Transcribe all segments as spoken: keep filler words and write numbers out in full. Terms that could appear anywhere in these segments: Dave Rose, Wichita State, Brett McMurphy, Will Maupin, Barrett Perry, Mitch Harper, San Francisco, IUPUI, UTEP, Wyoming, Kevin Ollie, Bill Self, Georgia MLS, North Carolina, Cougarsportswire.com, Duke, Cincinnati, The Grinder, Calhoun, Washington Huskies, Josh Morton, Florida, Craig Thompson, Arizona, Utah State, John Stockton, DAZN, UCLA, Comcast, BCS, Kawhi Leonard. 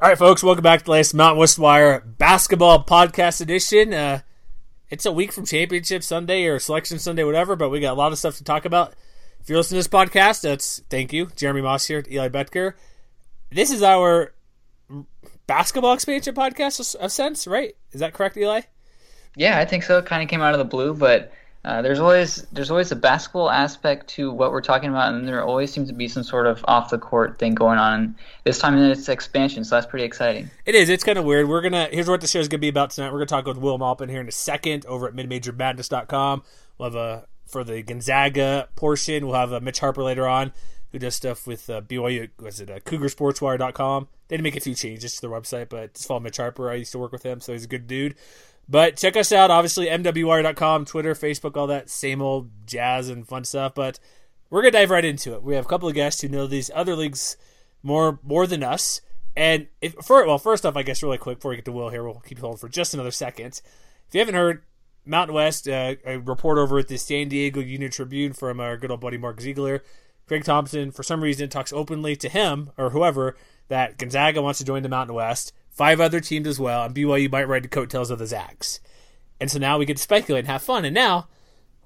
All right, folks, welcome back to the latest Mountain West Wire basketball podcast edition. Uh, it's a week from Championship Sunday or Selection Sunday, whatever, but we got a lot of stuff to talk about. If you're listening to this podcast, that's thank you. Jeremy Moss here at Eli Betker. This is our basketball expansion podcast of sense, right? Is that correct, Eli? Yeah, I think so. It kind of came out of the blue, but uh, there's always there's always a basketball aspect to what we're talking about, and there always seems to be some sort of off-the-court thing going on. This time it's expansion, so that's pretty exciting. It is. It's kind of weird. We're gonna Here's what the show is going to be about tonight. We're going to talk with Will Maupin here in a second over at mid major madness dot com. We'll have a, for the Gonzaga portion, we'll have a Mitch Harper later on, who does stuff with uh, B Y U. Was it uh, cougar sports wire dot com? They did make a few changes to their website, but just follow Mitch Harper. I used to work with him, so he's a good dude. But check us out, obviously, m w wire dot com, Twitter, Facebook, all that same old jazz and fun stuff. But we're going to dive right into it. We have a couple of guests who know these other leagues more more than us. And, if, for, well, first off, I guess really quick, before we get to Will here, we'll keep holding for just another second. If you haven't heard, Mountain West, uh, a report over at the San Diego Union Tribune from our good old buddy Mark Ziegler, Craig Thompson, for some reason, talks openly to him, or whoever, that Gonzaga wants to join the Mountain West. Five other teams as well, and B Y U might ride the coattails of the Zags. And so now we get to speculate and have fun. And now,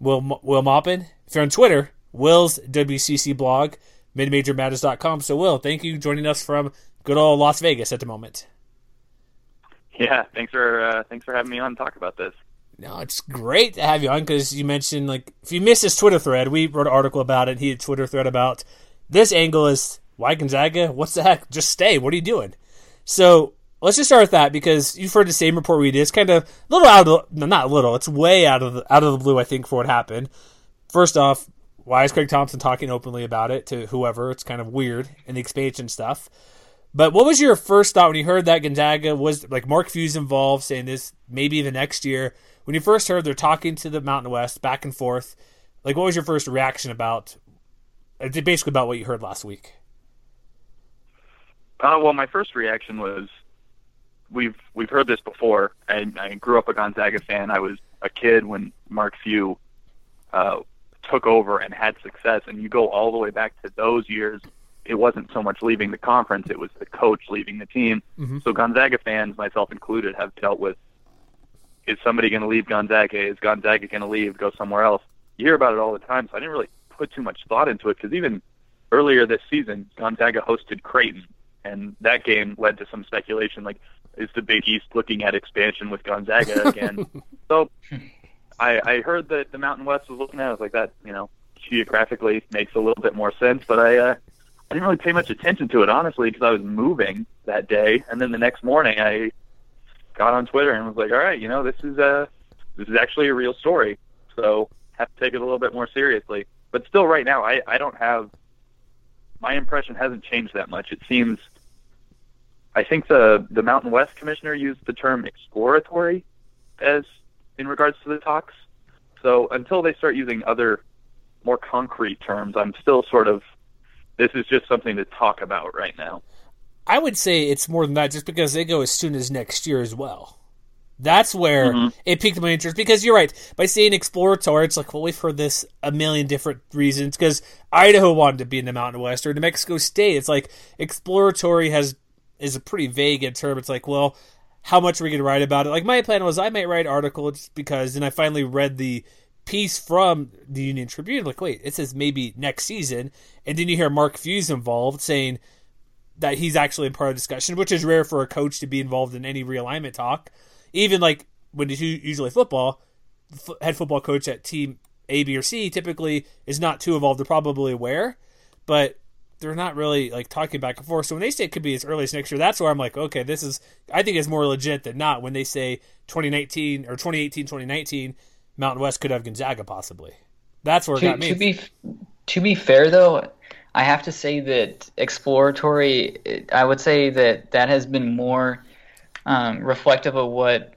Will, Will Maupin, if you're on Twitter, Will's W C C blog, mid major madness dot com. So, Will, thank you for joining us from good old Las Vegas at the moment. Yeah, thanks for uh, thanks for having me on to talk about this. No, it's great to have you on because you mentioned, like, if you missed his Twitter thread, we wrote an article about it. He had a Twitter thread about this angle is, why Gonzaga? What's the heck? Just stay. What are you doing? So, let's just start with that because you've heard the same report we did. It's kind of a little out of the, not little, it's way out of the, out of the blue, I think, for what happened. First off, why is Craig Thompson talking openly about it to whoever? It's kind of weird and the expansion stuff. But what was your first thought when you heard that Gonzaga was, like, Mark Few's involved, saying this maybe the next year? When you first heard they're talking to the Mountain West back and forth, like, what was your first reaction about, basically about what you heard last week? Uh, well, my first reaction was, We've we've heard this before, and I grew up a Gonzaga fan. I was a kid when Mark Few uh, took over and had success. And you go all the way back to those years, it wasn't so much leaving the conference; it was the coach leaving the team. Mm-hmm. So Gonzaga fans, myself included, have dealt with: is somebody going to leave Gonzaga? Is Gonzaga going to leave, go somewhere else? You hear about it all the time, so I didn't really put too much thought into it because even earlier this season, Gonzaga hosted Creighton, and that game led to some speculation, like, is the Big East looking at expansion with Gonzaga again? So I, I heard that the Mountain West was looking at it. I was like, that, you know, geographically makes a little bit more sense. But I uh, I didn't really pay much attention to it, honestly, because I was moving that day. And then the next morning I got on Twitter and was like, all right, you know, this is, uh, this is actually a real story. So have to take it a little bit more seriously. But still right now, I, I don't have – my impression hasn't changed that much. It seems – I think the, the Mountain West commissioner used the term exploratory as in regards to the talks. So until they start using other more concrete terms, I'm still sort of, this is just something to talk about right now. I would say it's more than that just because they go as soon as next year as well. That's where mm-hmm. it piqued my interest because you're right. By saying exploratory, it's like, well, we've heard this a million different reasons because Idaho wanted to be in the Mountain West or New Mexico State. It's like exploratory has... is a pretty vague term. It's like, well, how much are we going to write about it? Like, my plan was I might write an article just because, and I finally read the piece from the Union Tribune. Like, wait, it says maybe next season. And then you hear Mark Few's involved saying that he's actually in part of the discussion, which is rare for a coach to be involved in any realignment talk. Even like when it's usually football, head football coach at team A, B, or C typically is not too involved. They're probably aware, but they're not really like talking back and forth. So when they say it could be as early as next year, that's where I'm like, okay, this is, I think it's more legit than not when they say twenty nineteen or twenty eighteen, twenty nineteen, Mountain West could have Gonzaga possibly. That's where it to, got me. To be, to be fair though, I have to say that exploratory, I would say that that has been more um, reflective of what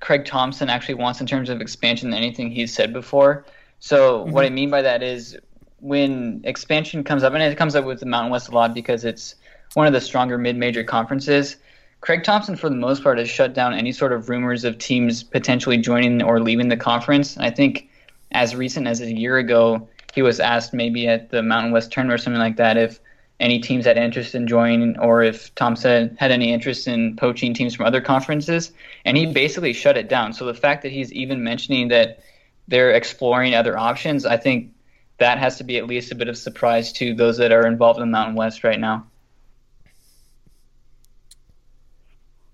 Craig Thompson actually wants in terms of expansion than anything he's said before. So mm-hmm. what I mean by that is, when expansion comes up, and it comes up with the Mountain West a lot because it's one of the stronger mid-major conferences, Craig Thompson, for the most part, has shut down any sort of rumors of teams potentially joining or leaving the conference. And I think as recent as a year ago, he was asked maybe at the Mountain West tournament or something like that if any teams had interest in joining, or if Thompson had any interest in poaching teams from other conferences, and he basically shut it down. So the fact that he's even mentioning that they're exploring other options, I think that has to be at least a bit of surprise to those that are involved in Mountain West right now.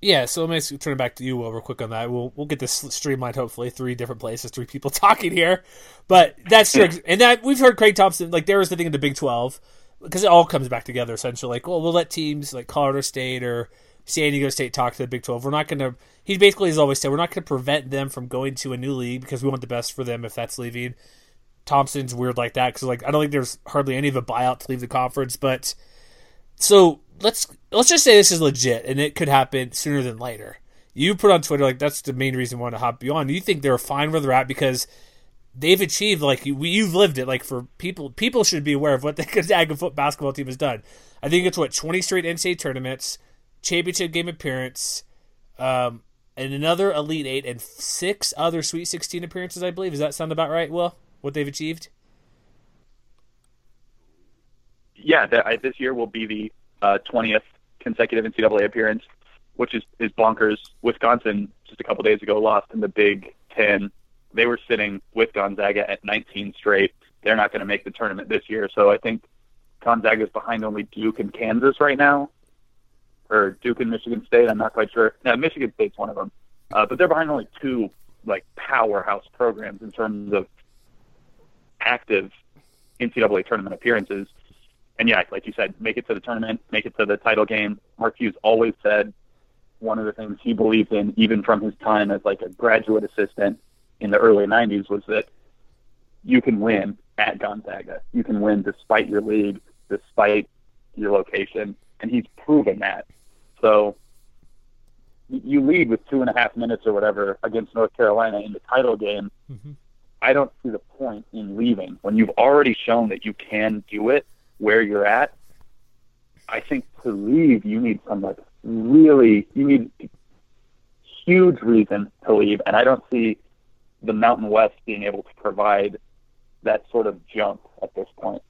Yeah, so let me turn it back to you, Will, real quick on that. We'll we'll get this streamlined, hopefully. Three different places, three people talking here, but that's true. Yeah. And that we've heard Craig Thompson, like there was the thing in the Big twelve, because it all comes back together essentially. Like, well, we'll let teams like Colorado State or San Diego State talk to the Big twelve. We're not going to. He basically has always said we're not going to prevent them from going to a new league because we want the best for them if that's leaving. Thompson's weird like that because like I don't think there's hardly any of a buyout to leave the conference, but so. Let's let's just say this is legit, and it could happen sooner than later. You put on Twitter, like, that's the main reason I want to hop you on. You think they're fine where they're at because they've achieved, like, you, you've lived it. Like, for people, people should be aware of what the Gonzaga football basketball team has done. I think it's, what, twenty straight N C double A tournaments, championship game appearance, um, and another Elite Eight, and six other Sweet sixteen appearances, I believe. Does that sound about right, Will, what they've achieved? Yeah, that, I, this year will be the Uh, twentieth consecutive N C double A appearance, which is, is bonkers. Wisconsin, just a couple days ago, lost in the Big Ten. They were sitting with Gonzaga at nineteen straight. They're not going to make the tournament this year. So I think Gonzaga is behind only Duke and Kansas right now, or Duke and Michigan State. I'm not quite sure. No, Michigan State's one of them. Uh, but they're behind only two like powerhouse programs in terms of active N C double A tournament appearances. And yeah, like you said, make it to the tournament, make it to the title game. Mark Few's always said one of the things he believed in, even from his time as like a graduate assistant in the early nineties, was that you can win at Gonzaga. You can win despite your league, despite your location, and he's proven that. So you lead with two and a half minutes or whatever against North Carolina in the title game. Mm-hmm. I don't see the point in leaving when you've already shown that you can do it where you're at. I think to leave, you need some like really, you need a huge reason to leave. And I don't see the Mountain West being able to provide that sort of jump at this point.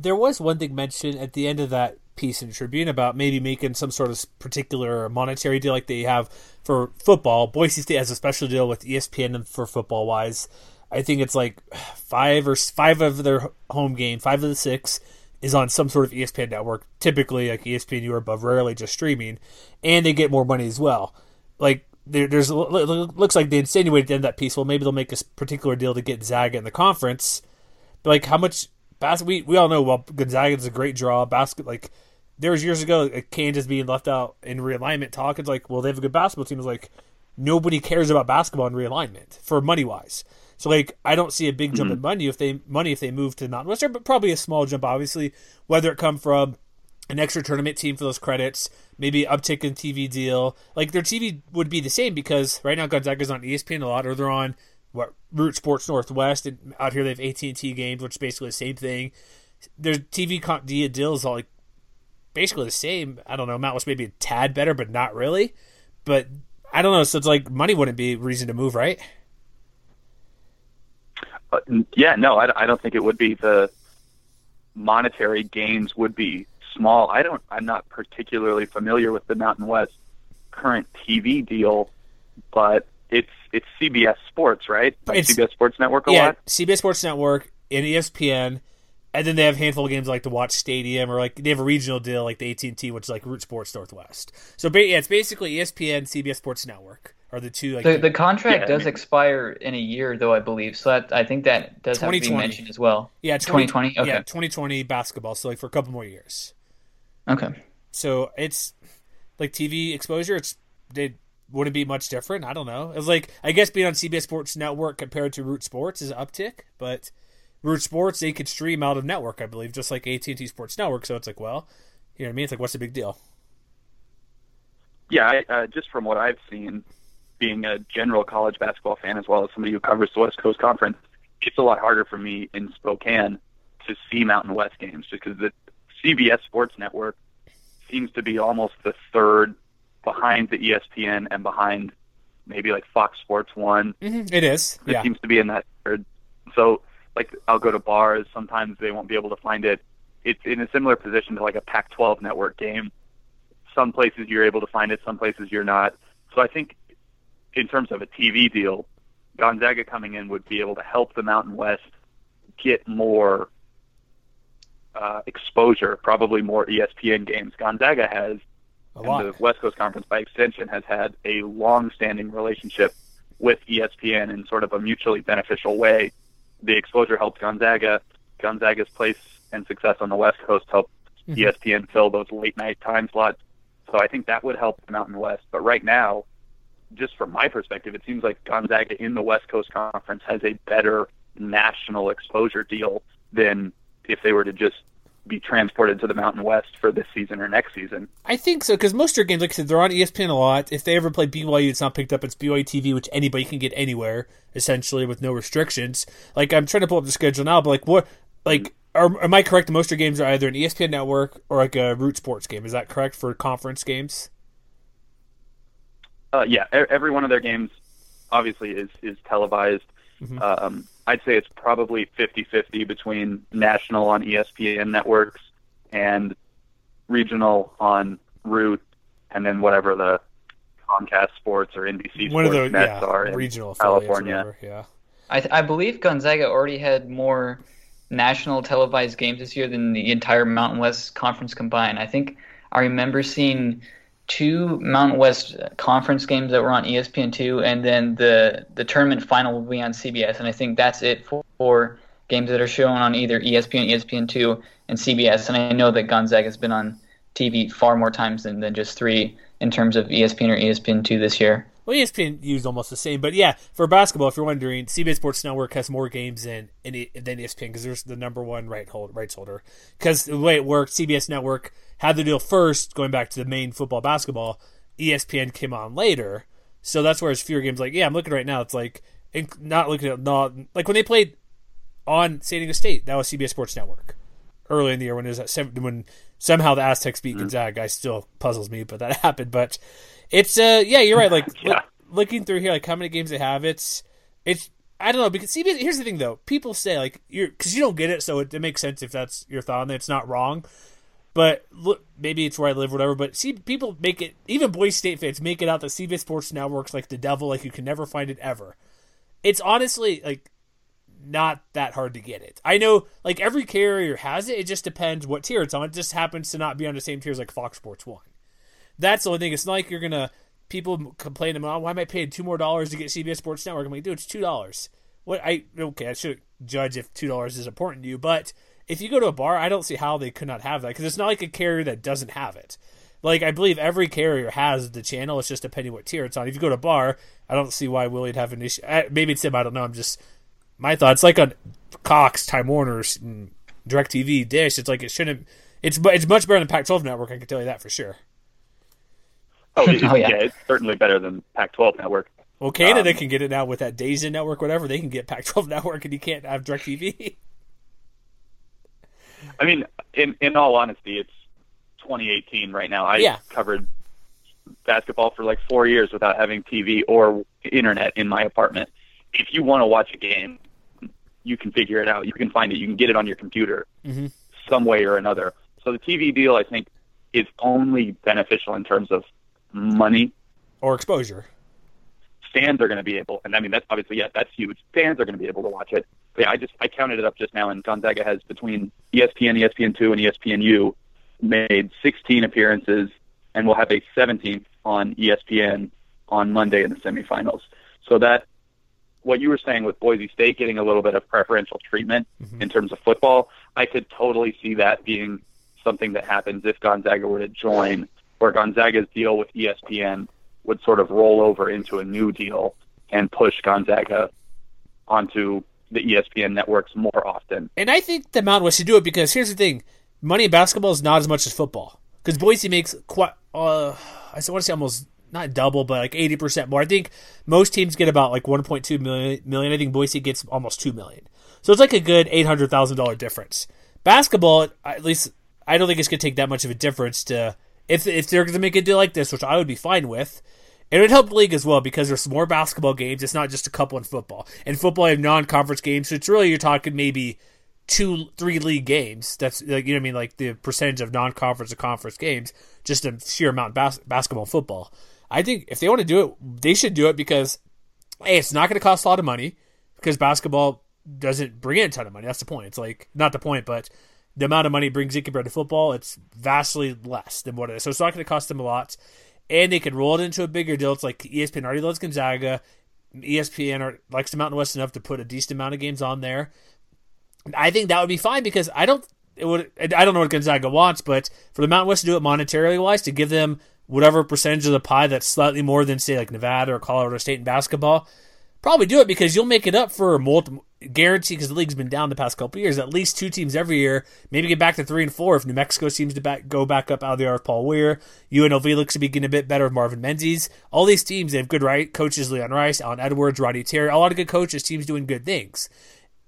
There was one thing mentioned at the end of that piece in Tribune about maybe making some sort of particular monetary deal like they have for football. Boise State has a special deal with E S P N for football wise. I think it's like five or five of their home game, five of the six is on some sort of E S P N network, typically like E S P N U or above, rarely just streaming, and they get more money as well. Like there, there's looks like they insinuated at the end of that piece, well, maybe they'll make a particular deal to get Gonzaga in the conference. But like how much – we we all know, well, Gonzaga's a great draw. Basket, like there was years ago, like, Kansas being left out in realignment talk. It's like, well, they have a good basketball team. It's like nobody cares about basketball in realignment for money-wise. So, like, I don't see a big jump mm-hmm. in money if they money if they move to Mountain Western, but probably a small jump, obviously, whether it come from an extra tournament team for those credits, maybe uptick in T V deal. Like, their T V would be the same because right now Gonzaga's on E S P N a lot, or they're on what Root Sports Northwest, and out here they have A T and T games, which is basically the same thing. Their T V con- deal is all, like, basically the same. I don't know, Mountain West maybe a tad better, but not really. But I don't know, so it's like money wouldn't be a reason to move, right? Uh, yeah, no, I, I don't think it would be. The monetary gains would be small. I don't. I'm not particularly familiar with the Mountain West current T V deal, but it's it's C B S Sports, right? Like it's, C B S Sports Network a yeah, lot. C B S Sports Network and E S P N, and then they have a handful of games like the Watch Stadium, or like they have a regional deal like the A T and T, which is like Root Sports Northwest. So yeah, it's basically E S P N, C B S Sports Network. Are the two like the, the contract yeah, does I mean, expire in a year though, I believe. So that, I think that does have to be mentioned as well. Yeah, twenty twenty. Okay. Yeah, twenty twenty basketball. So like for a couple more years. Okay. So it's like T V exposure. It's they wouldn't be much different. I don't know. It's like I guess being on C B S Sports Network compared to Root Sports is an uptick, but Root Sports they could stream out of network, I believe, just like A T and T Sports Network. So it's like, well, you know what I mean? It's like, what's the big deal? Yeah, I, uh, just from what I've seen. Being a general college basketball fan as well as somebody who covers the West Coast Conference, it's a lot harder for me in Spokane to see Mountain West games just because the C B S Sports Network seems to be almost the third behind the E S P N and behind maybe like Fox Sports One. Mm-hmm. It is. It yeah. seems to be in that third. So like I'll go to bars. Sometimes they won't be able to find it it's in a similar position to like a Pac twelve network game. Some places you're able to find it, some places you're not. So I think in terms of a T V deal, Gonzaga coming in would be able to help the Mountain West get more uh, exposure, probably more E S P N games. Gonzaga has, and the West Coast Conference by extension, has had a long-standing relationship with E S P N in sort of a mutually beneficial way. The exposure helped Gonzaga. Gonzaga's place and success on the West Coast helped mm-hmm. E S P N fill those late-night time slots. So I think that would help the Mountain West. But right now, just from my perspective, it seems like Gonzaga in the West Coast Conference has a better national exposure deal than if they were to just be transported to the Mountain West for this season or next season. I think so, because most of your games, like I said, they're on E S P N a lot. If they ever play B Y U, it's not picked up. It's B Y U T V, which anybody can get anywhere, essentially, with no restrictions. Like, I'm trying to pull up the schedule now, but, like, what, like, are, am I correct that most of your games are either an E S P N network or, like, a Root Sports game? Is that correct for conference games? Uh, yeah, every one of their games, obviously, is, is televised. Mm-hmm. Um, I'd say it's probably fifty-fifty between national on E S P N networks and regional on Root, and then whatever the Comcast Sports or N B C One Sports of the, nets yeah, are in regional California. Yeah, I, th- I believe Gonzaga already had more national televised games this year than the entire Mountain West Conference combined. I think I remember seeing two Mountain West Conference games that were on E S P N two, and then the, the tournament final will be on C B S, and I think that's it for, for games that are shown on either E S P N, E S P N two, and C B S, and I know that Gonzaga's been on T V far more times than, than just three in terms of E S P N or E S P N two this year. Well, E S P N used almost the same, but yeah, for basketball, if you're wondering, C B S Sports Network has more games than, than E S P N because there's the number one right hold, rights holder. Because the way it worked, C B S Network had the deal first, going back to the main football basketball. E S P N came on later, so that's where it's fewer games. Like, yeah, I'm looking right now. It's like not looking at not like when they played on San Diego State, that was C B S Sports Network early in the year when it was at, when somehow the Aztecs beat mm-hmm. Gonzaga. It still puzzles me, but that happened. But it's uh yeah, you're right. Like yeah. look, looking through here, like how many games they have. It's it's I don't know because C B S. Here's the thing though, people say like you're because you don't get it, so it, it makes sense if that's your thought on it. It's not wrong. But look, maybe it's where I live or whatever, but see, people make it, even Boise State fans make it out that C B S Sports Network's like the devil, like you can never find it ever. It's honestly, like, not that hard to get it. I know, like, every carrier has it, it just depends what tier it's on. It just happens to not be on the same tier as, like, Fox Sports one. That's the only thing. It's not like you're going to, people complain about, oh, why am I paying two more dollars to get C B S Sports Network? I'm like, dude, it's two dollars. What, I, okay, I shouldn't judge if two dollars is important to you, but if you go to a bar, I don't see how they could not have that because it's not like a carrier that doesn't have it. Like, I believe every carrier has the channel. It's just depending what tier it's on. If you go to a bar, I don't see why Willie'd have an issue. Maybe it's him. I don't know. I'm just – my thoughts. Like on Cox, Time Warner's, and DirecTV, Dish, it's like it shouldn't – it's it's much better than Pac twelve Network. I can tell you that for sure. Oh, it, oh yeah. yeah. It's certainly better than Pac twelve Network. Well, Canada um, can get it now with that DAZN Network, whatever. They can get Pac twelve Network, and you can't have DirecTV. I mean, in, in all honesty, it's twenty eighteen right now. I yeah. covered basketball for like four years without having T V or internet in my apartment. If you want to watch a game, you can figure it out. You can find it. You can get it on your computer mm-hmm. some way or another. So the T V deal, I think, is only beneficial in terms of money. Or exposure. Fans are going to be able, and I mean, that's obviously, yeah, that's huge. Fans are going to be able to watch it. Yeah, I just I counted it up just now, and Gonzaga has between E S P N, E S P N two, and E S P N U made sixteen appearances, and will have a seventeenth on E S P N on Monday in the semifinals. So that what you were saying with Boise State getting a little bit of preferential treatment mm-hmm. in terms of football, I could totally see that being something that happens if Gonzaga were to join, where Gonzaga's deal with E S P N would sort of roll over into a new deal and push Gonzaga onto the E S P N networks more often. And I think the Mountain West should do it because here's the thing. Money in basketball is not as much as football because Boise makes quite, uh, I want to say almost not double, but like eighty percent more. I think most teams get about like one point two million. I think Boise gets almost two million. So it's like a good eight hundred thousand dollars difference. Basketball, at least I don't think it's going to take that much of a difference to, if, if they're going to make a deal like this, which I would be fine with. It would help the league as well because there's more basketball games. It's not just a couple in football. In football, you have non-conference games, so it's really you're talking maybe two, three league games. That's, like, you know what I mean? Like the percentage of non-conference to conference games, just a sheer amount of bas- basketball and football. I think if they want to do it, they should do it because, hey, it's not going to cost a lot of money because basketball doesn't bring in a ton of money. That's the point. It's like, not the point, but the amount of money it brings in compared to football, it's vastly less than what it is. So it's not going to cost them a lot. And they could roll it into a bigger deal. It's like E S P N already loves Gonzaga. E S P N likes the Mountain West enough to put a decent amount of games on there. I think that would be fine because I don't it would I don't know what Gonzaga wants, but for the Mountain West to do it monetarily wise, to give them whatever percentage of the pie that's slightly more than, say, like Nevada or Colorado State in basketball, probably do it because you'll make it up for multiple guarantee because the league's been down the past couple of years. At least two teams every year, maybe get back to three and four if New Mexico seems to back, go back up out of the air with Paul Weir. U N L V looks to be getting a bit better with Marvin Menzies. All these teams, they have good right coaches, Leon Rice, Allen Edwards, Roddy Terry, a lot of good coaches, teams doing good things.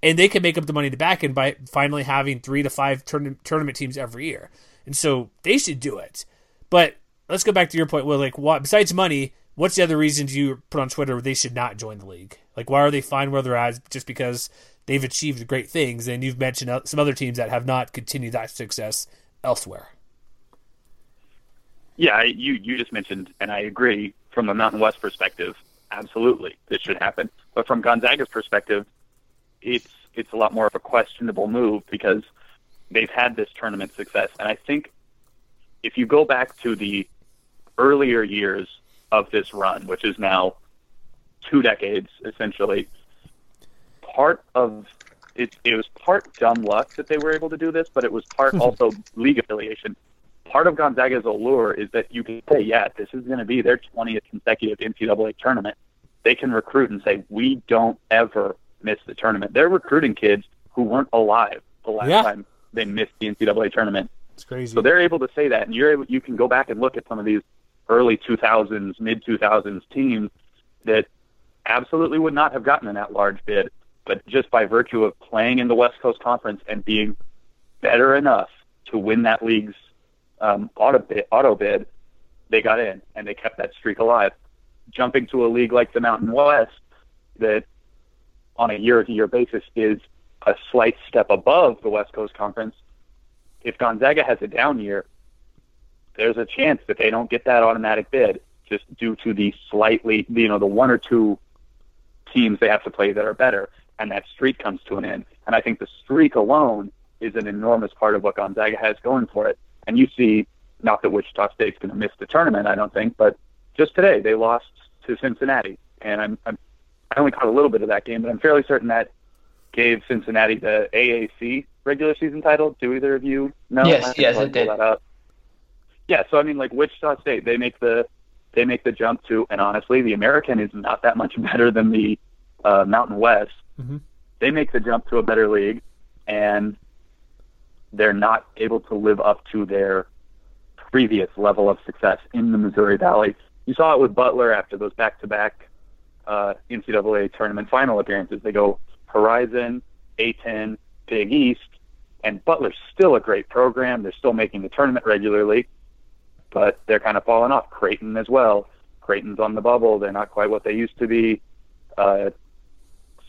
And they can make up the money in the back end by finally having three to five tourna- tournament teams every year. And so they should do it. But let's go back to your point, Will. Like, what, besides money, what's the other reasons you put on Twitter they should not join the league? Like, why are they fine where they're at just because they've achieved great things? And you've mentioned some other teams that have not continued that success elsewhere. Yeah, you, you just mentioned, and I agree, from the Mountain West perspective, absolutely, this should happen. But from Gonzaga's perspective, it's it's a lot more of a questionable move because they've had this tournament success. And I think if you go back to the earlier years of this run, which is now two decades, essentially, part of it, it was part dumb luck that they were able to do this, but it was part also league affiliation. Part of Gonzaga's allure is that you can say, yeah, this is going to be their twentieth consecutive N C double A tournament. They can recruit and say, we don't ever missed the tournament. They're recruiting kids who weren't alive the last yeah. time they missed the N C double A tournament. It's crazy. So they're able to say that, and you're able, you can go back and look at some of these early two thousands, mid two thousands teams that absolutely would not have gotten an at-large bid, but just by virtue of playing in the West Coast Conference and being better enough to win that league's um, auto bid, auto bid, they got in, and they kept that streak alive. Jumping to a league like the Mountain West that on a year-to-year basis is a slight step above the West Coast Conference. If Gonzaga has a down year, there's a chance that they don't get that automatic bid just due to the slightly, you know, the one or two teams they have to play that are better, and that streak comes to an end. And I think the streak alone is an enormous part of what Gonzaga has going for it. And you see, not that Wichita State's going to miss the tournament, I don't think, but just today they lost to Cincinnati, and I'm, I'm I only caught a little bit of that game, but I'm fairly certain that gave Cincinnati the A A C regular season title. Do either of you know? Yes, yes, it did. That up. Yeah, so I mean, like Wichita State, they make the they make the jump to, and honestly, the American is not that much better than the uh, Mountain West. Mm-hmm. They make the jump to a better league, and they're not able to live up to their previous level of success in the Missouri Valley. You saw it with Butler after those back-to-back Uh, N C double A tournament final appearances. They go Horizon, A ten, Big East, and Butler's still a great program. They're still making the tournament regularly, but they're kind of falling off. Creighton as well. Creighton's on the bubble. They're not quite what they used to be. Uh,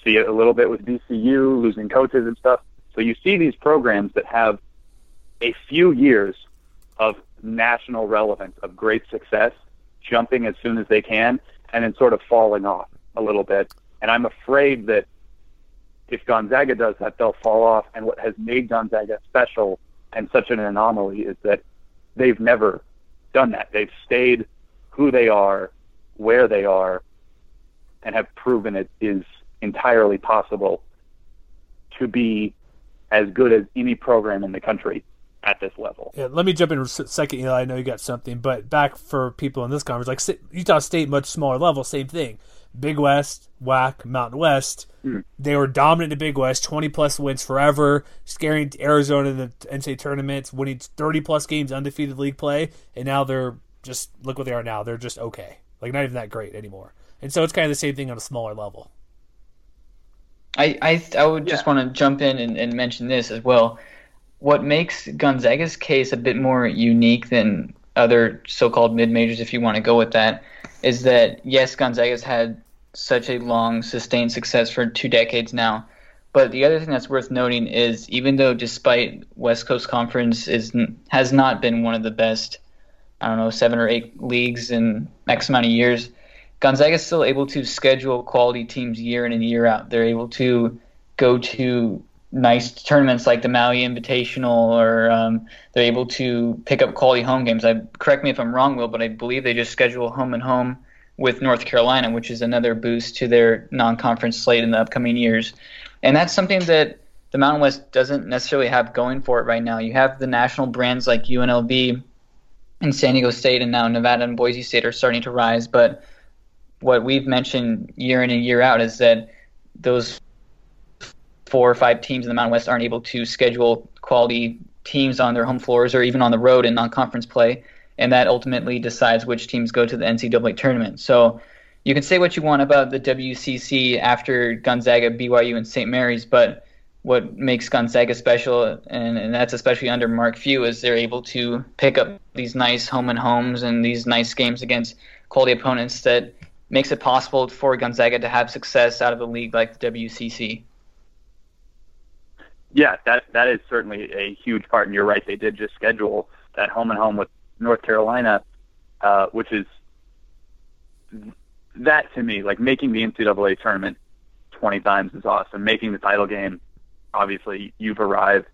see it a little bit with B C U, losing coaches and stuff. So you see these programs that have a few years of national relevance, of great success, jumping as soon as they can, and then sort of falling off a little bit. And I'm afraid that if Gonzaga does that, they'll fall off. And what has made Gonzaga special and such an anomaly is that they've never done that. They've stayed who they are, where they are, and have proven it is entirely possible to be as good as any program in the country at this level. Yeah, let me jump in a second, Eli. I know you got something, but back for people in this conference, like Utah State, much smaller level, same thing. Big West, W A C, Mountain West, mm. they were dominant in the Big West, twenty-plus wins forever, scaring Arizona in the N C double A tournaments, winning thirty-plus games, undefeated league play, and now they're just, look what they are now. They're just okay. Like, not even that great anymore. And so it's kind of the same thing on a smaller level. I, I, I would yeah. just want to jump in and, and mention this as well. What makes Gonzaga's case a bit more unique than other so-called mid-majors, if you want to go with that, is that, yes, Gonzaga's had such a long, sustained success for two decades now, But the other thing that's worth noting is, even though despite West Coast Conference is has not been one of the best, I don't know, seven or eight leagues in X amount of years, Gonzaga is still able to schedule quality teams year in and year out. They're able to go to nice tournaments like the Maui Invitational, or um, they're able to pick up quality home games. I, correct me if I'm wrong, Will, but I believe they just schedule home and home with North Carolina, which is another boost to their non-conference slate in the upcoming years. And that's something that the Mountain West doesn't necessarily have going for it right now. You have the national brands like U N L V and San Diego State, and now Nevada and Boise State are starting to rise. But what we've mentioned year in and year out is that those four or five teams in the Mountain West aren't able to schedule quality teams on their home floors or even on the road in non-conference play, and that ultimately decides which teams go to the N C double A tournament. So you can say what you want about the W C C after Gonzaga, B Y U, and Saint Mary's, but what makes Gonzaga special, and, and that's especially under Mark Few, is they're able to pick up these nice home and homes and these nice games against quality opponents that makes it possible for Gonzaga to have success out of a league like the W C C. Yeah, that that is certainly a huge part, and you're right. They did just schedule that home and home with North Carolina, uh, which is... that to me, like, making the N C double A tournament twenty times is awesome. Making the title game, obviously you've arrived,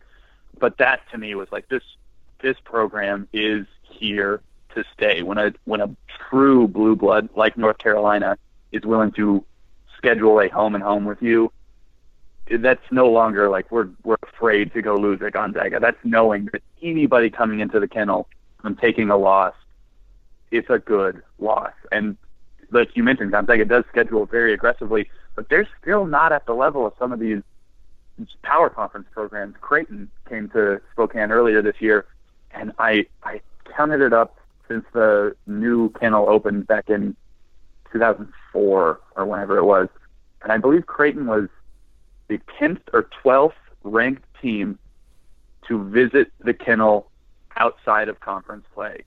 but that to me was like, this this program is here to stay. When a when a true blue blood like North Carolina is willing to schedule a home and home with you, that's no longer like we're we're afraid to go lose at Gonzaga. That's knowing that anybody coming into the kennel and taking a loss, it's a good loss. And like you mentioned, Gonzaga does schedule very aggressively, but they're still not at the level of some of these power conference programs. Creighton came to Spokane earlier this year, and I I counted it up since the new kennel opened back in two thousand four or whenever it was, and I believe Creighton was the tenth or twelfth ranked team to visit the kennel outside of conference play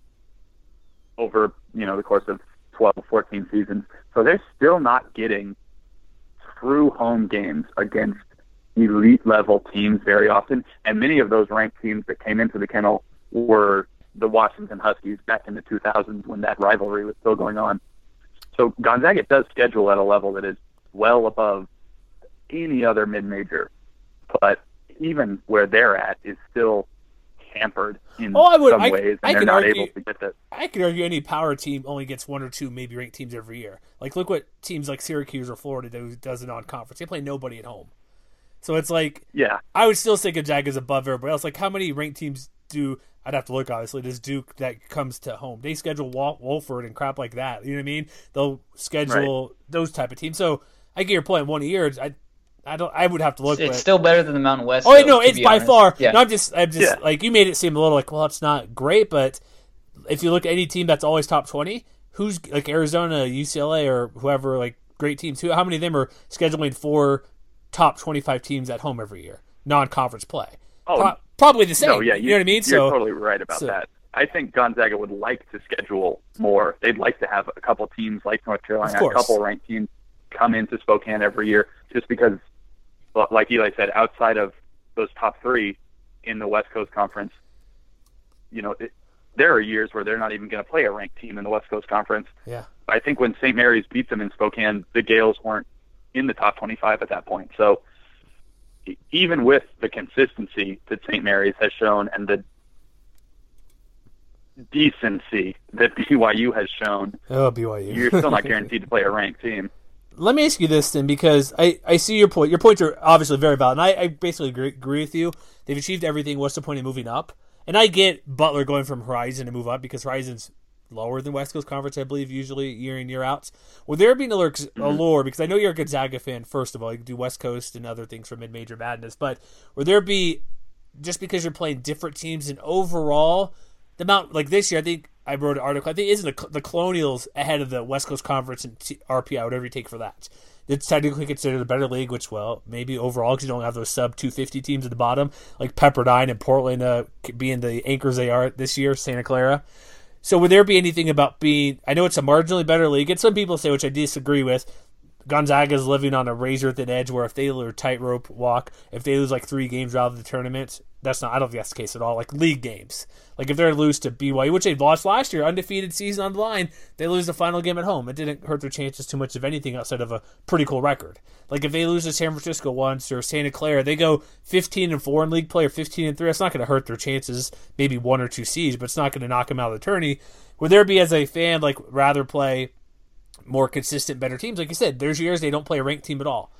over, you know, the course of twelve, fourteen seasons. So they're still not getting true home games against elite-level teams very often, and many of those ranked teams that came into the kennel were the Washington Huskies back in the two thousands when that rivalry was still going on. So Gonzaga does schedule at a level that is well above any other mid-major, but even where they're at is still hampered in oh, I would, some I, ways, and I they're not argue, able to get that. I could argue any power team only gets one or two maybe ranked teams every year. Like, look what teams like Syracuse or Florida do, does it on conference. They play nobody at home. So it's like, yeah, I would still say Gonzaga's above everybody else. Like, how many ranked teams do, I'd have to look, obviously, does Duke that comes to home? They schedule Wal- Wolford and crap like that. You know what I mean? They'll schedule right. those type of teams. So I get your point. One year, I I don't. I would have to look. It's but... still better than the Mountain West. Oh though, no, it's by honest. far. Yeah. No, I'm just. I'm just yeah. like, you made it seem a little like, well, it's not great, but if you look at any team that's always top twenty, who's like Arizona, U C L A, or whoever, like great teams. Who? How many of them are scheduling four top twenty-five teams at home every year, non-conference play? Oh, Pro- probably the same. No, yeah, you, you know what I mean. You're so, totally right about so. that. I think Gonzaga would like to schedule more. They'd like to have a couple teams like North Carolina, a couple ranked teams come into Spokane every year, just because, like Eli said, outside of those top three in the West Coast Conference, you know, it, there are years where they're not even going to play a ranked team in the West Coast Conference. Yeah, I think when Saint Mary's beat them in Spokane, the Gales weren't in the top twenty-five at that point. So even with the consistency that Saint Mary's has shown and the decency that B Y U has shown, oh, B Y U, you're still not guaranteed to play a ranked team. Let me ask you this then, because I, I see your point. Your points are obviously very valid, and I, I basically agree, agree with you. They've achieved everything. What's the point of moving up? And I get Butler going from Horizon to move up, because Horizon's lower than West Coast Conference, I believe, usually year in, year out. Will there be an allure, mm-hmm. because I know you're a Gonzaga fan, first of all. You can do West Coast and other things for mid-major madness, but will there be, just because you're playing different teams and overall, the amount, like this year, I think, I wrote an article. I think isn't the, the Colonials ahead of the West Coast Conference and T- R P I, whatever you take for that. It's technically considered a better league, which, well, maybe overall, because you don't have those sub two fifty teams at the bottom, like Pepperdine and Portland uh, being the anchors they are this year, Santa Clara. So would there be anything about being – I know it's a marginally better league, and some people say, which I disagree with, Gonzaga is living on a razor-thin edge where if they lose a tightrope walk, if they lose like three games out of the tournament, that's not, I don't think that's the case at all. Like league games. Like if they're lose to B Y U, which they lost last year, undefeated season on the line, they lose the final game at home. It didn't hurt their chances too much of anything outside of a pretty cool record. Like if they lose to San Francisco once or Santa Clara, they go fifteen and four in league play or fifteen and three. It's not going to hurt their chances, maybe one or two seeds, but it's not going to knock them out of the tourney. Would there be, as a fan, like rather play more consistent, better teams? Like you said, there's years they don't play a ranked team at all.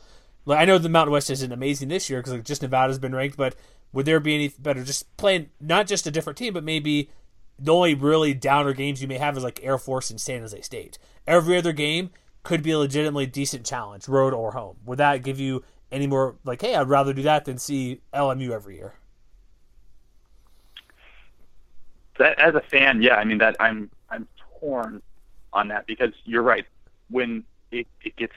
Like I know the Mountain West isn't amazing this year because like just Nevada's been ranked, but would there be any better just playing not just a different team, but maybe the only really downer games you may have is like Air Force and San Jose State. Every other game could be a legitimately decent challenge, road or home. Would that give you any more like, hey, I'd rather do that than see L M U every year? That, as a fan, yeah, I mean that I'm I'm torn on that because you're right. When it, it gets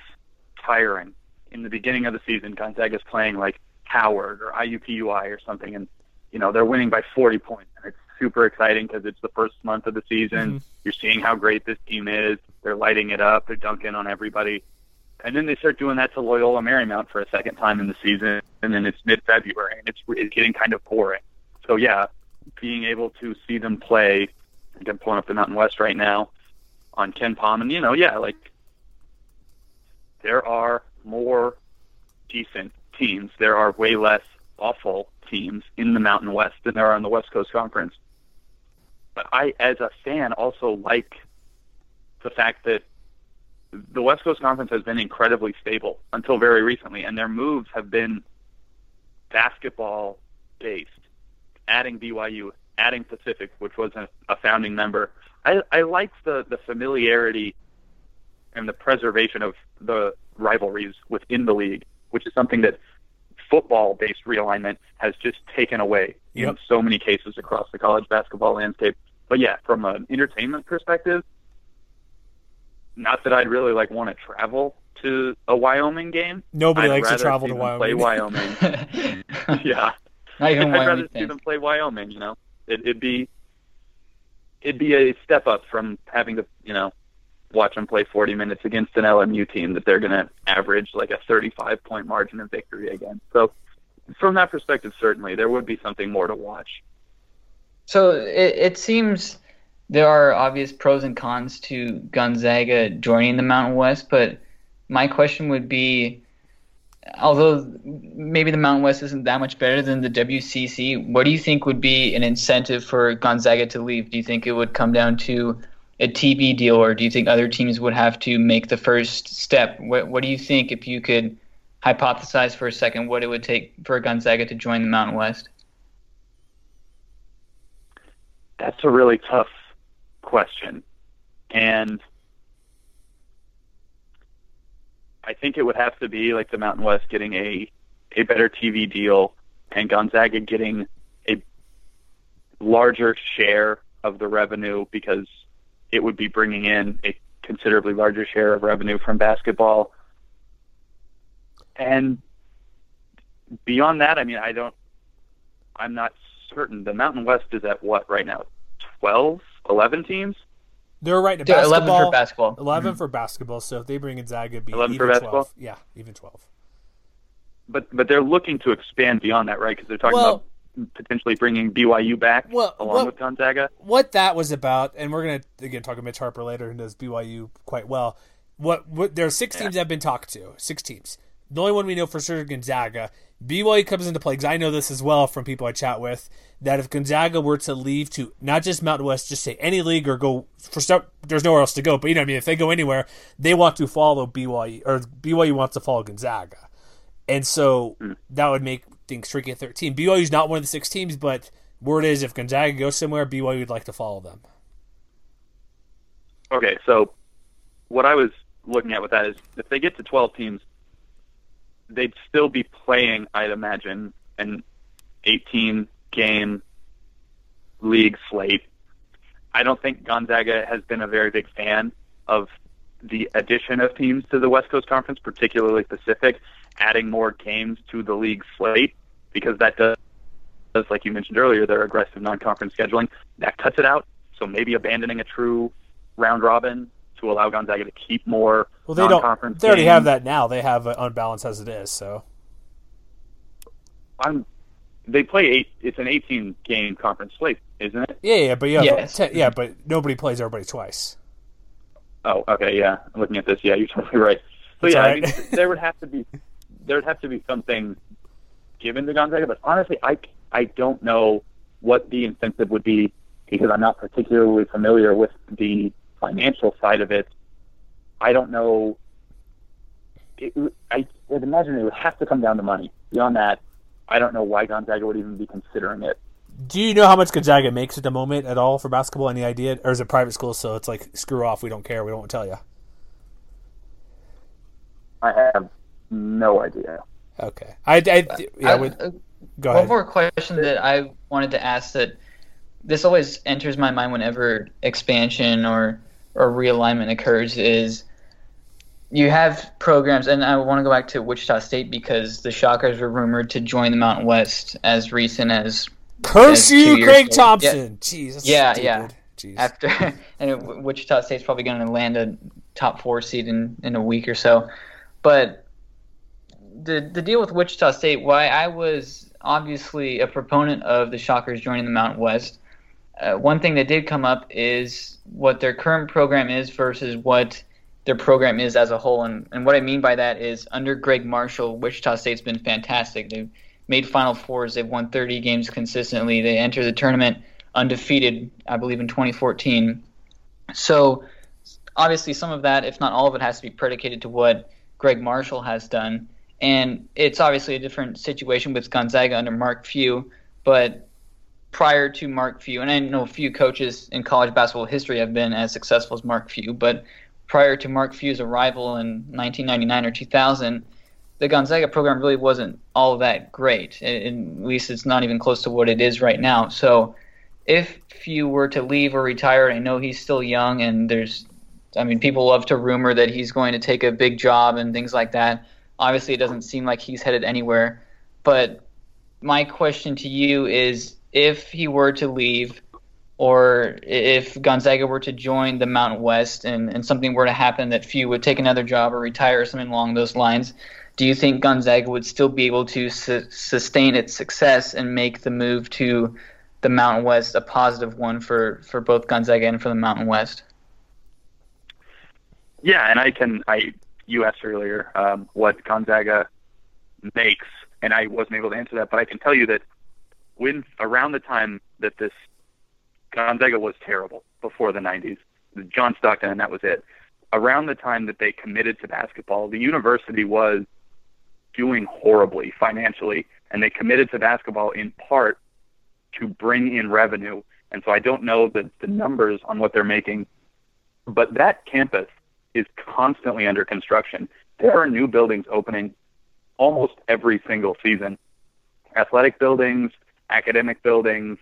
tiring in the beginning of the season, Gonzaga's playing like Howard or I U P U I or something, and you know they're winning by forty points, and it's super exciting because it's the first month of the season. Mm-hmm. You're seeing how great this team is. They're lighting it up. They're dunking on everybody, and then they start doing that to Loyola Marymount for a second time in the season, and then it's mid-February, and it's, it's getting kind of boring. So yeah, being able to see them play, I'm pulling up the Mountain West right now on Ken Pom, and you know, yeah, like there are more decent teams. There are way less awful teams in the Mountain West than there are in the West Coast Conference. But I, as a fan, also like the fact that the West Coast Conference has been incredibly stable until very recently, and their moves have been basketball-based, adding B Y U, adding Pacific, which was a, a founding member. I, I like the, the familiarity and the preservation of the rivalries within the league, which is something that football-based realignment has just taken away yep. in so many cases across the college basketball landscape. But yeah, from an entertainment perspective, not that I'd really like want to travel to a Wyoming game. Nobody I'd likes to travel to Wyoming. Play Wyoming. yeah, I'd Wyoming rather see them play Wyoming. You know, it, it'd be it'd be a step up from having to you know. watch them play forty minutes against an L M U team that they're going to average like a thirty-five point margin of victory against. So from that perspective, certainly there would be something more to watch. So it, it seems there are obvious pros and cons to Gonzaga joining the Mountain West, but my question would be, although maybe the Mountain West isn't that much better than the W C C, what do you think would be an incentive for Gonzaga to leave? Do you think it would come down to a T V deal, or do you think other teams would have to make the first step? What, what do you think, if you could hypothesize for a second, what it would take for Gonzaga to join the Mountain West? That's a really tough question. And I think it would have to be like the Mountain West getting a, a better T V deal and Gonzaga getting a larger share of the revenue, because it would be bringing in a considerably larger share of revenue from basketball. And beyond that, I mean, I don't, I'm not certain. The Mountain West is at what right now? twelve, eleven teams? They're right to basketball. eleven for basketball. eleven mm-hmm. for basketball. So if they bring in Gonzaga, it'd be eleven even for basketball? twelve. Yeah, even twelve. But, but they're looking to expand beyond that, right? Because they're talking well, about potentially bringing B Y U back well, along what, with Gonzaga. What that was about, and we're going to, again, talk to Mitch Harper later, who knows B Y U quite well. What, what There are six yeah. teams I've been talked to, six teams. The only one we know for sure is Gonzaga. B Y U comes into play, because I know this as well from people I chat with, that if Gonzaga were to leave to not just Mountain West, just say any league or go for stuff, there's nowhere else to go. But you know what I mean? If they go anywhere, they want to follow B Y U, or B Y U wants to follow Gonzaga. And so mm. that would make things tricky at thirteen. B Y U's not one of the six teams, but word is if Gonzaga goes somewhere, B Y U would like to follow them. Okay, so what I was looking at with that is if they get to twelve teams, they'd still be playing, I'd imagine, an eighteen-game league slate. I don't think Gonzaga has been a very big fan of the addition of teams to the West Coast Conference, particularly Pacific, adding more games to the league slate, because that does, does, like you mentioned earlier, their aggressive non-conference scheduling, that cuts it out. So maybe abandoning a true round-robin to allow Gonzaga to keep more well, they non-conference don't, They already games. Have that now. They have it unbalanced as it is, so. I'm, they play eight. It's an eighteen-game conference slate, isn't it? Yeah, yeah, but yeah, yes. ten, yeah, but nobody plays everybody twice. Oh, okay, yeah. I'm looking at this. Yeah, you're totally right. So That's yeah, right. I mean, there would have to be there would have to be something given to Gonzaga, but honestly, I, I don't know what the incentive would be because I'm not particularly familiar with the financial side of it. I don't know. It, I would imagine it would have to come down to money. Beyond that, I don't know why Gonzaga would even be considering it. Do you know how much Gonzaga makes at the moment at all for basketball? Any idea? Or is it private school, so it's like, screw off, we don't care, we don't want to tell you? I have no idea. Okay. I, I, yeah, I would, uh, go ahead. One more question that I wanted to ask that this always enters my mind whenever expansion or, or realignment occurs is you have programs, and I want to go back to Wichita State because the Shockers were rumored to join the Mountain West as recent as – Curse you, Craig ago. Thompson. Jesus. Yeah, Jeez, yeah. yeah. After and Wichita State's probably going to land a top four seed in, in a week or so. But the the deal with Wichita State, why I was obviously a proponent of the Shockers joining the Mountain West, uh, one thing that did come up is what their current program is versus what their program is as a whole. And, and what I mean by that is under Greg Marshall, Wichita State's been fantastic. They've made Final Fours. They've won thirty games consistently. They entered the tournament undefeated, I believe, in twenty fourteen. So obviously some of that, if not all of it, has to be predicated to what Greg Marshall has done. And it's obviously a different situation with Gonzaga under Mark Few, but prior to Mark Few, and I know few coaches in college basketball history have been as successful as Mark Few, but prior to Mark Few's arrival in nineteen ninety-nine or two thousand, the Gonzaga program really wasn't all that great. At least it's not even close to what it is right now. So if Few were to leave or retire, I know he's still young, and there's, I mean, people love to rumor that he's going to take a big job and things like that. Obviously, it doesn't seem like he's headed anywhere. But my question to you is, if he were to leave or if Gonzaga were to join the Mountain West and, and something were to happen that Few would take another job or retire or something along those lines, do you think Gonzaga would still be able to su- sustain its success and make the move to the Mountain West a positive one for, for both Gonzaga and for the Mountain West? Yeah, and I can. I you asked earlier um, what Gonzaga makes, and I wasn't able to answer that, but I can tell you that when around the time that this Gonzaga was terrible before the nineties, John Stockton, and that was it. Around the time that they committed to basketball, the university was doing horribly financially, and they committed to basketball in part to bring in revenue. And so I don't know the, the numbers on what they're making, but that campus is constantly under construction. There are new buildings opening almost every single season. Athletic buildings, academic buildings,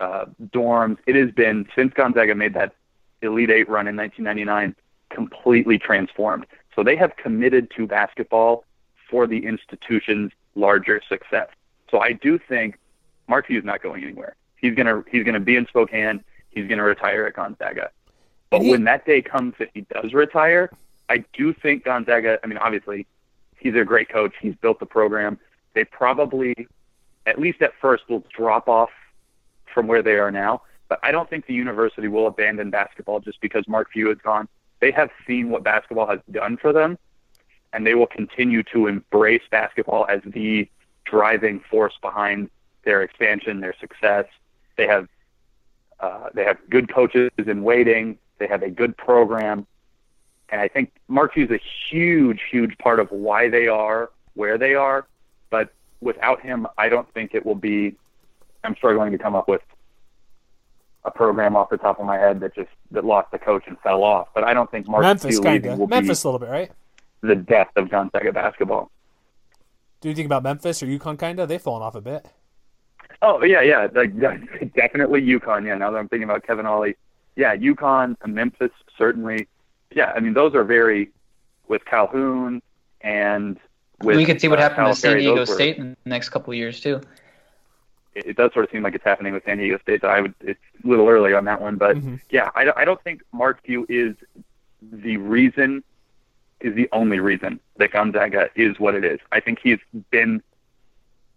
uh, dorms. It has been, since Gonzaga made that Elite Eight run in nineteen ninety-nine, completely transformed. So they have committed to basketball for the institution's larger success. So I do think Mark Few is not going anywhere. He's gonna he's gonna be in Spokane. He's gonna retire at Gonzaga. But he, when that day comes that he does retire, I do think Gonzaga. I mean, obviously, he's a great coach. He's built the program. They probably, at least at first, will drop off from where they are now. But I don't think the university will abandon basketball just because Mark Few is gone. They have seen what basketball has done for them, and they will continue to embrace basketball as the driving force behind their expansion, their success. They have uh, they have good coaches in waiting. They have a good program. And I think Mark Few is a huge, huge part of why they are where they are. But without him, I don't think it will be – I'm struggling to come up with a program off the top of my head that just that lost the coach and fell off. But I don't think Mark Memphis kinda. will Memphis be a little bit, right? The death of Gonzaga basketball. Do you think about Memphis or UConn kinda? They've fallen off a bit. Oh yeah, yeah. Like, definitely UConn, yeah. Now that I'm thinking about Kevin Ollie. Yeah, UConn, Memphis certainly. Yeah, I mean those are very with Calhoun and with we could see what uh, happened Calipari, to San Diego State in the next couple of years too. It does sort of seem like it's happening with San Diego State. So I would, it's a little early on that one. But, mm-hmm. yeah, I, I don't think Mark Few is the reason is the only reason that Gonzaga is what it is. I think he's been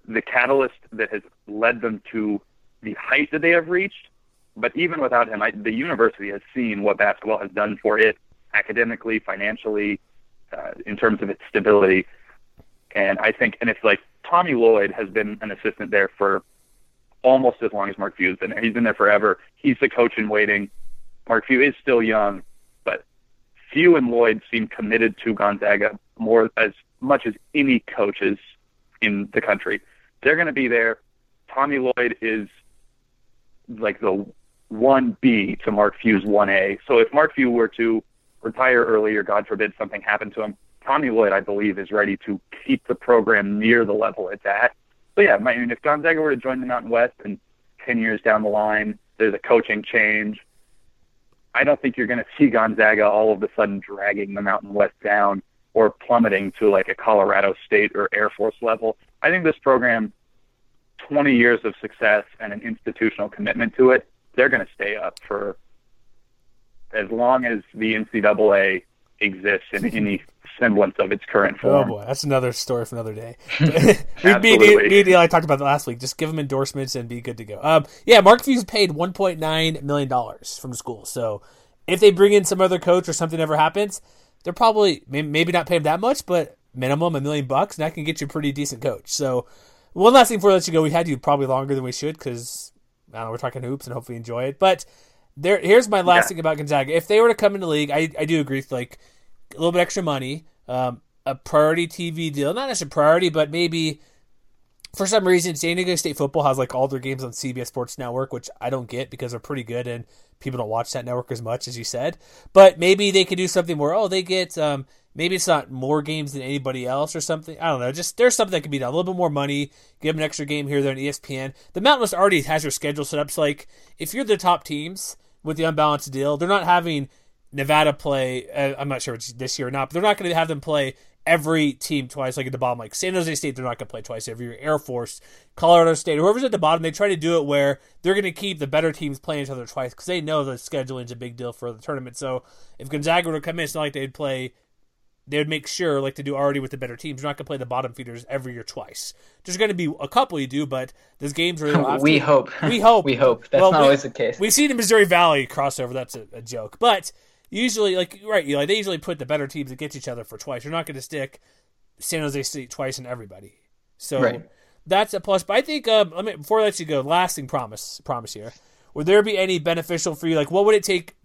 the catalyst that has led them to the height that they have reached. But even without him, I, the university has seen what basketball has done for it academically, financially, uh, in terms of its stability. And I think, and it's like Tommy Lloyd has been an assistant there for almost as long as Mark Few has been there. He's been there forever. He's the coach in waiting. Mark Few is still young, but Few and Lloyd seem committed to Gonzaga more as much as any coaches in the country. They're going to be there. Tommy Lloyd is like the one B to Mark Few's one A. So if Mark Few were to retire early or, God forbid, something happened to him, Tommy Lloyd, I believe, is ready to keep the program near the level it's at. So, yeah, I mean, if Gonzaga were to join the Mountain West and ten years down the line there's a coaching change, I don't think you're going to see Gonzaga all of a sudden dragging the Mountain West down or plummeting to like a Colorado State or Air Force level. I think this program, twenty years of success and an institutional commitment to it, they're going to stay up for as long as the N C double A exists in any semblance of its current form. Oh boy, that's another story for another day. me, me and Eli talked about that last week. Just give them endorsements and be good to go. Um, yeah, Mark Few's paid one point nine million dollars from the school. So if they bring in some other coach or something ever happens, they're probably maybe not paying that much, but minimum a million bucks, and that can get you a pretty decent coach. So one last thing before I let you go. We had you probably longer than we should because, I don't know, we're talking hoops and hopefully you enjoy it. But there, here's my last yeah. thing about Gonzaga. If they were to come into the league, I, I do agree with like a little bit extra money, um, a priority T V deal. Not necessarily priority, but maybe for some reason San Diego State football has like all their games on C B S Sports Network, which I don't get because they're pretty good and people don't watch that network as much, as you said. But maybe they could do something where, oh, they get um, – maybe it's not more games than anybody else or something. I don't know. Just there's something that could be done. A little bit more money. Give them an extra game here, there, on E S P N. The Mountain West already has your schedule set up. So, like, if you're the top teams with the unbalanced deal, they're not having Nevada play. Uh, I'm not sure if it's this year or not, but they're not going to have them play every team twice, like at the bottom. Like San Jose State, they're not going to play twice every year. Air Force, Colorado State, whoever's at the bottom, they try to do it where they're going to keep the better teams playing each other twice because they know the scheduling is a big deal for the tournament. So, if Gonzaga were to come in, it's not like they'd play. They would make sure, like to do already with the better teams, you're not going to play the bottom feeders every year twice. There's going to be a couple you do, but those games are. Really we hope. We hope. We hope. That's well, not we, always the case. We've seen the Missouri Valley crossover. That's a, a joke. But usually, like, right, Eli, they usually put the better teams against each other for twice. You're not going to stick San Jose State twice in everybody. So right. That's a plus. But I think, um, let me, before I let you go, lasting promise, promise here. Would there be any beneficial for you? Like, what would it take?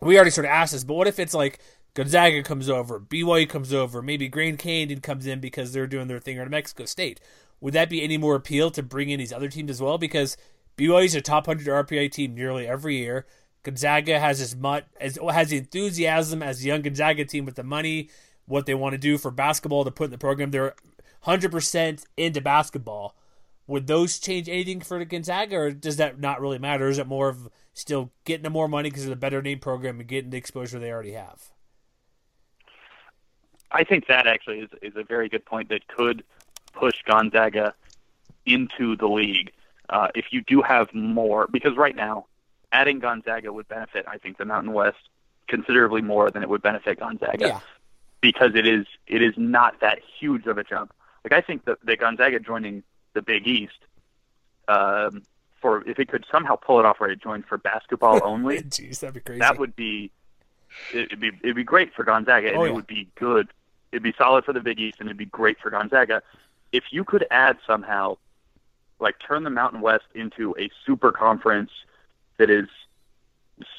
We already sort of asked this, but what if it's like, Gonzaga comes over, B Y U comes over, maybe Grand Canyon comes in because they're doing their thing, or New Mexico State. Would that be any more appeal to bring in these other teams as well? Because B Y U is a top one hundred R P I team nearly every year. Gonzaga has as much as has the enthusiasm as the young Gonzaga team with the money, what they want to do for basketball to put in the program. They're one hundred percent into basketball. Would those change anything for Gonzaga, or does that not really matter? Is it more of still getting them more money because of the better name program and getting the exposure they already have? I think that actually is, is a very good point that could push Gonzaga into the league uh, if you do have more. Because right now, adding Gonzaga would benefit, I think, the Mountain West considerably more than it would benefit Gonzaga. Yeah. Because it is it is not that huge of a jump. Like I think that, that Gonzaga joining the Big East, um, for if it could somehow pull it off where it joined for basketball only, Jeez, that'd be crazy. That would be it'd be it'd be great for Gonzaga, and oh, yeah. It would be good. It'd be solid for the Big East, and it'd be great for Gonzaga. If you could add somehow, like turn the Mountain West into a super conference that is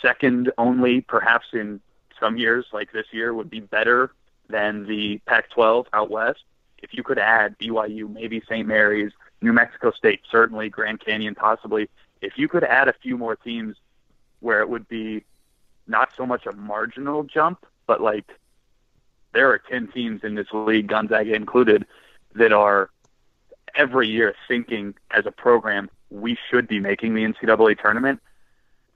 second only, perhaps in some years, like this year, would be better than the Pac twelve out west. If you could add B Y U, maybe Saint Mary's, New Mexico State, certainly, Grand Canyon, possibly. If you could add a few more teams where it would be not so much a marginal jump, but like, there are ten teams in this league, Gonzaga included, that are every year thinking as a program, we should be making the N C double A tournament,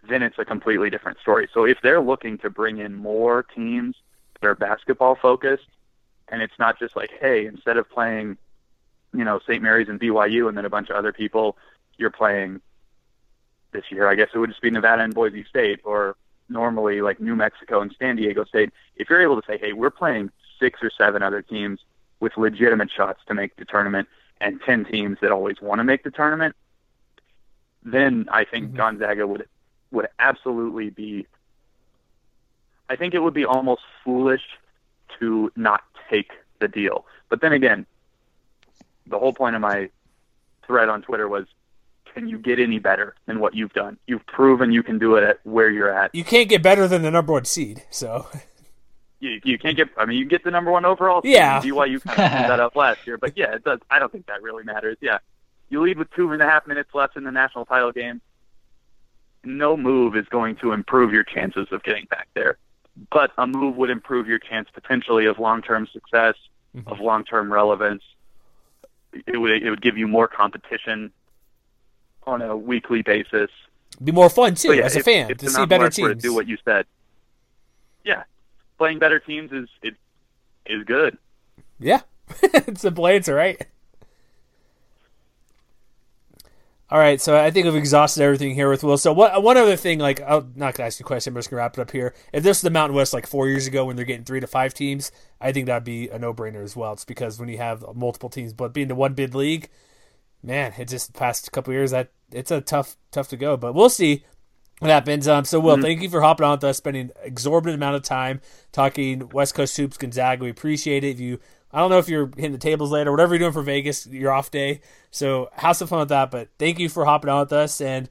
then it's a completely different story. So if they're looking to bring in more teams that are basketball-focused, and it's not just like, hey, instead of playing, you know, Saint Mary's and B Y U and then a bunch of other people, you're playing this year. I guess it would just be Nevada and Boise State or normally like New Mexico and San Diego State, if you're able to say, hey, we're playing six or seven other teams with legitimate shots to make the tournament and ten teams that always want to make the tournament, then I think mm-hmm. Gonzaga would would absolutely be – I think it would be almost foolish to not take the deal. But then again, the whole point of my thread on Twitter was, can you get any better than what you've done? You've proven you can do it at where you're at. You can't get better than the number one seed, so – You, you can't get. I mean, you get the number one overall. Yeah. B Y U kind of screwed that up last year, but yeah, it does. I don't think that really matters. Yeah, you lead with two and a half minutes left in the national title game. No move is going to improve your chances of getting back there, but a move would improve your chance potentially of long-term success, mm-hmm. of long-term relevance. It would it would give you more competition on a weekly basis. It'd be more fun too, yeah, as a if, fan if to see better teams. To do what you said. Yeah. Playing better teams is it is good. Yeah, it's a simple answer, right? All right, so I think we've exhausted everything here with Will. So what, one other thing, like I'm not gonna ask you a question, I'm just gonna wrap it up here. If this was the Mountain West like four years ago when they're getting three to five teams, I think that'd be a no-brainer as well. It's because when you have multiple teams, but being the one bid league, man, it just the past couple years that it's a tough tough to go. But we'll see. What happens? Um, so, Will, mm-hmm. thank you for hopping on with us, spending an exorbitant amount of time talking West Coast hoops, Gonzaga. We appreciate it. If you, I don't know if you're hitting the tables later, whatever you're doing for Vegas, your off day. So, have some fun with that. But thank you for hopping on with us, and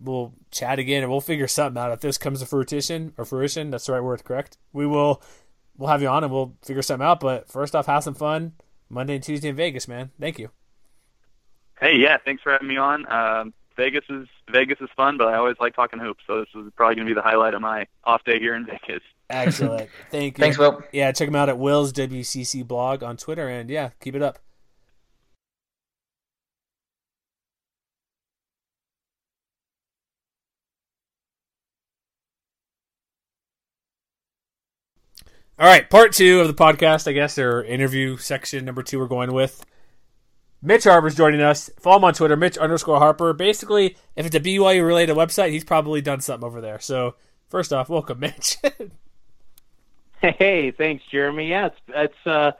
we'll chat again, and we'll figure something out. If this comes to fruition, or fruition, that's the right word, correct? We will, we'll have you on, and we'll figure something out. But first off, have some fun Monday and Tuesday in Vegas, man. Thank you. Hey, yeah, thanks for having me on. Um, Vegas is Vegas is fun, but I always like talking hoops, so this is probably going to be the highlight of my off day here in Vegas. Excellent. Thank you. Thanks, Will. Yeah, check him out at Will's W C C blog on Twitter, and yeah, keep it up. All right, part two of the podcast, I guess, or interview section number two we're going with. Mitch Harper's joining us. Follow him on Twitter, Mitch underscore Harper. Basically, if it's a B Y U-related website, he's probably done something over there. So, first off, welcome, Mitch. Hey, thanks, Jeremy. Yeah, it's, it's uh,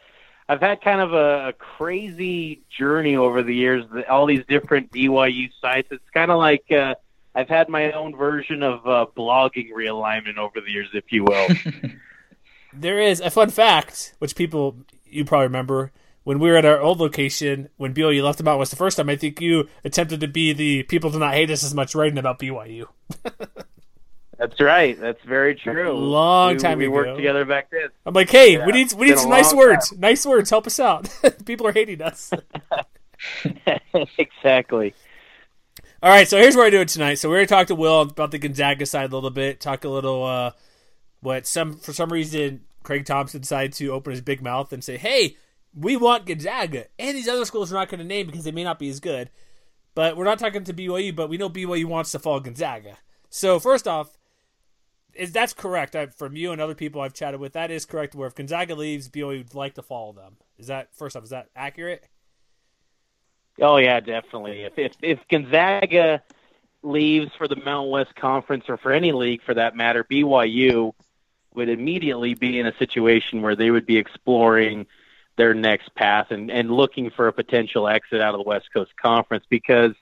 I've had kind of a, a crazy journey over the years, all these different B Y U sites. It's kind of like uh, I've had my own version of uh, blogging realignment over the years, if you will. There is a fun fact, which people, you probably remember, when we were at our old location, when B Y U left them out was the first time, I think you attempted to be the people do not hate us as much writing about B Y U. That's right. That's very true. Long we, time we ago. worked together back then. I'm like, hey, yeah, we need we need some nice words. Time. Nice words. Help us out. People are hating us. Exactly. All right, so here's what we're doing tonight. So we already talked to Will about the Gonzaga side a little bit. Talk a little uh, what some for some reason Craig Thompson decided to open his big mouth and say, hey, we want Gonzaga, and these other schools we're not going to name because they may not be as good. But we're not talking to B Y U, but we know B Y U wants to follow Gonzaga. So first off, is that's correct. I, from you and other people I've chatted with, that is correct, where if Gonzaga leaves, B Y U would like to follow them. Is that first off, is that accurate? Oh, yeah, definitely. If, if, if Gonzaga leaves for the Mountain West Conference or for any league for that matter, B Y U would immediately be in a situation where they would be exploring – their next path and, and looking for a potential exit out of the West Coast Conference because,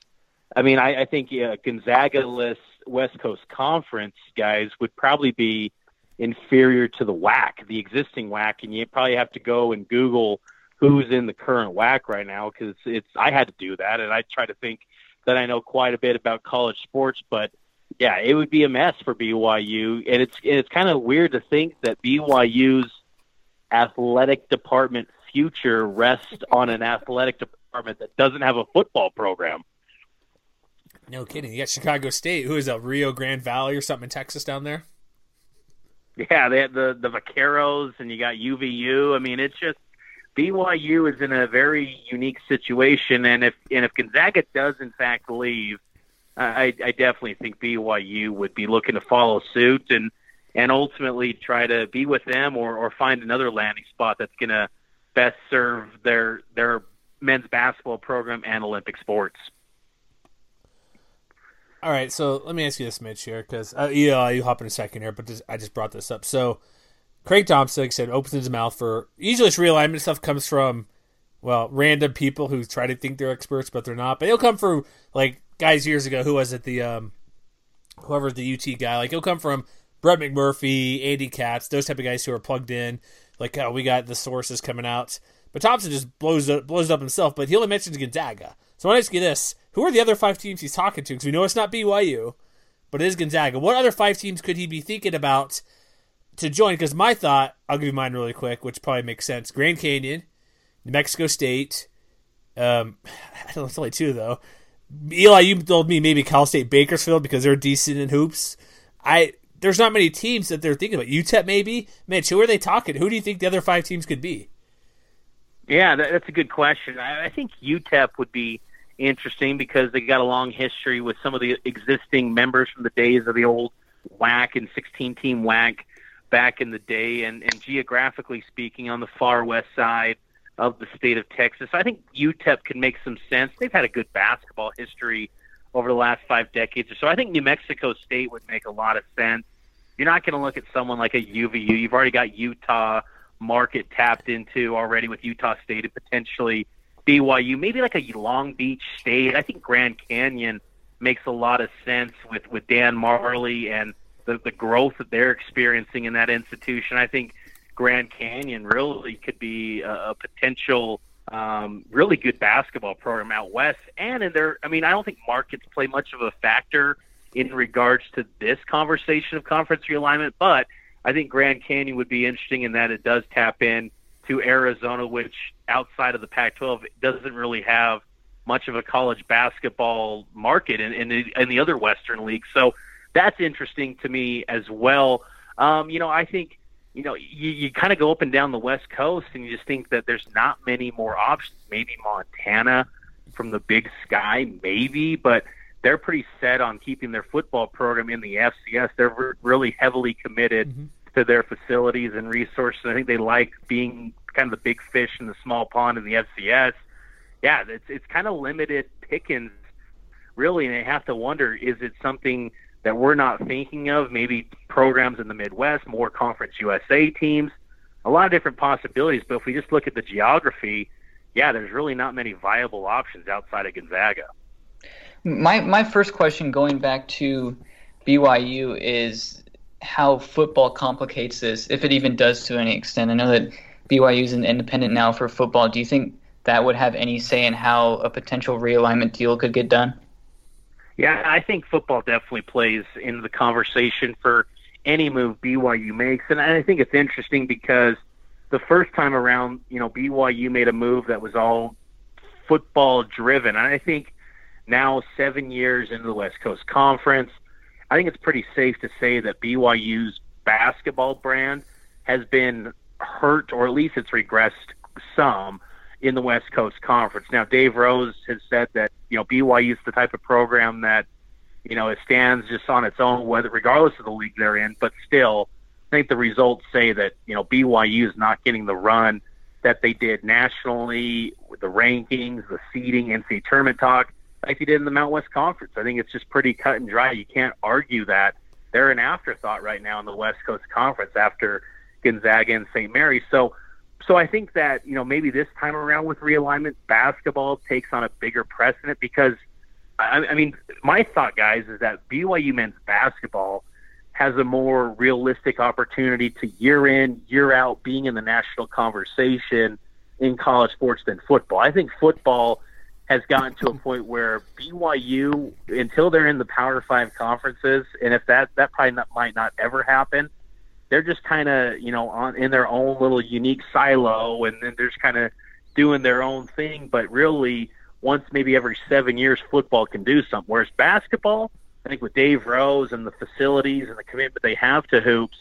I mean, I, I think yeah, Gonzaga-less West Coast Conference guys would probably be inferior to the W A C, the existing W A C, and you probably have to go and Google who's in the current W A C right now because it's, I had to do that, and I try to think that I know quite a bit about college sports, but, yeah, it would be a mess for B Y U, and it's, and it's kind of weird to think that B Y U's athletic department future rests on an athletic department that doesn't have a football program. No kidding. You got Chicago State, who is a Rio Grande Valley or something in Texas down there. Yeah, they had the, the Vaqueros, and you got U V U. I mean, it's just B Y U is in a very unique situation, and if and if Gonzaga does in fact leave, I, I definitely think B Y U would be looking to follow suit and and ultimately try to be with them or, or find another landing spot that's going to best serve their their men's basketball program and Olympic sports. All right, so let me ask you this, Mitch, here, because uh, you, know, you hop in a second here, but this, I just brought this up. So Craig Thompson, like I said, opens his mouth for – usually this realignment stuff comes from, well, random people who try to think they're experts, but they're not. But he'll come from, like, guys years ago, who was it, the um, – whoever's the U T guy. Like, he'll come from Brett McMurphy, Andy Katz, those type of guys who are plugged in. Like, oh, we got the sources coming out. But Thompson just blows up, blows up himself, but he only mentions Gonzaga. So I want to ask you this. Who are the other five teams he's talking to? Because we know it's not B Y U, but it is Gonzaga. What other five teams could he be thinking about to join? Because my thought, I'll give you mine really quick, which probably makes sense. Grand Canyon, New Mexico State. Um, I don't know, it's only two, though. Eli, you told me maybe Cal State Bakersfield because they're decent in hoops. I There's not many teams that they're thinking about. U T E P maybe? Mitch, who are they talking? Who do you think the other five teams could be? Yeah, that, that's a good question. I, I think U T E P would be interesting because they got a long history with some of the existing members from the days of the old W A C and sixteen-team W A C back in the day, and, and geographically speaking, on the far west side of the state of Texas. I think U T E P can make some sense. They've had a good basketball history over the last five decades or so. I think New Mexico State would make a lot of sense. You're not going to look at someone like a U V U. You've already got Utah market tapped into already with Utah State and potentially B Y U, maybe like a Long Beach State. I think Grand Canyon makes a lot of sense with, with Dan Majerle and the, the growth that they're experiencing in that institution. I think Grand Canyon really could be a, a potential um, really good basketball program out west. And in their, I mean, I don't think markets play much of a factor in regards to this conversation of conference realignment, but I think Grand Canyon would be interesting in that it does tap in to Arizona, which outside of the Pac twelve doesn't really have much of a college basketball market in, in, the, in the other Western leagues. So that's interesting to me as well. Um, you know, I think, you know, you, you kind of go up and down the West Coast and you just think that there's not many more options. Maybe Montana from the Big Sky, maybe, but they're pretty set on keeping their football program in the F C S. They're really heavily committed mm-hmm. to their facilities and resources. I think they like being kind of the big fish in the small pond in the F C S. Yeah, it's it's kind of limited pickings, really, and I have to wonder, is it something that we're not thinking of? Maybe programs in the Midwest, more Conference U S A teams, a lot of different possibilities. But if we just look at the geography, yeah, there's really not many viable options outside of Gonzaga. My my first question going back to B Y U is how football complicates this, if it even does to any extent. I know that B Y U is an independent now for football. Do you think that would have any say in how a potential realignment deal could get done? Yeah, I think football definitely plays into the conversation for any move B Y U makes. And I think it's interesting because the first time around, you know, B Y U made a move that was all football driven. And I think now seven years into the West Coast Conference, I think it's pretty safe to say that B Y U's basketball brand has been hurt, or at least it's regressed some in the West Coast Conference. Now, Dave Rose has said that, you know, B Y U's the type of program that, you know, it stands just on its own, whether regardless of the league they're in. But still, I think the results say that, you know, B Y U is not getting the run that they did nationally with the rankings, the seeding, N C A A tournament talk, like they did in the Mountain West Conference. I think it's just pretty cut and dry. You can't argue that. They're an afterthought right now in the West Coast Conference after Gonzaga and Saint Mary's. So so I think that, you know, maybe this time around with realignment, basketball takes on a bigger precedent because, I, I mean, my thought, guys, is that B Y U men's basketball has a more realistic opportunity to year in, year out, being in the national conversation in college sports than football. I think football has gotten to a point where B Y U, until they're in the Power Five conferences, and if that that probably not, might not ever happen, they're just kind of, you know, on in their own little unique silo, and then they're just kind of doing their own thing. But really, once maybe every seven years, football can do something. Whereas basketball, I think with Dave Rose and the facilities and the commitment they have to hoops,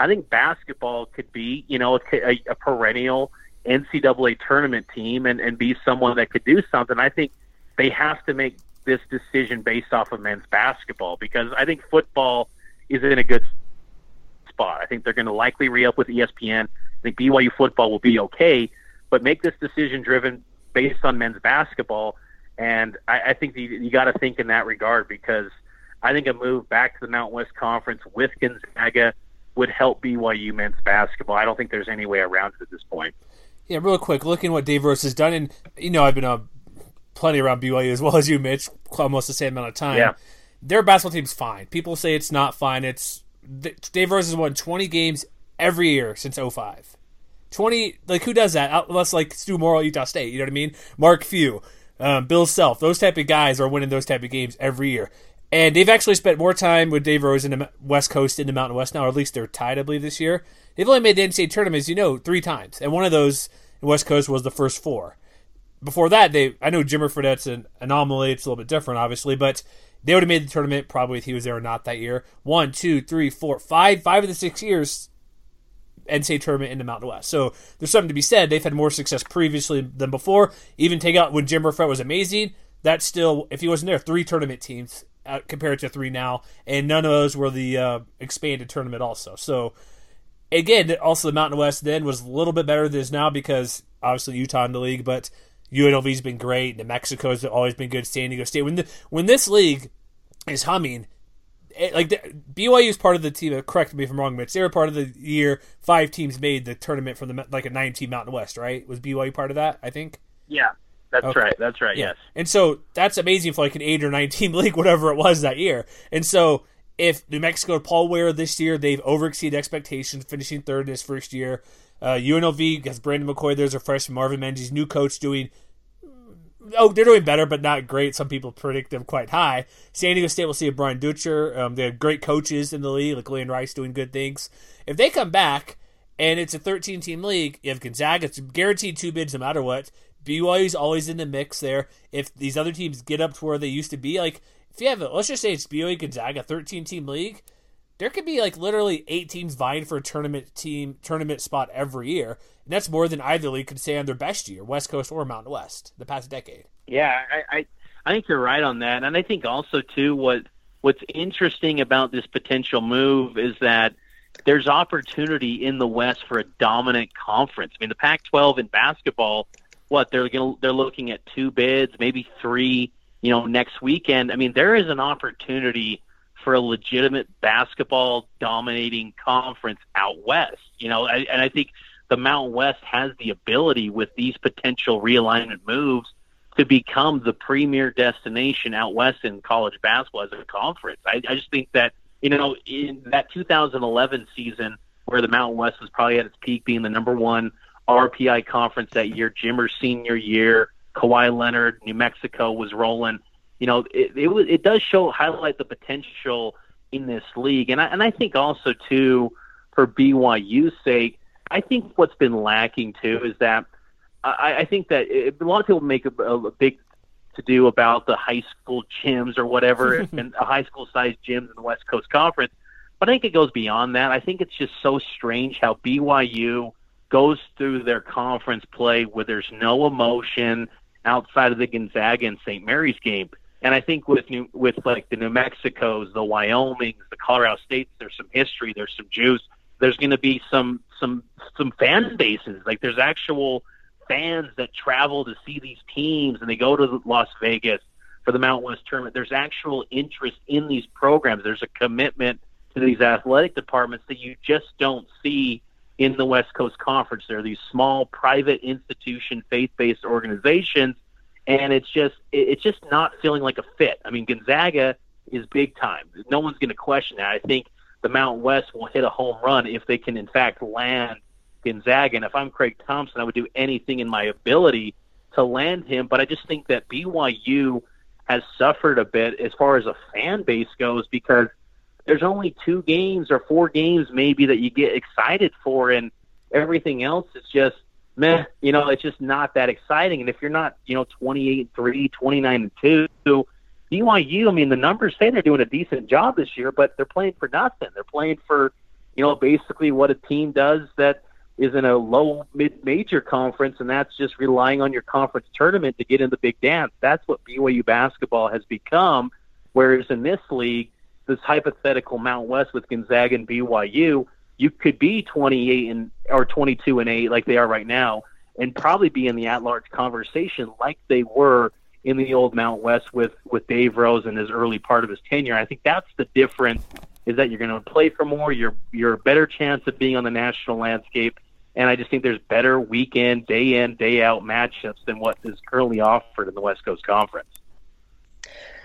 I think basketball could be, you know, a, a perennial N C A A tournament team and, and be someone that could do something. I think they have to make this decision based off of men's basketball because I think football is in a good spot. I think they're going to likely re-up with E S P N. I think B Y U football will be okay, but make this decision driven based on men's basketball. And I, I think you, you got to think in that regard because I think a move back to the Mountain West Conference with Gonzaga would help B Y U men's basketball. I don't think there's any way around it at this point. Yeah, real quick, looking at what Dave Rose has done, and you know I've been uh, plenty around B Y U as well as you, Mitch, almost the same amount of time. Yeah. Their basketball team's fine. People say it's not fine. It's Dave Rose has won twenty games every year since oh five. twenty, like who does that? Unless like Stu Morrill, Utah State, you know what I mean? Mark Few, um, Bill Self, those type of guys are winning those type of games every year. And they've actually spent more time with Dave Rose in the West Coast, in the Mountain West now, or at least they're tied, I believe, this year. They've only made the N C double A tournament, as you know, three times. And one of those in West Coast was the first four. Before that, they I know Jimmer Fredette's an anomaly. It's a little bit different, obviously, but they would have made the tournament probably if he was there or not that year. One, two, three, four, five, five of the six years N C double A tournament in the Mountain West. So there's something to be said. They've had more success previously than before. Even take out when Jimmer Fredette was amazing, that's still, if he wasn't there, three tournament teams compared to three now, and none of those were the uh, expanded tournament also. So, again, also the Mountain West then was a little bit better than it is now because, obviously, Utah in the league, but U N L V's been great. New Mexico's always been good. San Diego State. When the, when this league is humming, it, like the, B Y U's part of the team, correct me if I'm wrong, Mitch, they were part of the year five teams made the tournament from the like a nine-team Mountain West, right? Was B Y U part of that, I think? Yeah. That's okay. right. That's right. Yeah. Yes. And so that's amazing for like an eight or nine team league, whatever it was that year. And so if New Mexico, Paul Ware this year, they've overexceeded expectations, finishing third in his first year. Uh, U N L V has Brandon McCoy. There's a freshman, Marvin Menzies, new coach doing. Oh, they're doing better, but not great. Some people predict them quite high. San Diego State will see a Brian Dutcher. Um, they have great coaches in the league, like Leon Rice doing good things. If they come back and it's a thirteen team league, you have Gonzaga. It's guaranteed two bids no matter what. B Y U's always in the mix there. If these other teams get up to where they used to be, like if you have, a, let's just say it's B Y U Gonzaga, thirteen team league, there could be like literally eight teams vying for a tournament team tournament spot every year, and that's more than either league could say on their best year, West Coast or Mountain West, the past decade. Yeah, I I, I think you're right on that, and I think also too what what's interesting about this potential move is that there's opportunity in the West for a dominant conference. I mean, the Pac twelve in basketball. What they're gonna, they're looking at two bids, maybe three, you know, next weekend. I mean, there is an opportunity for a legitimate basketball dominating conference out west, you know, I, and I think the Mountain West has the ability with these potential realignment moves to become the premier destination out west in college basketball as a conference. I, I just think that, you know, in that two thousand eleven season where the Mountain West was probably at its peak, being the number one R P I conference that year, Jimmer's senior year, Kawhi Leonard, New Mexico was rolling. You know, it it, it does show highlight the potential in this league, and I and I think also too for B Y U's sake, I think what's been lacking too is that I, I think that it, a lot of people make a, a big to do about the high school gyms or whatever, and a high school sized gyms in the West Coast Conference, but I think it goes beyond that. I think it's just so strange how B Y U goes through their conference play where there's no emotion outside of the Gonzaga and Saint Mary's game. And I think with New, with like the New Mexicos, the Wyomings, the Colorado States, there's some history, there's some juice, there's going to be some some some fan bases. Like there's actual fans that travel to see these teams and they go to Las Vegas for the Mountain West tournament. There's actual interest in these programs. There's a commitment to these athletic departments that you just don't see in the West Coast Conference. There are these small private institution, faith-based organizations, and it's just it's just not feeling like a fit. I mean, Gonzaga is big time. No one's going to question that. I think the Mountain West will hit a home run if they can, in fact, land Gonzaga. And if I'm Craig Thompson, I would do anything in my ability to land him. But I just think that B Y U has suffered a bit as far as a fan base goes because there's only two games or four games maybe that you get excited for, and everything else is just meh. You know, it's just not that exciting. And if you're not, you know, twenty-eight and three, twenty-nine and two, B Y U, I mean, the numbers say they're doing a decent job this year, but they're playing for nothing. They're playing for, you know, basically what a team does that is in a low mid-major conference, and that's just relying on your conference tournament to get in the big dance. That's what B Y U basketball has become, whereas in this league, this hypothetical Mountain West with Gonzaga and B Y U, you could be twenty-eight and or twenty-two and eight like they are right now, and probably be in the at-large conversation like they were in the old Mount West with, with Dave Rose in his early part of his tenure. I think that's the difference, is that you're going to play for more, you're, you're a better chance of being on the national landscape, and I just think there's better weekend, day-in, day-out matchups than what is currently offered in the West Coast Conference.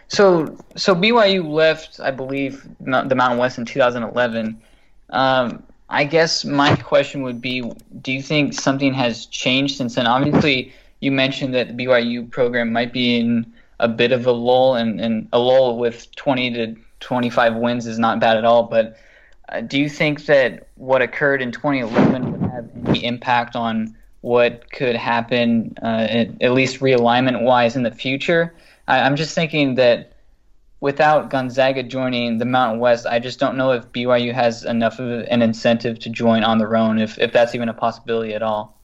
So so B Y U left, I believe, the Mountain West in two thousand eleven. Um, I guess my question would be, do you think something has changed since then? Obviously, you mentioned that the B Y U program might be in a bit of a lull, and, and a lull with twenty to twenty-five wins is not bad at all. But uh, do you think that what occurred in twenty eleven would have any impact on what could happen, uh, at, at least realignment-wise, in the future? I'm just thinking that without Gonzaga joining the Mountain West, I just don't know if B Y U has enough of an incentive to join on their own, if, if that's even a possibility at all.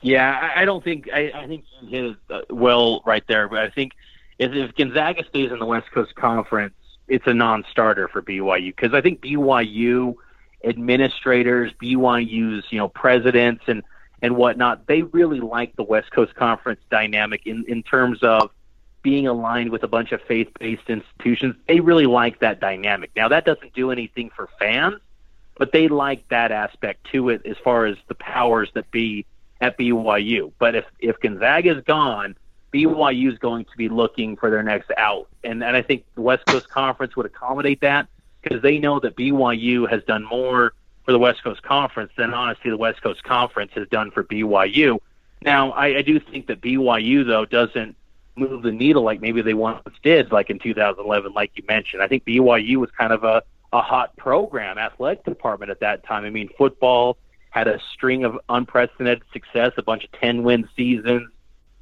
Yeah, I don't think – I think you hit it well right there. But I think if, if Gonzaga stays in the West Coast Conference, it's a non-starter for B Y U, because I think B Y U administrators, B Y U's, you know, presidents and, and whatnot, they really like the West Coast Conference dynamic in, in terms of being aligned with a bunch of faith-based institutions. They really like that dynamic. Now, that doesn't do anything for fans, but they like that aspect to it as far as the powers that be at B Y U. But if, if Gonzaga is gone, B Y U is going to be looking for their next out. And, and I think the West Coast Conference would accommodate that, because they know that B Y U has done more for the West Coast Conference than, honestly, the West Coast Conference has done for B Y U. Now, I, I do think that B Y U, though, doesn't move the needle like maybe they once did, like in two thousand eleven, like you mentioned. I think B Y U was kind of a, a hot program, athletic department at that time. I mean, football had a string of unprecedented success, a bunch of ten-win seasons.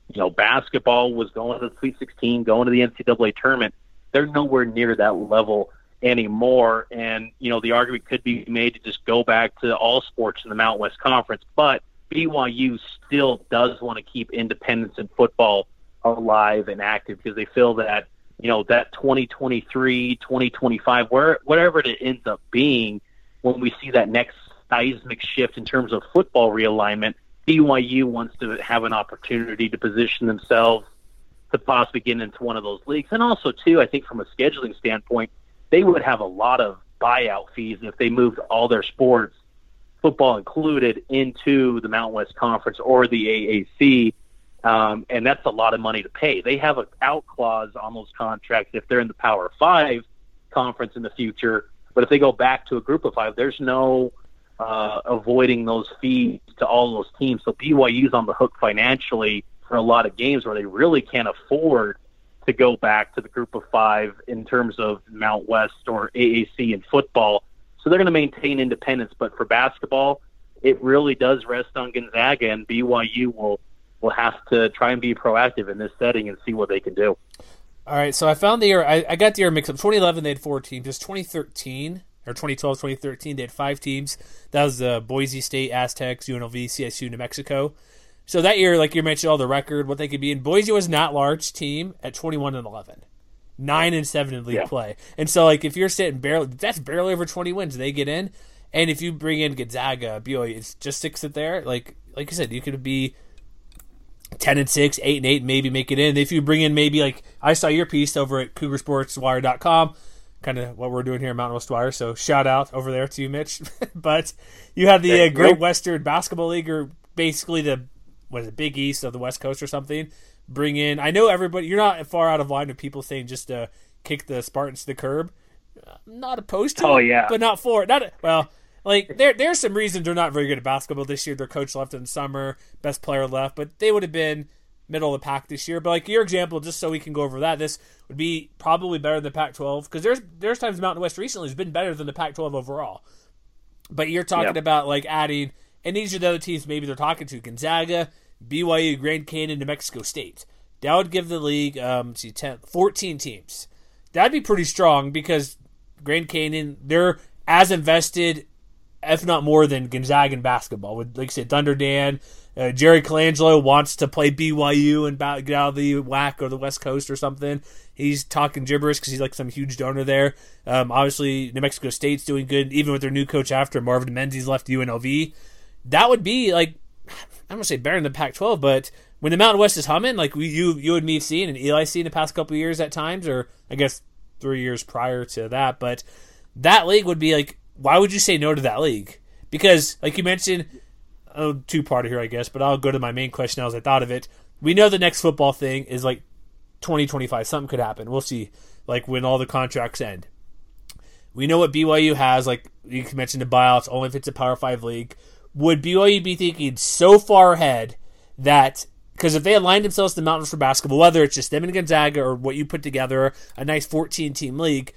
You know, basketball was going to the Sweet sixteen, going to the N C double A tournament. They're nowhere near that level anymore, and, you know, the argument could be made to just go back to all sports in the Mountain West Conference, but B Y U still does want to keep independence in football alive and active, because they feel that, you know, that twenty twenty-three, twenty twenty-five, where, whatever it ends up being, when we see that next seismic shift in terms of football realignment, B Y U wants to have an opportunity to position themselves to possibly get into one of those leagues. And also, too, I think from a scheduling standpoint, they would have a lot of buyout fees if they moved all their sports, football included, into the Mountain West Conference or the A A C. Um, and that's a lot of money to pay. They have an out clause on those contracts if they're in the Power Five conference in the future. But if they go back to a group of five, there's no uh, avoiding those fees to all those teams. So B Y U's on the hook financially for a lot of games where they really can't afford to go back to the group of five in terms of Mount West or A A C in football. So they're going to maintain independence. But for basketball, it really does rest on Gonzaga, and B Y U will will have to try and be proactive in this setting and see what they can do. All right, so I found the year I, – I got the year mixed up. twenty eleven, they had four teams. It's twenty thirteen – or twenty twelve, twenty thirteen, they had five teams. That was the uh, Boise State, Aztecs, U N L V, C S U, New Mexico. So that year, like you mentioned, all the record, what they could be in. Boise was not large team at twenty-one and eleven, nine and seven in league yeah. play. And so, like, if you're sitting barely – that's barely over twenty wins. They get in. And if you bring in Gonzaga, B Y U, it's just six at there. Like, like I said, you could be – ten and six, eight and eight, maybe make it in. If you bring in maybe, like, I saw your piece over at cougar sports wire dot com, kind of what we're doing here at Mountain West Wire, so shout out over there to you, Mitch. But you have the uh, Great Western Basketball League, or basically the, what is it, Big East of the West Coast or something. Bring in, I know everybody, you're not far out of line with people saying just to kick the Spartans to the curb. I'm not opposed to oh, it, yeah. but not for it. Not, well, Like, there, there's some reasons they're not very good at basketball this year. Their coach left in the summer, best player left, but they would have been middle of the pack this year. But, like, your example, just so we can go over that, this would be probably better than the Pac twelve, because there's there's times Mountain West recently has been better than the Pac twelve overall. But you're talking yep. about, like, adding, and these are the other teams maybe they're talking to, Gonzaga, B Y U, Grand Canyon, New Mexico State. That would give the league, um, see, ten, fourteen teams. That'd be pretty strong, because Grand Canyon, they're as invested, if not more than Gonzaga in basketball. With, like I said, Thunder Dan, uh, Jerry Colangelo wants to play B Y U and get out of the W A C or the West Coast or something. He's talking gibberish because he's like some huge donor there. Um, obviously, New Mexico State's doing good, even with their new coach after Marvin Menzies left U N L V. That would be, like, I'm going to say better than the Pac twelve, but when the Mountain West is humming, like we, you you and me have seen, and Eli seen the past couple of years at times, or I guess three years prior to that, but that league would be like, why would you say no to that league? Because, like you mentioned, oh, two-parter here, I guess, but I'll go to my main question now as I thought of it. We know the next football thing is like twenty twenty-five. Something could happen. We'll see, like, when all the contracts end. We know what B Y U has, like you mentioned, the buyouts, only if it's a Power five league. Would B Y U be thinking so far ahead that, because if they align themselves to the mountains for basketball, whether it's just them and Gonzaga or what you put together, a nice fourteen-team league,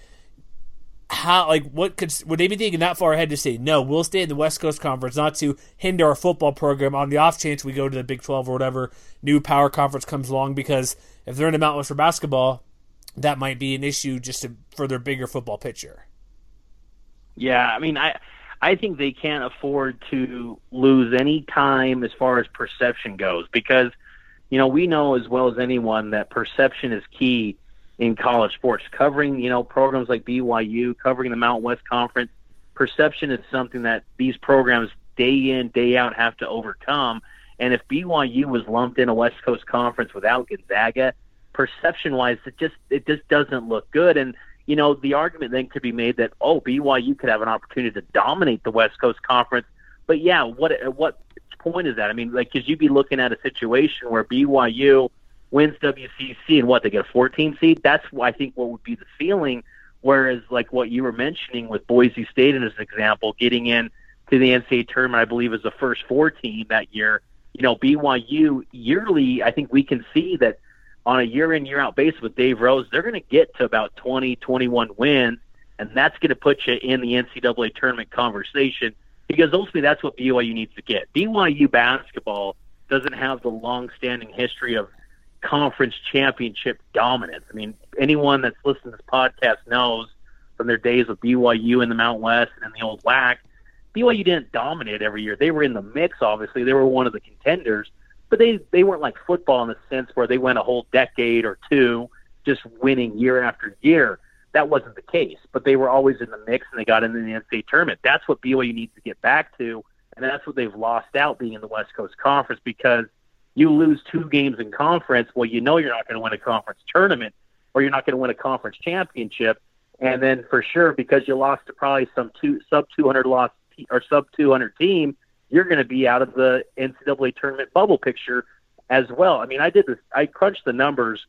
how, like, what could, would they be thinking that far ahead to say, no, we'll stay in the West Coast Conference, not to hinder our football program on the off chance we go to the Big twelve or whatever new power conference comes along? Because if they're in the Mountain West for basketball, that might be an issue just to, for their bigger football picture. Yeah, I mean, I I think they can't afford to lose any time as far as perception goes, because, you know, we know as well as anyone that perception is key in college sports. Covering, you know, programs like B Y U, covering the Mountain West Conference, perception is something that these programs day in, day out have to overcome. And if B Y U was lumped in a West Coast Conference without Gonzaga, perception-wise, it just it just doesn't look good. And you know, the argument then could be made that, oh, B Y U could have an opportunity to dominate the West Coast Conference. But, yeah, what at what point is that? I mean, like, because you'd be looking at a situation where B Y U wins W C C and, what, they get a fourteen seed? That's, I think, what would be the feeling, whereas, like, what you were mentioning with Boise State as an example, getting in to the N C double A tournament, I believe, as the first four team that year. You know, B Y U yearly, I think we can see that, on a year-in, year-out basis with Dave Rose, they're going to get to about twenty, twenty-one wins, and that's going to put you in the N C double A tournament conversation, because ultimately that's what B Y U needs to get. B Y U basketball doesn't have the long-standing history of conference championship dominance. I mean, anyone that's listened to this podcast knows from their days with B Y U in the Mountain West and the old W A C, B Y U didn't dominate every year. They were in the mix, obviously. They were one of the contenders. But they, they weren't like football in the sense where they went a whole decade or two just winning year after year. That wasn't the case. But they were always in the mix, and they got into the N C double A tournament. That's what B Y U needs to get back to, and that's what they've lost out being in the West Coast Conference, because you lose two games in conference, well, you know you're not going to win a conference tournament, or you're not going to win a conference championship. And then for sure, because you lost to probably some two, sub two hundred loss or sub two hundred team, you're going to be out of the N C double A tournament bubble picture as well. I mean, I did this. I crunched the numbers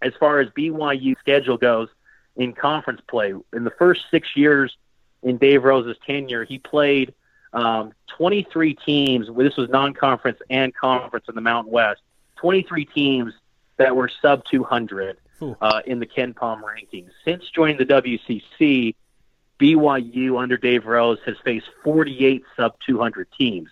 as far as B Y U schedule goes in conference play. In the first six years in Dave Rose's tenure, he played um, twenty-three teams. This was non-conference and conference in the Mountain West. twenty-three teams that were sub two hundred uh, in the Ken Palm rankings. Since joining the W C C, B Y U under Dave Rose has faced forty-eight sub two hundred teams.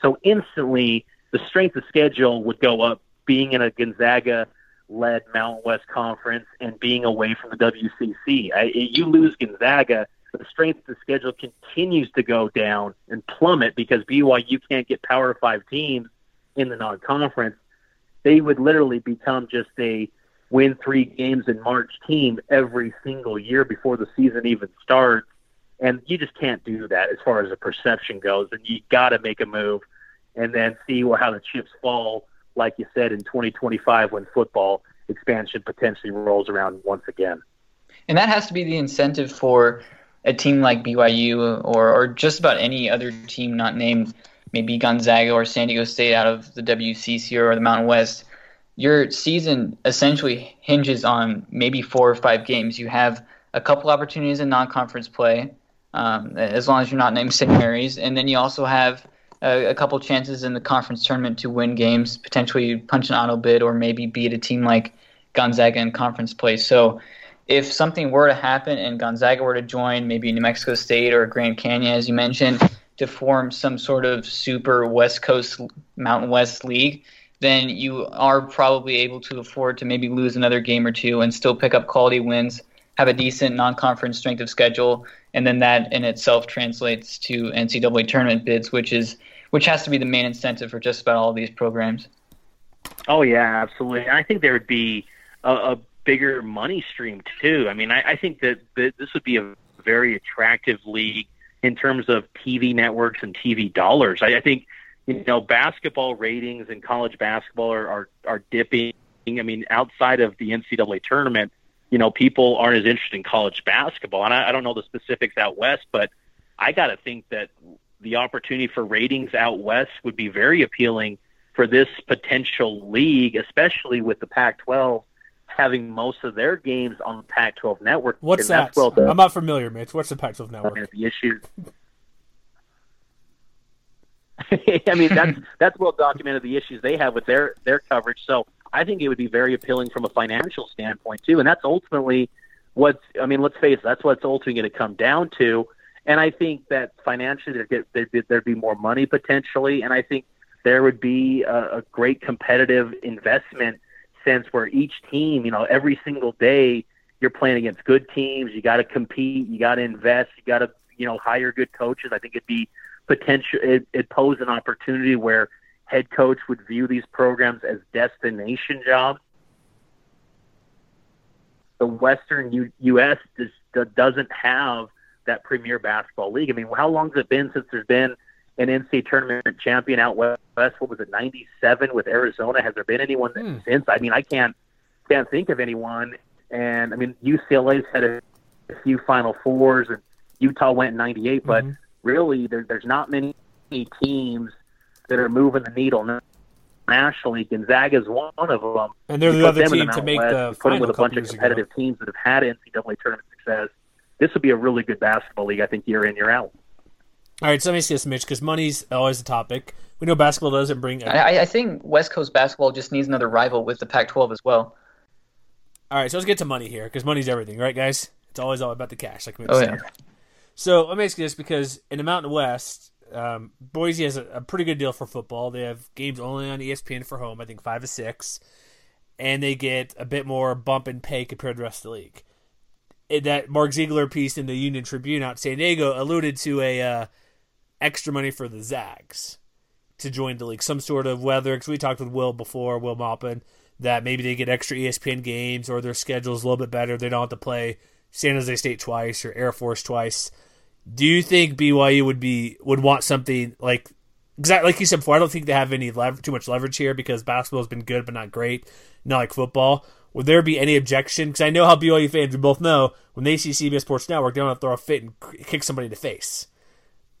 So instantly, the strength of schedule would go up being in a Gonzaga-led Mountain West Conference and being away from the W C C. I, you lose Gonzaga, the strength of schedule continues to go down and plummet because B Y U can't get Power five teams in the non-conference. They would literally become just a win three games in March team every single year before the season even starts. And you just can't do that as far as the perception goes. And you got to make a move and then see how the chips fall, like you said, in twenty twenty-five when football expansion potentially rolls around once again. And that has to be the incentive for a team like B Y U or, or just about any other team not named maybe Gonzaga or San Diego State out of the W C C or the Mountain West. Your season essentially hinges on maybe four or five games. You have a couple opportunities in non-conference play, um, as long as you're not named Saint Mary's, and then you also have a, a couple chances in the conference tournament to win games, potentially punch an auto bid or maybe beat a team like Gonzaga in conference play. So if something were to happen and Gonzaga were to join maybe New Mexico State or Grand Canyon, as you mentioned, to form some sort of super West Coast Mountain West league, then you are probably able to afford to maybe lose another game or two and still pick up quality wins, have a decent non-conference strength of schedule, and then that in itself translates to N C double A tournament bids, which is which has to be the main incentive for just about all these programs. Oh, yeah, absolutely. I think there would be a, a bigger money stream, too. I mean, I, I think that, that this would be a very attractive league in terms of T V networks and T V dollars. I, I think you know, basketball ratings in college basketball are, are, are dipping. I mean, outside of the N C double A tournament, you know, people aren't as interested in college basketball. And I, I don't know the specifics out west, but I got to think that the opportunity for ratings out west would be very appealing for this potential league, especially with the Pac twelve having most of their games on the Pac twelve network. What's that? The, I'm not familiar, Mitch. What's the Pac twelve network? The issue. I mean, that's that's well documented, the issues they have with their, their coverage. So I think it would be very appealing from a financial standpoint too. And that's ultimately what, I mean, let's face it, that's what it's ultimately going to come down to. And I think that financially there'd, get, there'd, be, there'd be more money potentially. And I think there would be a, a great competitive investment sense where each team, you know, every single day you're playing against good teams. You got to compete. You got to invest. You got to, you know, hire good coaches. I think it'd be potential. It, it poses an opportunity where head coach would view these programs as destination jobs. The Western U- U.S. just uh, doesn't have that premier basketball league. I mean, how long has it been since there's been an N C double A tournament champion out west? What was it, ninety-seven with Arizona? Has there been anyone hmm. since? I mean, I can't can't think of anyone. And I mean, U C L A's had a, a few Final Fours, and Utah went in ninety-eight. But mm-hmm. really, there, there's not many teams that are moving the needle nationally. Gonzaga's one of them, and they're the other team to make the final. With a bunch of competitive teams that have had N C double A tournament success, this would be a really good basketball league, I think, year in, year out. All right, so let me see this, Mitch, because money's always a topic. We know basketball doesn't bring – I, I think West Coast basketball just needs another rival with the Pac twelve as well. All right, so let's get to money here, because money's everything, right, guys? It's always all about the cash, like we oh, yeah. So let me ask you this, because in the Mountain West, um, Boise has a, a pretty good deal for football. They have games only on E S P N for home, I think five or six, and they get a bit more bump in pay compared to the rest of the league. That Mark Ziegler piece in the Union Tribune out in San Diego alluded to a uh, extra money for the Zags to join the league, some sort of weather, because we talked with Will before, Will Maupin, that maybe they get extra E S P N games or their schedule's a little bit better. They don't have to play San Jose State twice or Air Force twice. Do you think B Y U would be would want something like exactly like you said before? I don't think they have any lever, too much leverage here because basketball has been good but not great, not like football. Would there be any objection? Because I know how B Y U fans, we both know, when they see C B S Sports Network, they don't have to throw a fit and kick somebody in the face.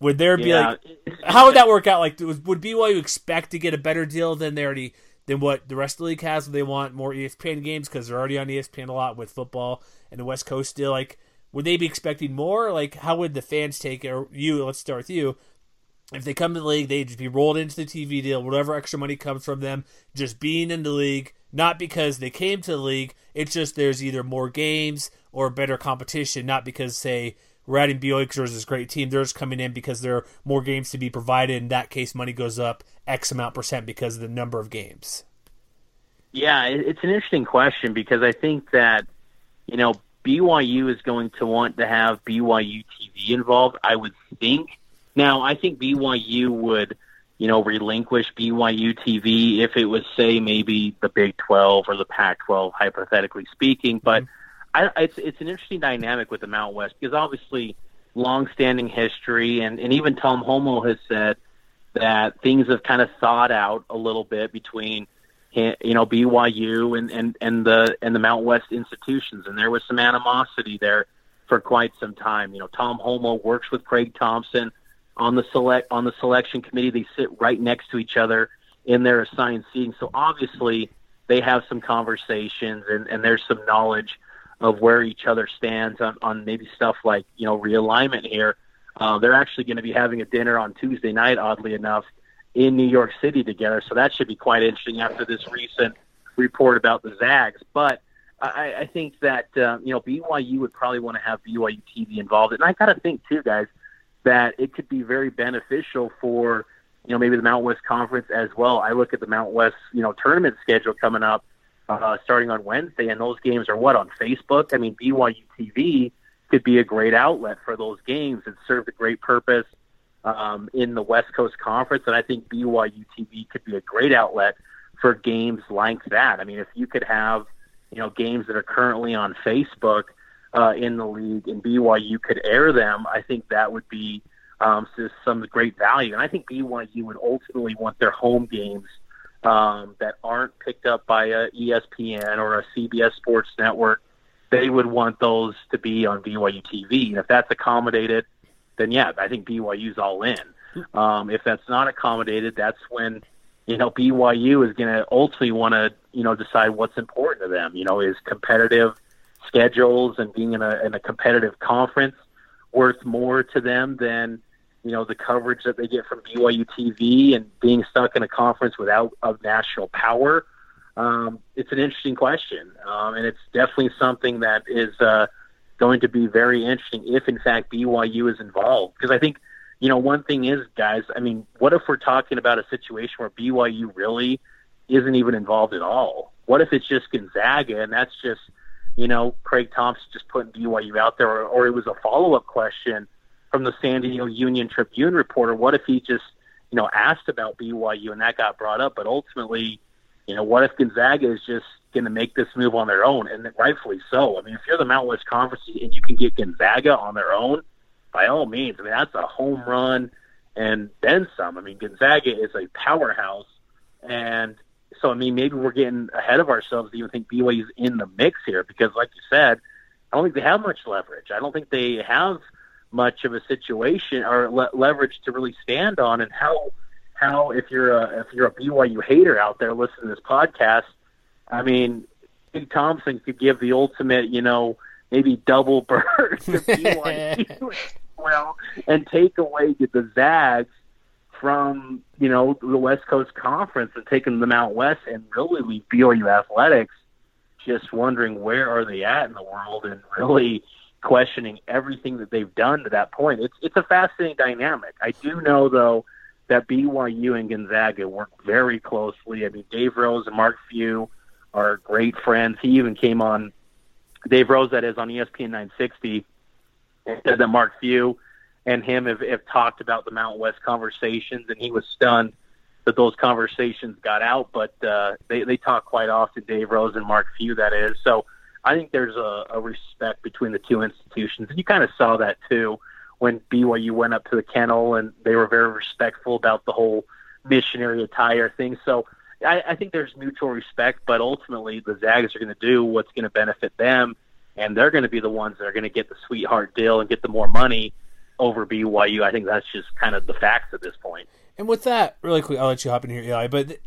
Would there be yeah. like, how would that work out? Like, would B Y U expect to get a better deal than they already than what the rest of the league has? Would they want more E S P N games because they're already on E S P N a lot with football and the West Coast deal? Like, would they be expecting more? Like, how would the fans take it? Or you, let's start with you. If they come to the league, they'd just be rolled into the T V deal, whatever extra money comes from them, just being in the league, not because they came to the league, it's just there's either more games or better competition, not because, say, we're adding B Y U because there's this great team, they're just coming in because there are more games to be provided. In that case, money goes up X amount percent because of the number of games. Yeah, it's an interesting question because I think that, you know, B Y U is going to want to have B Y U T V involved, I would think. Now, I think B Y U would, you know, relinquish B Y U T V if it was, say, maybe the Big twelve or the Pac twelve, hypothetically speaking. But I, it's it's an interesting dynamic with the Mountain West because obviously longstanding history, and, and even Tom Homo has said that things have kind of thawed out a little bit between, you know, B Y U and, and, and the and the Mountain West institutions, and there was some animosity there for quite some time. You know, Tom Homo works with Craig Thompson on the select on the selection committee. They sit right next to each other in their assigned seating. So obviously they have some conversations and, and there's some knowledge of where each other stands on, on maybe stuff like, you know, realignment here. Uh, they're actually going to be having a dinner on Tuesday night, oddly enough, in New York City together. So that should be quite interesting after this recent report about the Zags. But I, I think that, uh, you know, B Y U would probably want to have B Y U T V involved. And I got to think too, guys, that it could be very beneficial for, you know, maybe the Mountain West Conference as well. I look at the Mountain West, you know, tournament schedule coming up uh, starting on Wednesday, and those games are what, on Facebook? I mean, B Y U T V could be a great outlet for those games and serve a great purpose um, in the West Coast Conference, and I think B Y U T V could be a great outlet for games like that. I mean, if you could have, you know, games that are currently on Facebook, Uh, in the league, and B Y U could air them, I think that would be um, to some great value. And I think B Y U would ultimately want their home games um, that aren't picked up by a E S P N or a C B S Sports Network. They would want those to be on B Y U T V. And if that's accommodated, then yeah, I think B Y U's all in. Um, if that's not accommodated, that's when, you know, B Y U is going to ultimately want to, you know, decide what's important to them. You know, is competitive schedules and being in a, in a competitive conference worth more to them than, you know, the coverage that they get from B Y U T V and being stuck in a conference without of national power? Um, it's an interesting question. Um, and it's definitely something that is uh, going to be very interesting if, in fact, B Y U is involved. Because I think, you know, one thing is, guys, I mean, what if we're talking about a situation where B Y U really isn't even involved at all? What if it's just Gonzaga and that's just, you know, Craig Thompson just putting B Y U out there? Or, or it was a follow-up question from the San Diego Union Tribune reporter. What if he just, you know, asked about B Y U and that got brought up? But ultimately, you know, what if Gonzaga is just going to make this move on their own? And rightfully so. I mean, if you're the Mountain West Conference and you can get Gonzaga on their own, by all means, I mean, that's a home run and then some. I mean, Gonzaga is a powerhouse. And so, I mean, maybe we're getting ahead of ourselves to even think B Y U's in the mix here because, like you said, I don't think they have much leverage. I don't think they have much of a situation or le- leverage to really stand on. And how how if you're a if you're a B Y U hater out there listening to this podcast, I mean, Big Thompson could give the ultimate, you know, maybe double bird to B Y U as well, and take away the Zags from, you know, the West Coast Conference and taking them out west and really leave B Y U athletics just wondering where are they at in the world and really questioning everything that they've done to that point. It's it's a fascinating dynamic. I do know, though, that B Y U and Gonzaga work very closely. I mean, Dave Rose and Mark Few are great friends. He even came on, Dave Rose, that is, on E S P N nine sixty, and said that Mark Few and him have, have talked about the Mountain West conversations, and he was stunned that those conversations got out. But uh, they, they talk quite often, Dave Rose and Mark Few, that is. So I think there's a, a respect between the two institutions. And you kind of saw that, too, when B Y U went up to the Kennel, and they were very respectful about the whole missionary attire thing. So I, I think there's mutual respect, but ultimately the Zags are going to do what's going to benefit them, and they're going to be the ones that are going to get the sweetheart deal and get the more money over B Y U. I think that's just kind of the facts at this point. And with that, really quick, I'll let you hop in here, Eli, but th-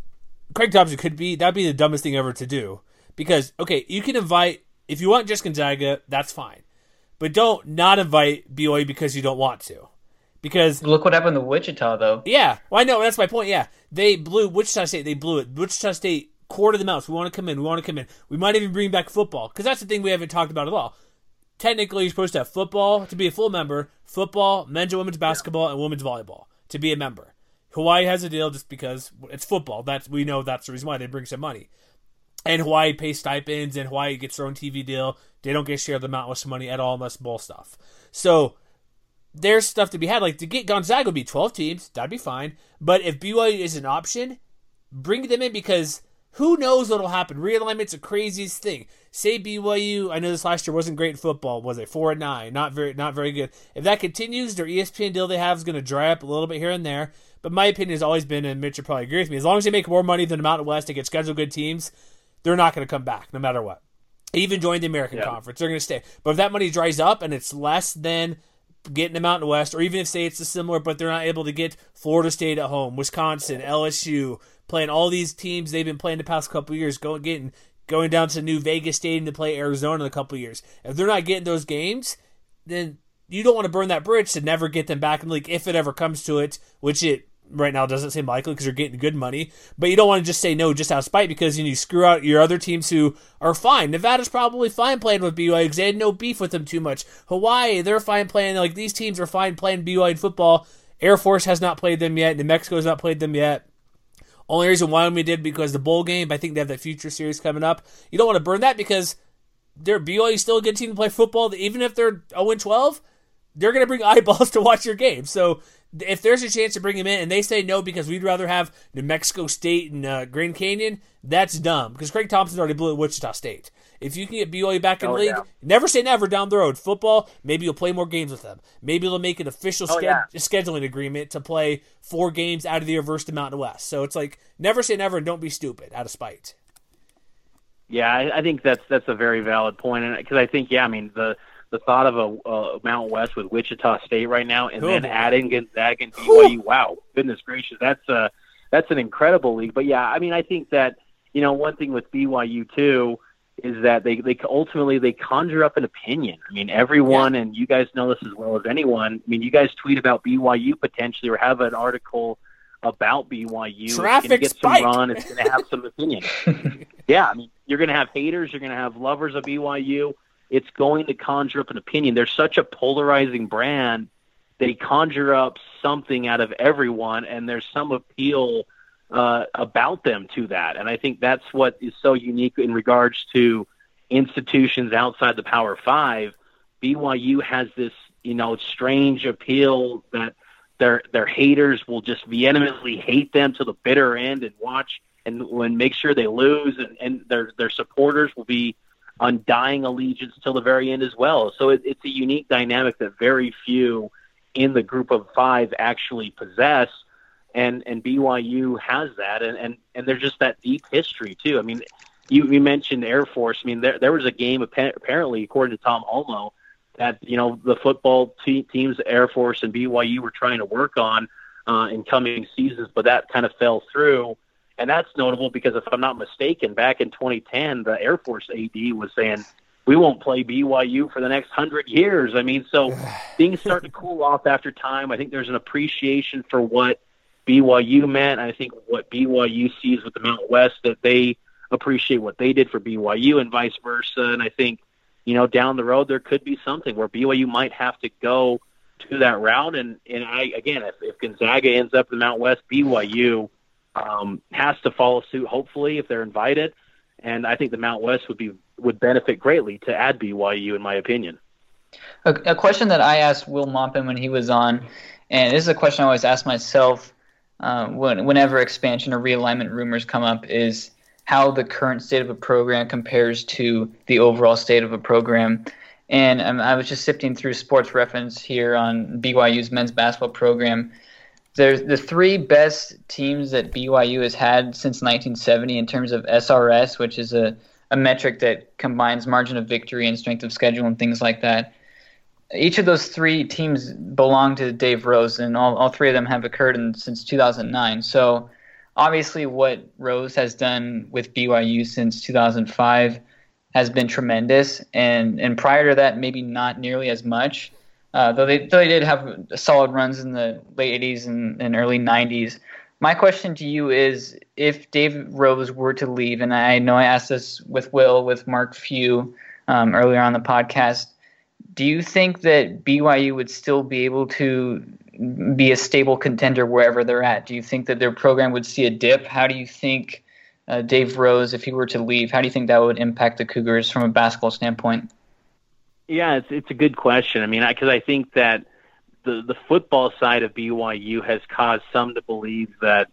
Craig Thompson could be, that'd be the dumbest thing ever to do because, okay, you can invite, if you want just Gonzaga, that's fine. But don't not invite B Y U because you don't want to. Because look what happened to Wichita, though. Yeah. Well, I know. That's my point. Yeah. They blew Wichita State. They blew it. Wichita State quartered them out. So we want to come in. We want to come in. We might even bring back football because that's the thing we haven't talked about at all. Technically, you're supposed to have football to be a full member, football, men's and women's basketball, and women's volleyball to be a member. Hawaii has a deal just because it's football. That's, we know that's the reason why they bring some money. And Hawaii pays stipends, and Hawaii gets their own T V deal. They don't get share of the Mountain West money at all unless bowl stuff. So there's stuff to be had. Like, to get Gonzaga would be twelve teams. That'd be fine. But if B Y U is an option, bring them in because who knows what will happen. Realignment's the craziest thing. Say B Y U, I know this last year wasn't great in football. Was it four and nine? Not very, not very good. If that continues, their E S P N deal they have is going to dry up a little bit here and there. But my opinion has always been, and Mitch will probably agree with me, as long as they make more money than the Mountain West and get scheduled good teams, they're not going to come back no matter what. Even join the American yeah. Conference, they're going to stay. But if that money dries up and it's less than getting the Mountain West, or even if, say, it's similar, but they're not able to get Florida State at home, Wisconsin, L S U, playing all these teams they've been playing the past couple of years, going getting going down to New Vegas Stadium to play Arizona in a couple of years. If they're not getting those games, then you don't want to burn that bridge to never get them back in the league if it ever comes to it, which it right now doesn't seem likely because you're getting good money, but you don't want to just say no just out of spite because you, know, you screw out your other teams who are fine. Nevada's probably fine playing with B Y U because they had no beef with them too much. Hawaii, they're fine playing. Like, these teams are fine playing B Y U in football. Air Force has not played them yet. New Mexico has not played them yet. Only reason Wyoming did because the bowl game, but I think they have that future series coming up. You don't want to burn that because they're B Y U is still a good team to play football. Even if they're oh and twelve, they're going to bring eyeballs to watch your game. So if there's a chance to bring him in and they say no because we'd rather have New Mexico State and uh, Grand Canyon, that's dumb because Craig Thompson already blew at Wichita State. If you can get B Y U back in oh, the league, yeah. never say never down the road. Football, maybe you'll play more games with them. Maybe they'll make an official oh, ske- yeah. scheduling agreement to play four games out of the year versus the Mountain West. So it's like, never say never and don't be stupid out of spite. Yeah, I, I think that's that's a very valid point. And because I think, yeah, I mean, the the thought of a uh, Mountain West with Wichita State right now and cool. then adding Gonzaga and B Y U, wow, goodness gracious, that's uh, that's an incredible league. But, yeah, I mean, I think that, you know, one thing with B Y U, too, is that they, they ultimately they conjure up an opinion. I mean, everyone, yeah. and you guys know this as well as anyone, I mean, you guys tweet about B Y U potentially or have an article about B Y U. Traffic it's gonna get spike. Some run. It's going to have some opinion. yeah, I mean, you're going to have haters. You're going to have lovers of B Y U. It's going to conjure up an opinion. They're such a polarizing brand. They conjure up something out of everyone, and there's some appeal Uh, about them to that. And I think that's what is so unique in regards to institutions outside the Power Five. B Y U has this, you know, strange appeal that their their haters will just vehemently hate them to the bitter end and watch and, and make sure they lose, and, and their their supporters will be undying allegiance till the very end as well. So it, it's a unique dynamic that very few in the group of five actually possess. And and B Y U has that, and, and, and there's just that deep history, too. I mean, you, you mentioned Air Force. I mean, there there was a game, apparently, according to Tom Olmo, that, you know, the football te- teams, Air Force and B Y U, were trying to work on uh, in coming seasons, but that kind of fell through. And that's notable because, if I'm not mistaken, back in twenty ten, the Air Force A D was saying, we won't play B Y U for the next hundred years. I mean, so things start to cool off after time. I think there's an appreciation for what B Y U meant. I think what B Y U sees with the Mountain West, that they appreciate what they did for B Y U and vice versa. And I think, you know, down the road, there could be something where B Y U might have to go to that route. And, and I, again, if, if Gonzaga ends up in the Mountain West, B Y U um, has to follow suit, hopefully, if they're invited. And I think the Mountain West would be, would benefit greatly to add B Y U, in my opinion. A, a question that I asked Will Maupin when he was on, and this is a question I always ask myself, Uh, when, whenever expansion or realignment rumors come up, is how the current state of a program compares to the overall state of a program. And um, I was just sifting through Sports Reference here on B Y U's men's basketball program. There's the three best teams that B Y U has had since nineteen seventy in terms of S R S, which is a, a metric that combines margin of victory and strength of schedule and things like that. Each of those three teams belong to Dave Rose, and all, all three of them have occurred in, since two thousand nine. So obviously what Rose has done with B Y U since two thousand five has been tremendous, and, and prior to that, maybe not nearly as much, uh, though, they, though they did have solid runs in the late eighties and, and early nineties. My question to you is, if Dave Rose were to leave, and I know I asked this with Will, with Mark Few um, earlier on the podcast, do you think that B Y U would still be able to be a stable contender wherever they're at? Do you think that their program would see a dip? How do you think uh, Dave Rose, if he were to leave, how do you think that would impact the Cougars from a basketball standpoint? Yeah, it's it's a good question. I mean, because I, I think that the, the football side of B Y U has caused some to believe that,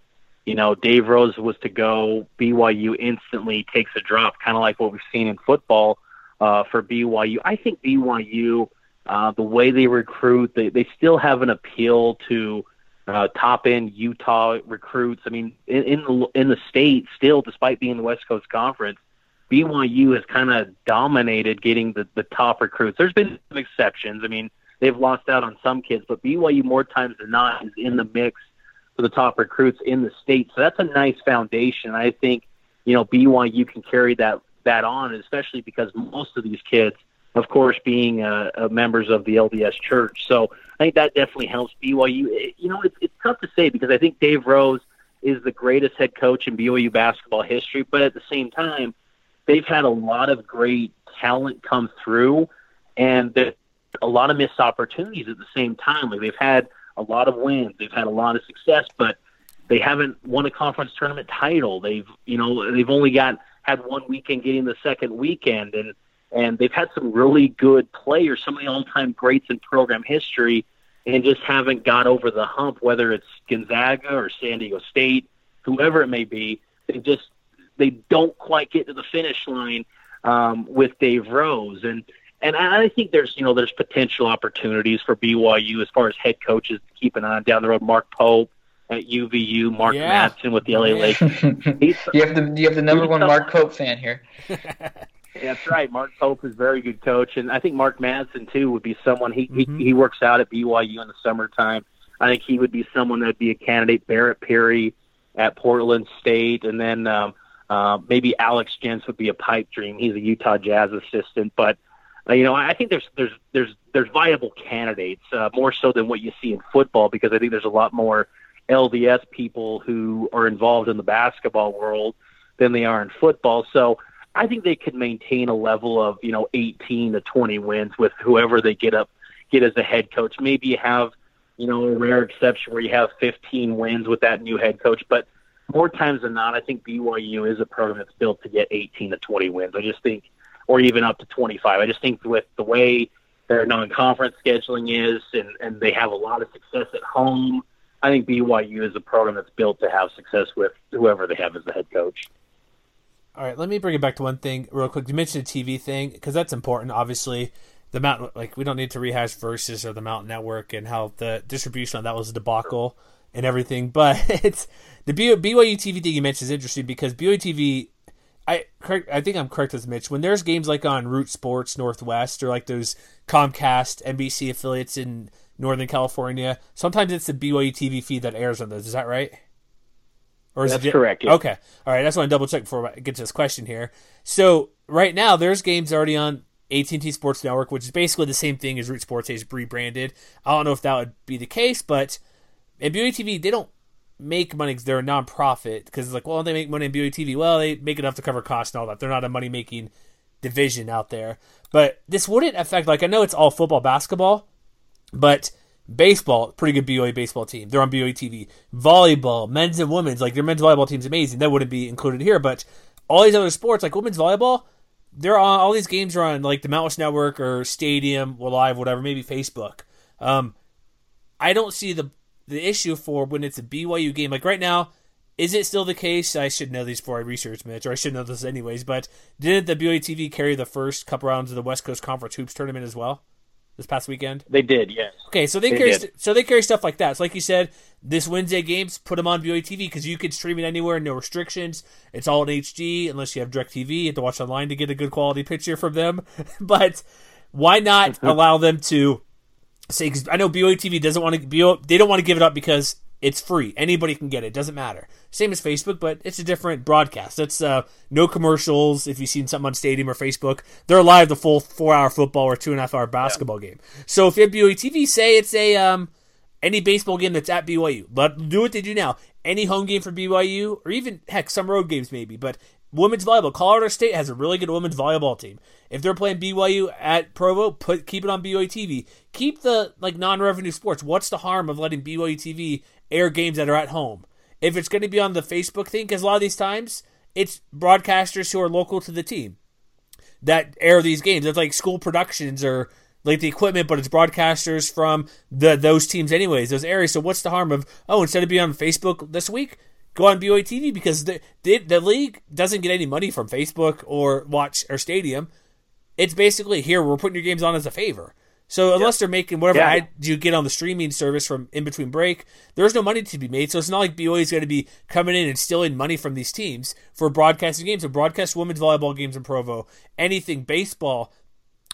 you know, Dave Rose was to go, B Y U instantly takes a drop, kind of like what we've seen in football. Uh, for B Y U, I think B Y U, uh, the way they recruit, they, they still have an appeal to uh, top-end Utah recruits. I mean, in in the, in the state, still, despite being the West Coast Conference, B Y U has kind of dominated getting the, the top recruits. There's been some exceptions. I mean, they've lost out on some kids, but B Y U more times than not is in the mix for the top recruits in the state. So that's a nice foundation. I think, you know, B Y U can carry that that on, especially because most of these kids, of course, being uh, uh, members of the L D S Church. So I think that definitely helps B Y U. It, you know, it's, it's tough to say because I think Dave Rose is the greatest head coach in B Y U basketball history, but at the same time, they've had a lot of great talent come through and a lot of missed opportunities at the same time. Like, they've had a lot of wins. They've had a lot of success, but they haven't won a conference tournament title. They've, you know, they've only got had one weekend getting the second weekend, and and they've had some really good players, some of the all-time greats in program history, and just haven't got over the hump, whether it's Gonzaga or San Diego State, whoever it may be. They just they don't quite get to the finish line um, with Dave Rose. And and I think there's, you know, there's potential opportunities for B Y U as far as head coaches to keep an eye on down the road. Mark Pope at U V U, Mark yeah. Madsen with the L A Lakers. He's, you have the you have the number one Mark Pope fan here. That's right. Mark Pope is a very good coach, and I think Mark Madsen too would be someone. He mm-hmm. he, he works out at B Y U in the summertime. I think he would be someone that would be a candidate. Barrett Perry at Portland State, and then um, uh, maybe Alex Gentz would be a pipe dream. He's a Utah Jazz assistant, but uh, you know, I think there's there's there's there's viable candidates uh, more so than what you see in football, because I think there's a lot more L D S people who are involved in the basketball world than they are in football. So I think they could maintain a level of, you know, eighteen to twenty wins with whoever they get up, get as a head coach. Maybe you have, you know, a rare exception where you have fifteen wins with that new head coach. But more times than not, I think B Y U is a program that's built to get eighteen to twenty wins. I just think, or even up to twenty-five. I just think with the way their non-conference scheduling is, and, and they have a lot of success at home, I think B Y U is a program that's built to have success with whoever they have as the head coach. All right, let me bring it back to one thing real quick. You mentioned a T V thing, because that's important, obviously. The Mountain, like, we don't need to rehash Versus or the Mountain Network and how the distribution on that was a debacle and everything. But it's the B Y U T V thing you mentioned is interesting, because B Y U T V, I correct, I think I'm correct with Mitch. When there's games like on Root Sports Northwest or like those Comcast N B C affiliates in Northern California, sometimes it's the B Y U T V feed that airs on those. Is that right? Or is that's it, correct. Yeah. Okay. All right. That's what I double check before I get to this question here. So right now there's games already on A T and T Sports Network, which is basically the same thing as Root Sports. They've rebranded. I don't know if that would be the case, but at B Y U T V, they don't make money. They're a nonprofit, because it's like, well, they make money in B Y U T V. Well, they make enough to cover costs and all that. They're not a money making division out there. But this wouldn't affect, like, I know it's all football, basketball, but baseball, pretty good B Y U baseball team. They're on B Y U T V. Volleyball, men's and women's, like their men's volleyball team's amazing. That wouldn't be included here, but all these other sports, like women's volleyball, they're on, all these games are on like the Mountain West Network or Stadium, or Live, whatever, maybe Facebook. Um, I don't see the the issue for when it's a B Y U game. Like right now, is it still the case? I should know these before I research, Mitch, or I should know this anyways, but didn't the B Y U T V carry the first couple rounds of the West Coast Conference Hoops tournament as well? This past weekend? They did, yes. Okay, so they, they carry st- so they carry stuff like that. So like you said, this Wednesday games, put them on B Y U T V, because you can stream it anywhere, no restrictions. It's all in H D, unless you have DirecTV. You have to watch online to get a good quality picture from them. But why not allow them to say, because I know B Y U T V doesn't want to, they don't want to give it up because it's free. Anybody can get it. It doesn't matter. Same as Facebook, but it's a different broadcast. It's uh, no commercials. If you've seen something on Stadium or Facebook, they're live the full four-hour football or two-and-a-half-hour basketball yeah. game. So if you have B Y U T V, say it's a um, any baseball game that's at B Y U. But do what they do now. Any home game for B Y U, or even, heck, some road games maybe. But women's volleyball. Colorado State has a really good women's volleyball team. If they're playing B Y U at Provo, put keep it on B Y U T V. Keep the like non-revenue sports. What's the harm of letting B Y U T V air games that are at home? If it's going to be on the Facebook thing, because a lot of these times it's broadcasters who are local to the team that air these games. It's like school productions or like the equipment, but it's broadcasters from the those teams anyways, those areas. So what's the harm of, oh, instead of being on Facebook this week, go on B Y U T V, because the, the the league doesn't get any money from Facebook or Watch or Stadium. It's basically, here, we're putting your games on as a favor. So unless yeah. they're making whatever yeah. ad you get on the streaming service from in between break, there's no money to be made. So it's not like B Y U is going to be coming in and stealing money from these teams for broadcasting games. So broadcast women's volleyball games in Provo, anything baseball.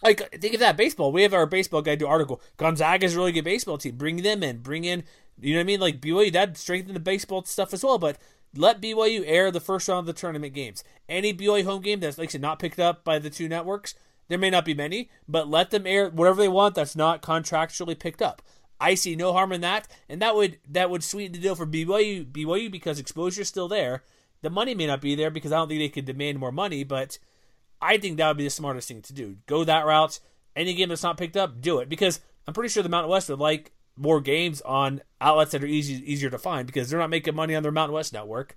Like, think of that, baseball. We have our baseball guy do article. Gonzaga's a really good baseball team. Bring them in. Bring in, you know what I mean? Like B Y U, that strengthened the baseball stuff as well. But let B Y U air the first round of the tournament games. Any B Y U home game that's like not picked up by the two networks, there may not be many, but let them air whatever they want that's not contractually picked up. I see no harm in that, and that would that would sweeten the deal for B Y U, B Y U because exposure is still there. The money may not be there because I don't think they could demand more money, but I think that would be the smartest thing to do. Go that route. Any game that's not picked up, do it, because I'm pretty sure the Mountain West would like more games on outlets that are easy, easier to find, because they're not making money on their Mountain West network.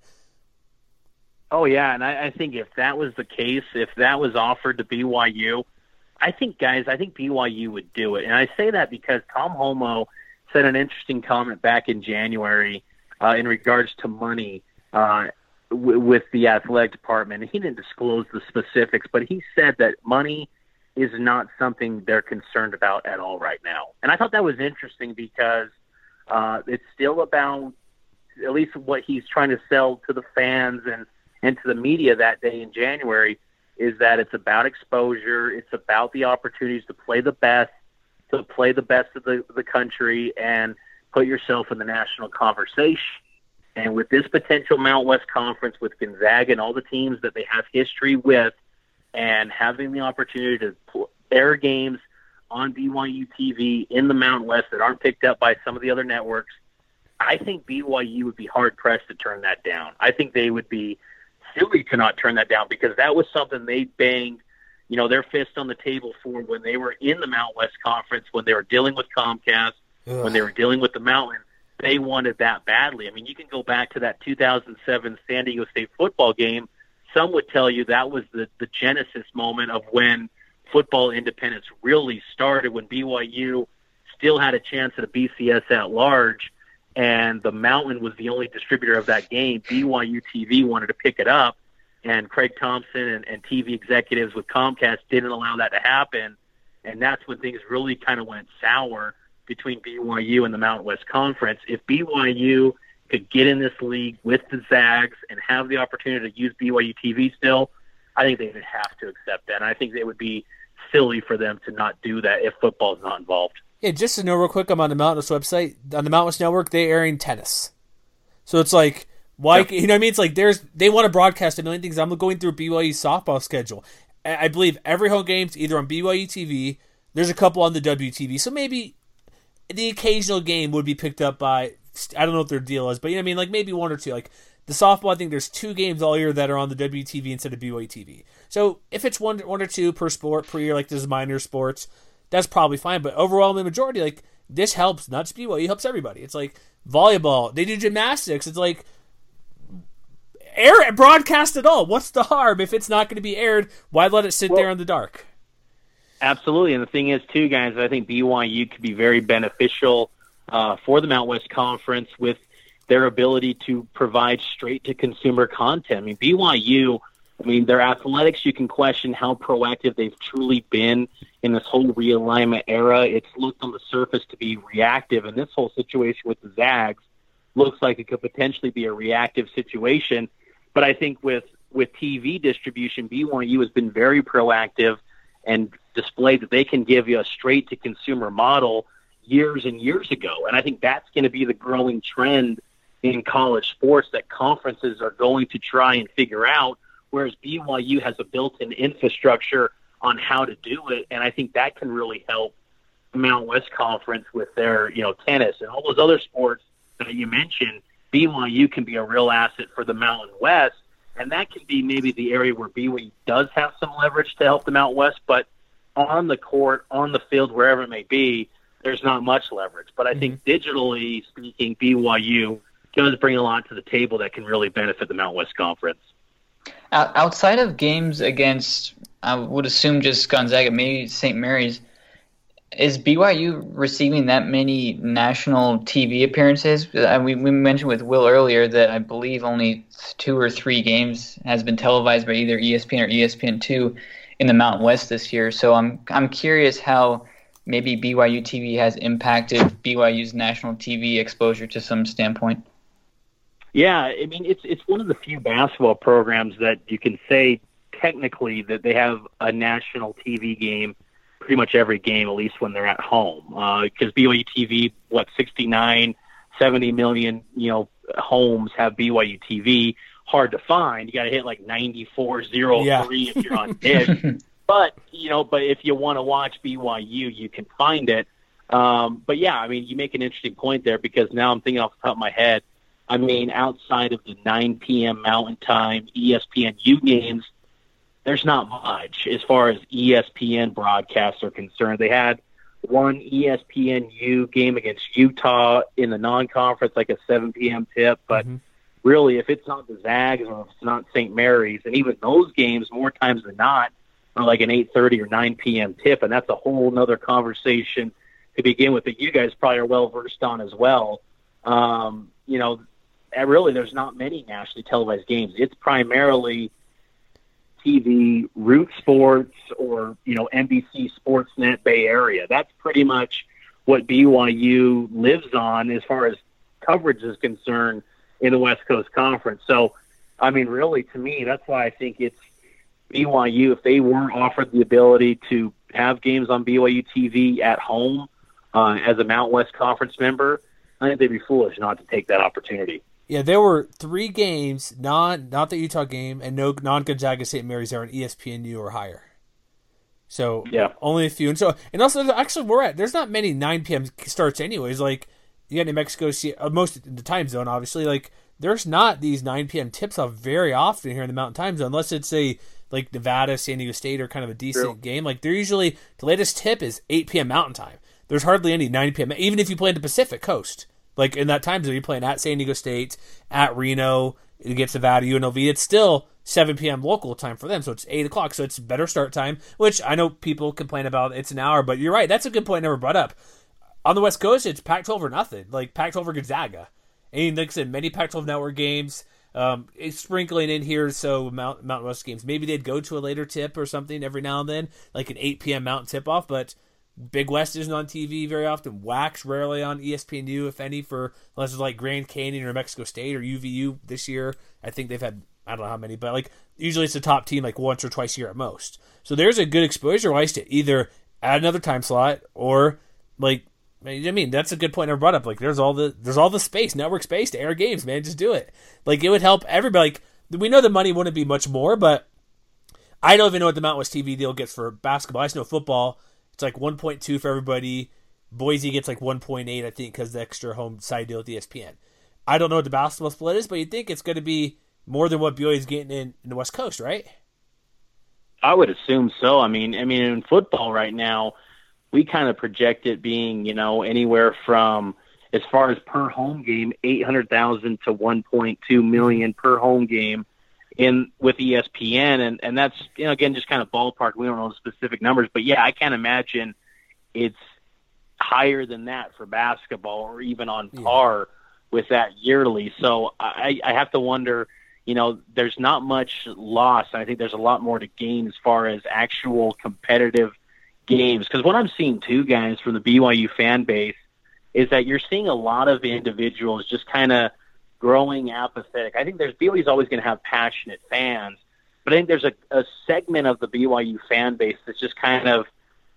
Oh, yeah, and I, I think if that was the case, if that was offered to B Y U, I think, guys, I think B Y U would do it. And I say that because Tom Homo said an interesting comment back in January uh, in regards to money. Uh, w- with the athletic department. He didn't disclose the specifics, but he said that money is not something they're concerned about at all right now. And I thought that was interesting because uh, it's still about at least what he's trying to sell to the fans and, and to the media that day in January is that it's about exposure. It's about the opportunities to play the best, to play the best of the, the country and put yourself in the national conversation. And with this potential Mountain West Conference with Gonzaga and all the teams that they have history with, and having the opportunity to air games on B Y U T V in the Mountain West that aren't picked up by some of the other networks, I think B Y U would be hard-pressed to turn that down. I think they would be silly to not turn that down because that was something they banged, you know, their fist on the table for when they were in the Mountain West Conference, when they were dealing with Comcast, Ugh. when they were dealing with the Mountain. They wanted that badly. I mean, you can go back to that two thousand seven San Diego State football game. Some would tell you that was the, the genesis moment of when football independence really started, when B Y U still had a chance at a B C S at large, and the Mountain was the only distributor of that game. B Y U T V wanted to pick it up, and Craig Thompson and, and T V executives with Comcast didn't allow that to happen, and that's when things really kind of went sour between B Y U and the Mountain West Conference. If B Y U could get in this league with the Zags and have the opportunity to use B Y U T V still, I think they would have to accept that. And I think it would be silly for them to not do that if football is not involved. Yeah, just to know real quick, I'm on the Mountain West website. On the Mountain West Network, they're airing tennis. So it's like, why? Yep. You know what I mean? It's like there's they want to broadcast a million things. I'm going through B Y U's softball schedule. I believe every home game's either on B Y U T V. There's a couple on the W T V. So maybe the occasional game would be picked up by, I don't know what their deal is, but you know what I mean, like maybe one or two. Like the softball, I think there's two games all year that are on the W T V instead of B Y U T V. So if it's one, one or two per sport per year, like there's minor sports, that's probably fine. But overwhelming majority, like this helps not just B Y U, it helps everybody. It's like volleyball, they do gymnastics. It's like air broadcast it all. What's the harm if it's not going to be aired? Why let it sit well, there in the dark? Absolutely, and the thing is, too, guys, I think B Y U could be very beneficial uh, for the Mountain West Conference with their ability to provide straight-to-consumer content. I mean, B Y U, I mean, their athletics, you can question how proactive they've truly been in this whole realignment era. It's looked on the surface to be reactive, and this whole situation with the Zags looks like it could potentially be a reactive situation. But I think with, with T V distribution, B Y U has been very proactive and displayed that they can give you a straight-to-consumer model years and years ago. And I think that's going to be the growing trend in college sports that conferences are going to try and figure out, whereas B Y U has a built-in infrastructure on how to do it. And I think that can really help the Mountain West Conference with their, you know, tennis and all those other sports that you mentioned. B Y U can be a real asset for the Mountain West, and that can be maybe the area where B Y U does have some leverage to help them out west, but on the court, on the field, wherever it may be, there's not much leverage. But I think digitally speaking, B Y U does bring a lot to the table that can really benefit the Mountain West Conference. Outside of games against, I would assume just Gonzaga, maybe Saint Mary's, is B Y U receiving that many national T V appearances? We we mentioned with Will earlier that I believe only two or three games has been televised by either E S P N or E S P N two in the Mountain West this year. So I'm I'm curious how maybe B Y U T V has impacted B Y U's national T V exposure to some standpoint. Yeah, I mean, it's it's one of the few basketball programs that you can say technically that they have a national T V game pretty much every game, at least when they're at home, because uh, B Y U T V, what, sixty-nine, seventy million, you know, homes have B Y U T V. Hard to find. You got to hit like ninety-four oh three yeah. if you're on Dish. But, you know, but if you want to watch B Y U, you can find it. Um, but, yeah, I mean, you make an interesting point there because now I'm thinking off the top of my head. I mean, outside of the nine p.m. Mountain Time E S P N U games, there's not much as far as E S P N broadcasts are concerned. They had one E S P N U game against Utah in the non-conference, like a seven p.m. tip. But mm-hmm. really, if it's not the Zags or if it's not Saint Mary's, and even those games more times than not are like an eight thirty or nine p.m. tip, and that's a whole other conversation to begin with that you guys probably are well-versed on as well. Um, you know, really there's not many nationally televised games. It's primarily T V, Root Sports, or, you know, N B C Sportsnet Bay Area. That's pretty much what B Y U lives on as far as coverage is concerned in the West Coast Conference. So, I mean, really, to me, that's why I think it's B Y U. If they weren't offered the ability to have games on B Y U T V at home uh, as a Mountain West Conference member, I think they'd be foolish not to take that opportunity. Yeah, there were three games, not not the Utah game, and no non-Gonzaga Saint Mary's are on E S P N U or higher. So yeah, only a few, and so and also actually we're at there's not many nine p.m. starts anyways. Like you got New Mexico, most of the time zone, obviously. Like there's not these nine p.m. tips off very often here in the Mountain Time Zone, unless it's a like Nevada, San Diego State, or kind of a decent True. game. Like they're usually the latest tip is eight p.m. Mountain Time. There's hardly any nine p.m. Even if you play in the Pacific Coast, like in that time zone, you're playing at San Diego State, at Reno, against Nevada, U N L V. It's still seven p.m. local time for them, so it's eight o'clock, so it's better start time, which I know people complain about. It's an hour, but you're right. That's a good point I never brought up. On the West Coast, it's Pac twelve or nothing, like Pac twelve or Gonzaga. And like I said, many Pac twelve network games, um, it's sprinkling in here, so Mount, Mountain West games. Maybe they'd go to a later tip or something every now and then, like an eight p.m. Mountain tip-off, but Big West isn't on T V very often. W A C's rarely on E S P N U, if any, for unless it's like Grand Canyon or New Mexico State or U V U this year. I think they've had, I don't know how many, but like usually it's the top team like once or twice a year at most. So there's a good exposure-wise to either add another time slot or like, I mean, that's a good point I brought up. Like there's all the there's all the space, network space to air games, man. Just do it. Like it would help everybody. Like we know the money wouldn't be much more, but I don't even know what the Mountain West T V deal gets for basketball. I just know football. It's like one point two for everybody. Boise gets like one point eight, I think, because the extra home side deal with E S P N. I don't know what the basketball split is, but you'd think it's going to be more than what B Y U is getting in, in the West Coast, right? I would assume so. I mean, I mean, in football right now, we kind of project it being, you know, anywhere from, as far as per home game, eight hundred thousand to one point two million per home game in with E S P N, and, and that's, you know, again, just kind of ballpark. We don't know the specific numbers, but yeah, I can't imagine it's higher than that for basketball or even on par yeah. with that yearly. So I, I have to wonder, you know, there's not much loss. I think there's a lot more to gain as far as actual competitive games. Because what I'm seeing too, guys, from the B Y U fan base is that you're seeing a lot of individuals just kind of growing apathetic. I think there's B Y U's always going to have passionate fans, but I think there's a, a segment of the B Y U fan base that's just kind of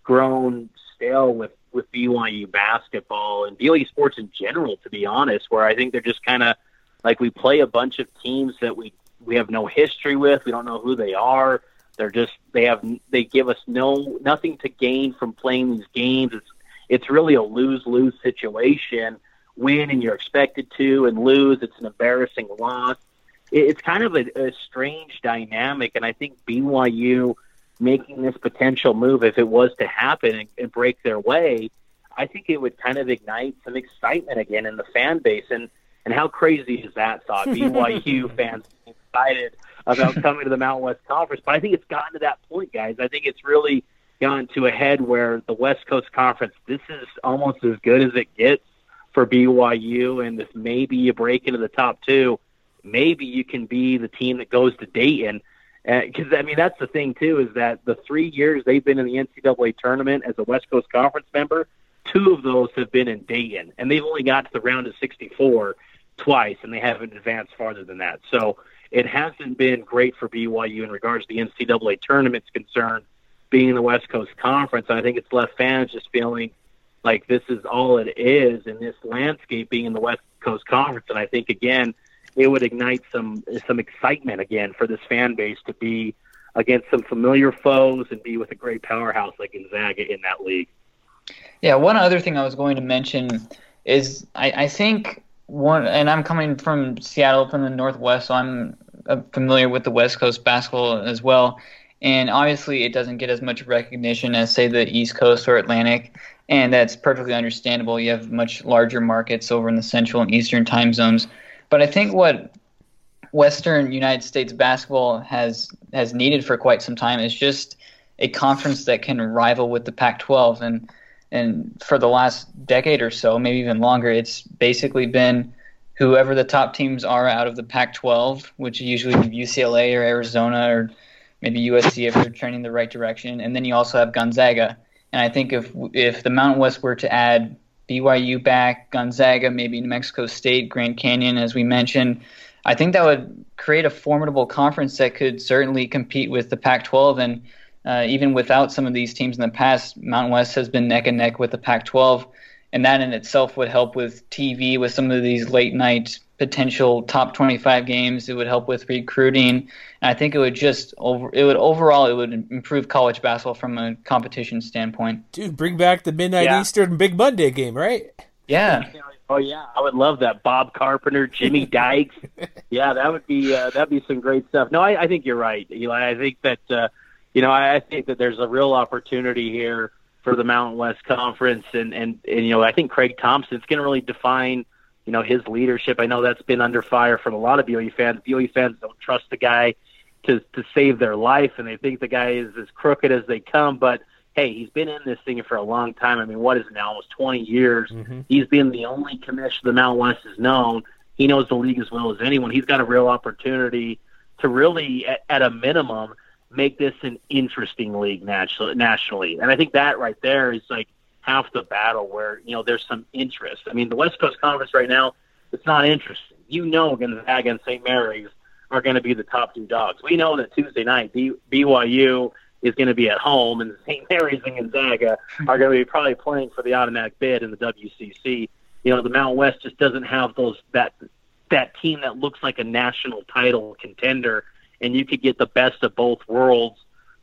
grown stale with, with B Y U basketball and B Y U sports in general, to be honest, where I think they're just kind of like, we play a bunch of teams that we, we have no history with. We don't know who they are. They're just, they have, they give us no, nothing to gain from playing these games. It's, it's really a lose-lose situation. Win and you're expected to, and lose, it's an embarrassing loss. It's kind of a, a strange dynamic, and I think B Y U making this potential move, if it was to happen and, and break their way, I think it would kind of ignite some excitement again in the fan base. And, and how crazy is that thought? B Y U fans excited about coming to the Mountain West Conference. But I think it's gotten to that point, guys. I think it's really gotten to a head where the West Coast Conference, this is almost as good as it gets for B Y U, and if maybe you break into the top two, maybe you can be the team that goes to Dayton. Because, uh, I mean, that's the thing, too, is that the three years they've been in the N C double A tournament as a West Coast Conference member, two of those have been in Dayton, and they've only got to the round of sixty-four twice, and they haven't advanced farther than that. So it hasn't been great for B Y U in regards to the N C double A tournament's concern, being in the West Coast Conference. I think it's left fans just feeling like this is all it is in this landscape, being in the West Coast Conference. And I think, again, it would ignite some some excitement again for this fan base to be against some familiar foes and be with a great powerhouse like Gonzaga in that league. Yeah, one other thing I was going to mention is I, I think one, and I'm coming from Seattle, from the Northwest, so I'm familiar with the West Coast basketball as well. And obviously it doesn't get as much recognition as, say, the East Coast or Atlantic. And that's perfectly understandable. You have much larger markets over in the Central and Eastern time zones. But I think what Western United States basketball has has needed for quite some time is just a conference that can rival with the Pac twelve. And and for the last decade or so, maybe even longer, it's basically been whoever the top teams are out of the Pac twelve, which usually U C L A or Arizona or maybe U S C if they're trending the right direction. And then you also have Gonzaga. And I think if if the Mountain West were to add B Y U back, Gonzaga, maybe New Mexico State, Grand Canyon, as we mentioned, I think that would create a formidable conference that could certainly compete with the Pac twelve. And uh, even without some of these teams in the past, Mountain West has been neck and neck with the Pac twelve. And that in itself would help with T V, with some of these late-night potential top twenty-five games. It would help with recruiting. And I think it would just over, it would overall it would improve college basketball from a competition standpoint. Dude, bring back the midnight yeah. Eastern Big Monday game, right? Yeah. Oh yeah, I would love that. Bob Carpenter, Jimmy Dykes. yeah, that would be uh, that'd be some great stuff. No, I, I think you're right, Eli. I think that uh, you know I, I think that there's a real opportunity here for the Mountain West Conference, and and, and you know I think Craig Thompson's going to really define. You know, his leadership, I know that's been under fire from a lot of B Y U fans. B Y U fans don't trust the guy to to save their life, and they think the guy is as crooked as they come. But, hey, he's been in this thing for a long time. I mean, what is it now, almost twenty years? Mm-hmm. He's been the only commissioner the Mountain West has known. He knows the league as well as anyone. He's got a real opportunity to really, at, at a minimum, make this an interesting league nationally. And I think that right there is like, half the battle where, you know, there's some interest. I mean, the West Coast Conference right now, it's not interesting. You know Gonzaga and Saint Mary's are going to be the top two dogs. We know that Tuesday night B Y U is going to be at home, and Saint Mary's and Gonzaga are going to be probably playing for the automatic bid in the W C C. You know, the Mountain West just doesn't have those that that team that looks like a national title contender, and you could get the best of both worlds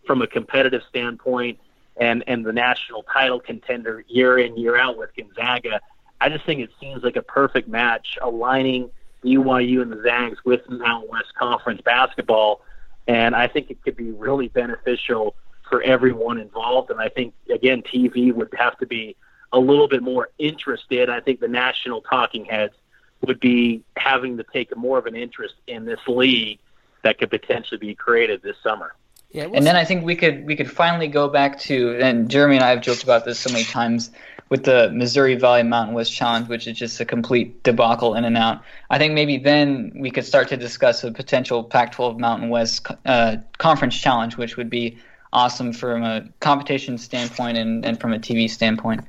from a competitive standpoint and and the national title contender year in, year out with Gonzaga. I just think it seems like a perfect match, aligning B Y U and the Zags with Mountain West Conference basketball, and I think it could be really beneficial for everyone involved. And I think, again, T V would have to be a little bit more interested. I think the national talking heads would be having to take more of an interest in this league that could potentially be created this summer. Yeah, and then I think we could we could finally go back to, and Jeremy and I have joked about this so many times, with the Missouri Valley Mountain West Challenge, which is just a complete debacle in and out. I think maybe then we could start to discuss a potential Pac twelve Mountain West uh, Conference Challenge, which would be awesome from a competition standpoint and, and from a T V standpoint.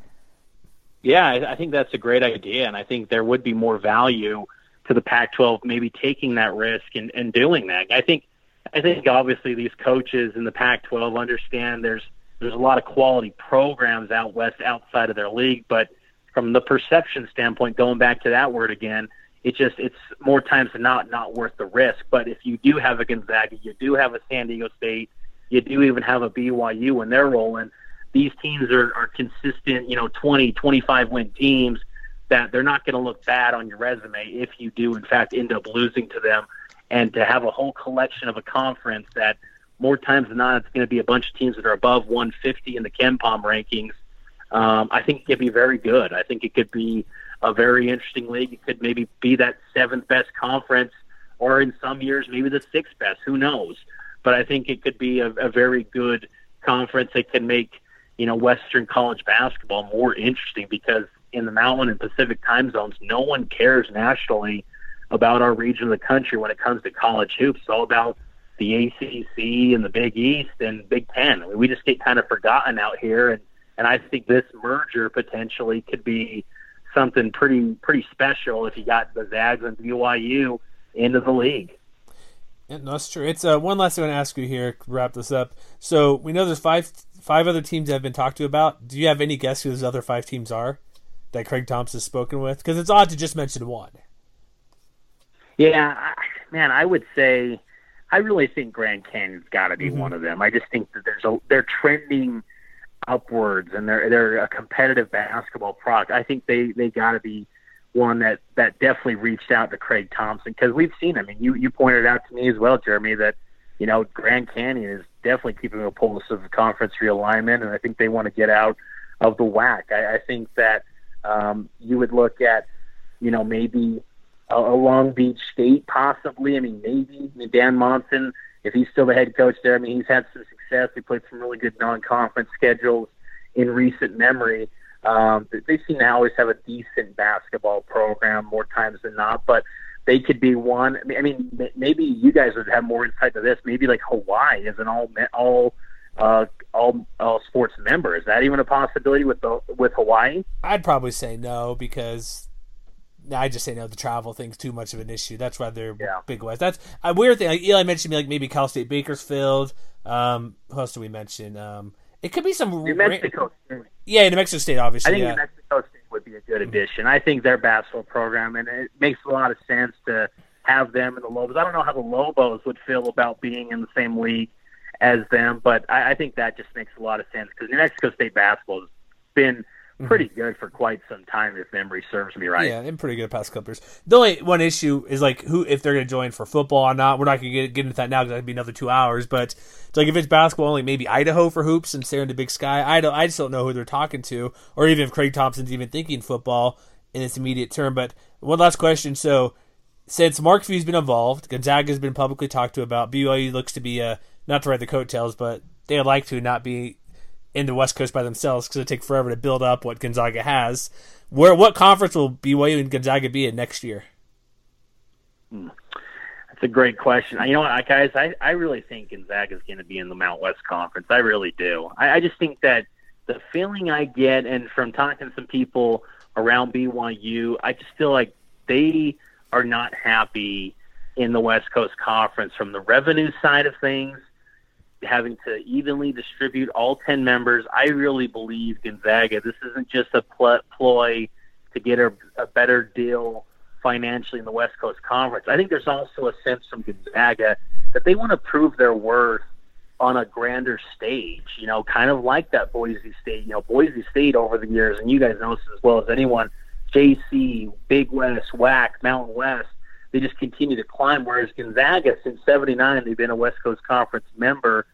Yeah, I, I think that's a great idea, and I think there would be more value to the Pac twelve maybe taking that risk and, and doing that. I think I think obviously these coaches in the Pac twelve understand there's there's a lot of quality programs out west outside of their league, but from the perception standpoint, going back to that word again, it just it's more times than not not worth the risk. But if you do have a Gonzaga, you do have a San Diego State, you do even have a B Y U when they're rolling, these teams are, are consistent, you know, twenty, twenty-five win teams that they're not going to look bad on your resume if you do in fact end up losing to them. And to have a whole collection of a conference that more times than not, it's going to be a bunch of teams that are above one fifty in the KenPom rankings. Um, I think it could be very good. I think it could be a very interesting league. It could maybe be that seventh best conference, or in some years, maybe the sixth best, who knows? But I think it could be a, a very good conference that can make, you know, Western college basketball more interesting, because in the Mountain and Pacific time zones, no one cares nationally about our region of the country when it comes to college hoops. It's all about the A C C and the Big East and Big Ten. I mean, we just get kind of forgotten out here, and, and I think this merger potentially could be something pretty pretty special if you got the Zags and B Y U into the league. Yeah, no, that's true. It's uh, one last thing I want to ask you here, wrap this up. So we know there's five five other teams that have been talked to about. Do you have any guess who those other five teams are that Craig Thompson's spoken with? Because it's odd to just mention one. Yeah, man, I would say I really think Grand Canyon's got to be mm-hmm. one of them. I just think that there's a, they're trending upwards, and they're they're a competitive basketball product. I think they they got to be one that, that definitely reached out to Craig Thompson, because we've seen him. I mean, you you pointed out to me as well, Jeremy, that you know Grand Canyon is definitely keeping a pulse of conference realignment, and I think they want to get out of the W A C. I, I think that um, you would look at you know maybe. A Long Beach State, possibly. I mean, maybe Dan Monson, if he's still the head coach there. I mean, he's had some success. He played some really good non-conference schedules in recent memory. Um, they seem to always have a decent basketball program more times than not, but they could be one. I mean, maybe you guys would have more insight to this. Maybe like Hawaii is an all all uh, all all sports member. Is that even a possibility with the, with Hawaii? I'd probably say no, because I just say no. The travel thing's too much of an issue. That's why they're yeah. Big West. That's a weird thing. Like Eli mentioned, like maybe Cal State Bakersfield. Um, who else do we mention? Um, it could be some New Mexico. Ra- yeah, New Mexico State, obviously. I think yeah. New Mexico State would be a good addition. I think their basketball program, and it makes a lot of sense to have them in the Lobos. I don't know how the Lobos would feel about being in the same league as them, but I, I think that just makes a lot of sense because New Mexico State basketball has been pretty good for quite some time, if memory serves me right. Yeah, and pretty good past couple years. The only one issue is like who, if they're going to join for football or not. We're not going to get, get into that now because that'd be another two hours. But like if it's basketball only, maybe Idaho for hoops and staring to Big Sky. I don't, I just don't know who they're talking to, or even if Craig Thompson's even thinking football in its immediate term. But one last question. So since Mark Few's been involved, Gonzaga's been publicly talked to about. B Y U looks to be uh, not to ride the coattails, but they'd like to not be in the West Coast by themselves because it take forever to build up what Gonzaga has. Where what conference will B Y U and Gonzaga be in next year? That's a great question. You know what, guys, I, I really think Gonzaga is going to be in the Mountain West Conference. I really do. I, I just think that the feeling I get, and from talking to some people around B Y U, I just feel like they are not happy in the West Coast Conference from the revenue side of things, having to evenly distribute all ten members. I really believe Gonzaga, this isn't just a ploy to get a, a better deal financially in the West Coast Conference. I think there's also a sense from Gonzaga that they want to prove their worth on a grander stage, you know, kind of like that Boise State. You know, Boise State over the years, and you guys know this as well as anyone, J C, Big West, W A C, Mountain West, they just continue to climb, whereas Gonzaga, since seventy-nine, they've been a West Coast Conference member.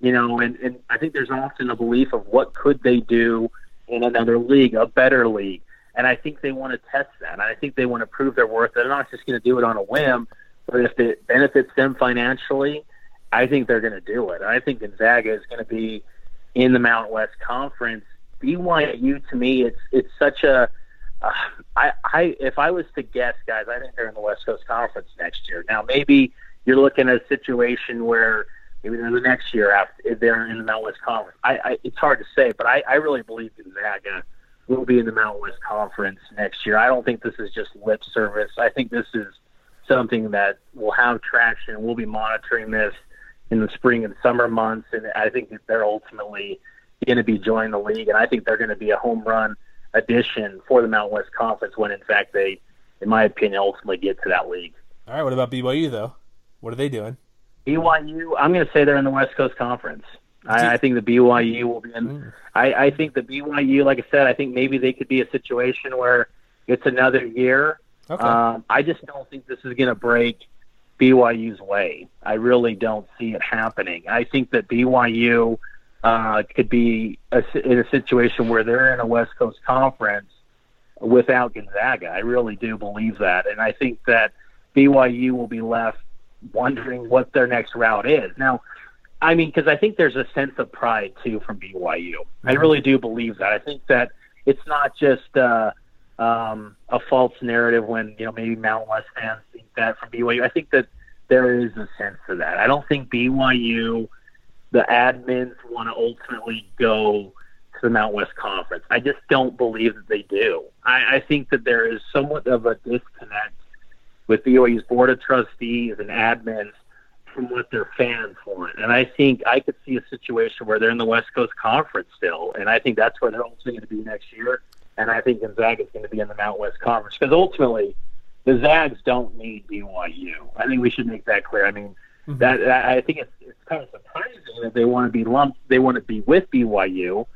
You know, and, and I think there's often a belief of what could they do in another league, a better league. And I think they want to test that. And I think they want to prove their worth. They're not just going to do it on a whim, but if it benefits them financially, I think they're going to do it. And I think Gonzaga is going to be in the Mountain West Conference. B Y U, to me, it's it's such a uh, – I, I, if I was to guess, guys, I think they're in the West Coast Conference next year. Now, maybe you're looking at a situation where – maybe they're the next year after they're in the Mountain West Conference. I, I, it's hard to say, but I, I really believe Gonzaga will be in the Mountain West Conference next year. I don't think this is just lip service. I think this is something that will have traction. We'll be monitoring this in the spring and summer months, and I think that they're ultimately going to be joining the league, and I think they're going to be a home run addition for the Mountain West Conference when, in fact, they, in my opinion, ultimately get to that league. All right, what about B Y U, though? What are they doing? B Y U, I'm going to say they're in the West Coast Conference. I, I think the B Y U will be in. I, I think the B Y U, like I said, I think maybe they could be a situation where it's another year. Okay. Um, I just don't think this is going to break B Y U's way. I really don't see it happening. I think that B Y U uh, could be a, in a situation where they're in a West Coast Conference without Gonzaga. I really do believe that. And I think that B Y U will be left wondering what their next route is. Now, I mean, because I think there's a sense of pride, too, from B Y U. I really do believe that. I think that it's not just uh, um, a false narrative when, you know, maybe Mountain West fans think that from B Y U. I think that there is a sense of that. I don't think B Y U, the admins, want to ultimately go to the Mountain West Conference. I just don't believe that they do. I, I think that there is somewhat of a disconnect with B Y U's board of trustees and admins from what their fans want. And I think I could see a situation where they're in the West Coast Conference still, and I think that's where they're ultimately going to be next year. And I think Gonzaga is going to be in the Mountain West Conference because ultimately the Zags don't need B Y U. I think we should make that clear. I mean, mm-hmm. that, that I think it's, it's kind of surprising that they want to be lumped. They want to be with B Y U.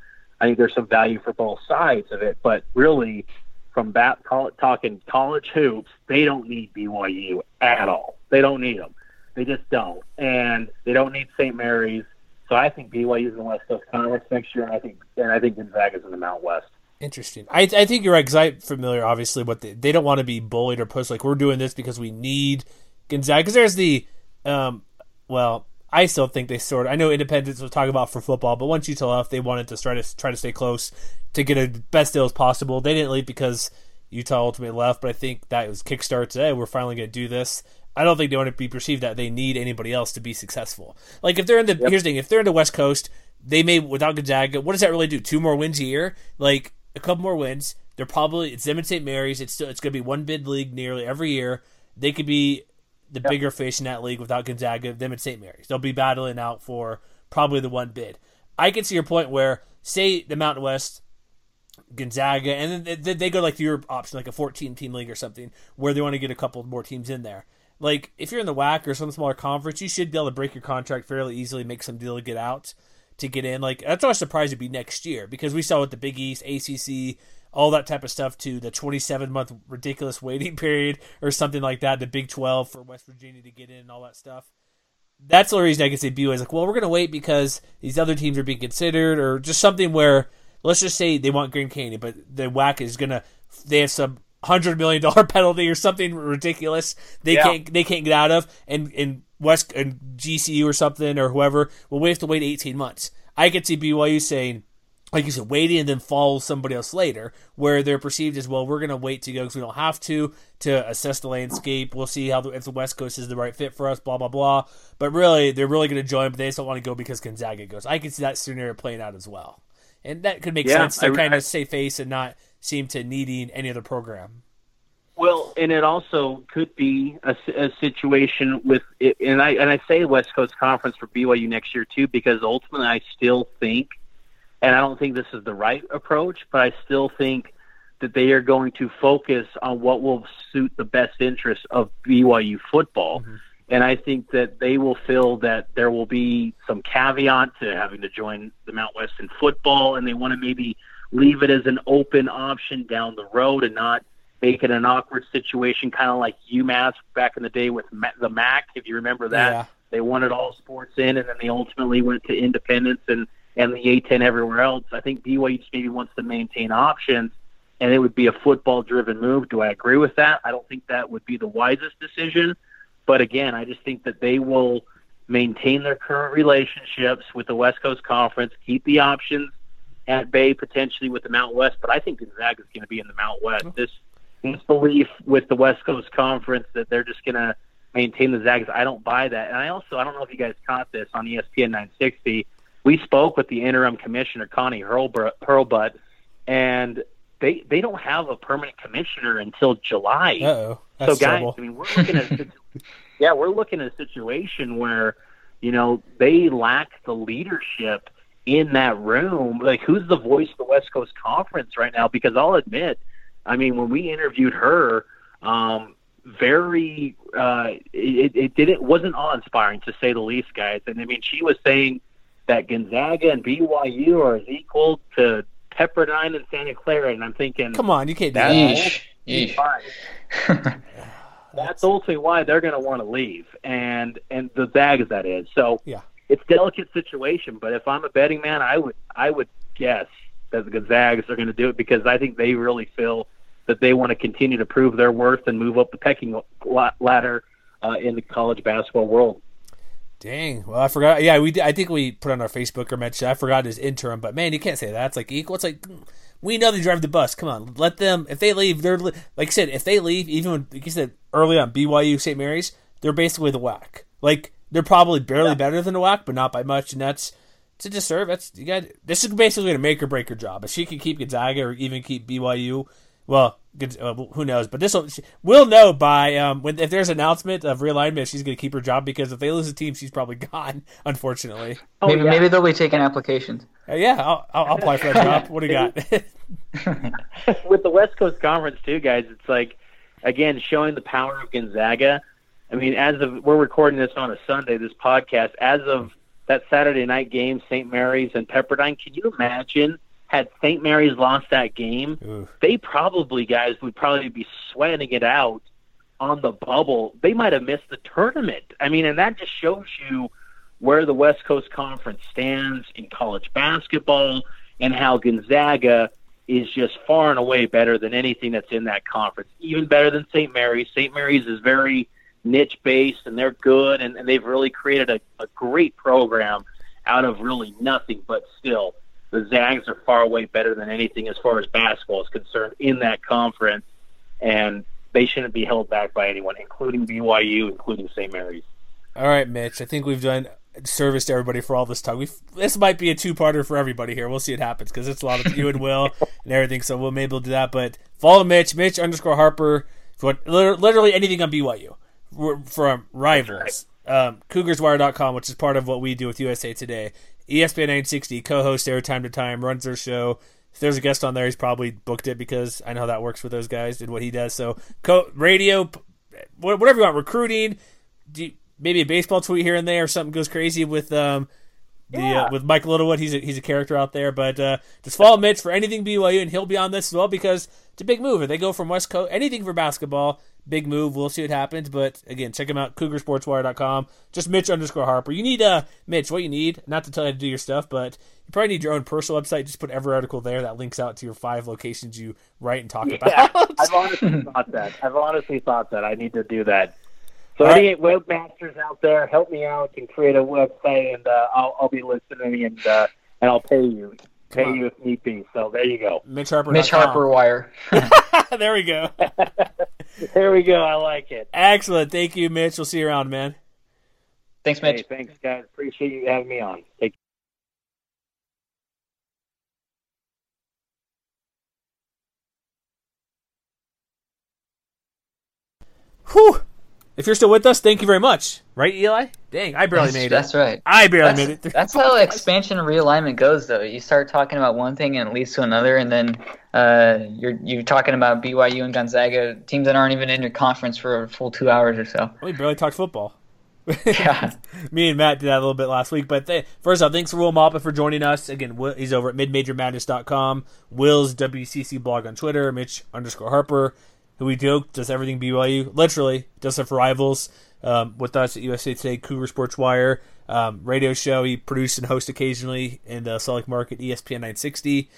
I think there's some value for both sides of it, but really – from bat, call it, talking college hoops, they don't need B Y U at all. They don't need them. They just don't. And they don't need Saint Mary's. So I think B Y U's in the West Coast Conference next year, and I think and I think Gonzaga's in the Mountain West. Interesting. I, I think you're right, because I'm familiar, obviously, with the, they don't want to be bullied or pushed. Like, we're doing this because we need Gonzaga. Because there's the, um, well, I still think they sort of – I know Independence was talking about for football, but once Utah left, they wanted to try to, try to stay close to get a best deal as possible. They didn't leave because Utah ultimately left, but I think that was kickstart today. We're finally going to do this. I don't think they want to be perceived that they need anybody else to be successful. Like if they're in the yep. here's the thing, if they're in the West Coast, they may without Gonzaga. What does that really do? Two more wins a year, like a couple more wins. They're probably it's them and Saint Mary's. It's still it's going to be one bid league nearly every year. They could be the yep. bigger fish in that league without Gonzaga. Them and Saint Mary's, they'll be battling out for probably the one bid. I can see your point where say the Mountain West, Gonzaga, and then they go like the Europe option, like a fourteen team league or something, where they want to get a couple more teams in there. Like, if you're in the W A C or some smaller conference, you should be able to break your contract fairly easily, make some deal to get out, to get in. Like, that's why I'm surprised it'd be next year, because we saw with the Big East, A C C, all that type of stuff, too, the twenty-seven month ridiculous waiting period or something like that, the Big twelve for West Virginia to get in and all that stuff. That's the reason I can say B Y U is like, well, we're going to wait because these other teams are being considered, or just something where, let's just say they want Grand Canyon, but the W A C is going to, they have some one hundred million dollars penalty or something ridiculous they yeah. can't they can't get out of, and, and West and G C U or something or whoever, well, we have to wait eighteen months. I could see B Y U saying, like you said, waiting and then follow somebody else later, where they're perceived as, well, we're going to wait to go because we don't have to, to assess the landscape. We'll see how the, if the West Coast is the right fit for us, blah, blah, blah. But really, they're really going to join, but they just don't want to go because Gonzaga goes. I could see that scenario playing out as well. And that could make yeah, sense to I, kind I, of save face and not – seem to needing any other program. Well, and it also could be a, a situation with, and I and I say West Coast Conference for B Y U next year too, because ultimately I still think, and I don't think this is the right approach, but I still think that they are going to focus on what will suit the best interests of B Y U football. Mm-hmm. And I think that they will feel that there will be some caveat to having to join the Mount West in football, and they want to maybe leave it as an open option down the road and not make it an awkward situation, kind of like UMass back in the day with the M A C, if you remember that. Yeah. They wanted all sports in, and then they ultimately went to independence and, and the A ten everywhere else. I think B Y U just maybe wants to maintain options, and it would be a football-driven move. Do I agree with that? I don't think that would be the wisest decision. But, again, I just think that they will maintain their current relationships with the West Coast Conference, keep the options at bay potentially with the Mount West, but I think Gonzaga is going to be in the Mount West. This, this belief with the West Coast Conference that they're just going to maintain the Zags, I don't buy that. And I also, I don't know if you guys caught this on E S P N nine sixty, we spoke with the interim commissioner, Connie Hurlbut, and they they don't have a permanent commissioner until July. Uh-oh, that's so guys, terrible. I mean, we're looking at a, yeah, we're looking at a situation where, you know, they lack the leadership in that room. Like, who's the voice of the West Coast Conference right now? Because I'll admit, I mean, when we interviewed her, um, very uh, it, it didn't wasn't awe-inspiring to say the least, guys. And I mean, she was saying that Gonzaga and B Y U are as equal to Pepperdine and Santa Clara, and I'm thinking, come on, you can't. That's, that's ultimately why they're going to want to leave, and and the Zags that is. So yeah. It's a delicate situation, but if I'm a betting man, I would I would guess that the Gonzagas are going to do it because I think they really feel that they want to continue to prove their worth and move up the pecking ladder uh, in the college basketball world. Dang. Well, I forgot. Yeah, we I think we put on our Facebook or mentioned. I forgot his interim, but man, you can't say that. It's like equal. It's like we know they drive the bus. Come on, let them. If they leave, they're like I said. If they leave, even when, like you said early on, B Y U, Saint Mary's, they're basically the W A C. Like. They're probably barely yeah. better than the W A C, but not by much, and that's to deserve. That's you got. This is basically going to make or break her job. If she can keep Gonzaga or even keep B Y U, well, who knows? But this will, we'll know by um, when if there's an announcement of realignment, she's going to keep her job because if they lose a team, she's probably gone. Unfortunately, oh, maybe yeah. maybe they'll be taking applications. Uh, yeah, I'll, I'll, I'll apply for that job. What do you got? With the West Coast Conference too, guys, it's like again showing the power of Gonzaga. I mean, as of we're recording this on a Sunday, this podcast, as of that Saturday night game, Saint Mary's and Pepperdine, can you imagine had Saint Mary's lost that game? Oof. They probably, guys, would probably be sweating it out on the bubble. They might have missed the tournament. I mean, and that just shows you where the West Coast Conference stands in college basketball and how Gonzaga is just far and away better than anything that's in that conference, even better than Saint Mary's. Saint Mary's is very niche-based, and they're good, and, and they've really created a, a great program out of really nothing, but still the Zags are far away better than anything as far as basketball is concerned in that conference, and they shouldn't be held back by anyone, including B Y U, including Saint Mary's. All right, Mitch, I think we've done service to everybody for all this time. We've, this might be a two-parter for everybody here. We'll see what happens because it's a lot of you and Will and everything, so we'll maybe we'll do that. But follow Mitch, Mitch underscore Harper, for literally anything on B Y U from Rivals. Right. Um, Cougars Wire dot com, which is part of what we do with U S A Today. E S P N nine sixty, co-host there time to time, runs their show. If there's a guest on there, he's probably booked it because I know how that works with those guys and what he does. So co- radio, whatever you want, recruiting, do you, maybe a baseball tweet here and there, or something goes crazy with um, the yeah. uh, with Mike Littlewood. He's a, he's a character out there, but uh, just follow Mitch for anything B Y U, and he'll be on this as well because it's a big move. If they go from West Coast, anything for basketball, big move. We'll see what happens, but again, check him out, Cougar Sports Wire dot com. Just Mitch underscore Harper. You need uh Mitch. What you need, not to tell you to do your stuff, but you probably need your own personal website. Just put every article there that links out to your five locations you write and talk yeah, about. I've honestly thought that. I've honestly thought that I need to do that. So right. Any webmasters out there, help me out and create a website, and uh, I'll I'll be listening, and uh, and I'll pay you, pay you if need be. So there you go, Mitch Harper. Mitch Harper Wire. There we go. There we go. I like it. Excellent. Thank you, Mitch. We'll see you around, man. Thanks, Mitch. Hey, thanks, guys. Appreciate you having me on. Take care. Whew. If you're still with us, thank you very much. Right, Eli? Dang, I barely that's, made it. That's right. I barely that's, made it. Through. That's how expansion and realignment goes, though. You start talking about one thing and it leads to another, and then uh, you're you're talking about B Y U and Gonzaga, teams that aren't even in your conference for a full two hours or so. We barely talked football. Yeah. Me and Matt did that a little bit last week. But they, first off, thanks to Will Maupin for joining us. Again, Will, he's over at mid major madness dot com. Will's W C C blog on Twitter, Mitch underscore Harper. We joke, does everything B Y U, literally, does it for Rivals, um, with us at U S A Today, Cougar Sports Wire, um, radio show, he produced and hosts occasionally in the Salt Lake market, E S P N nine sixty.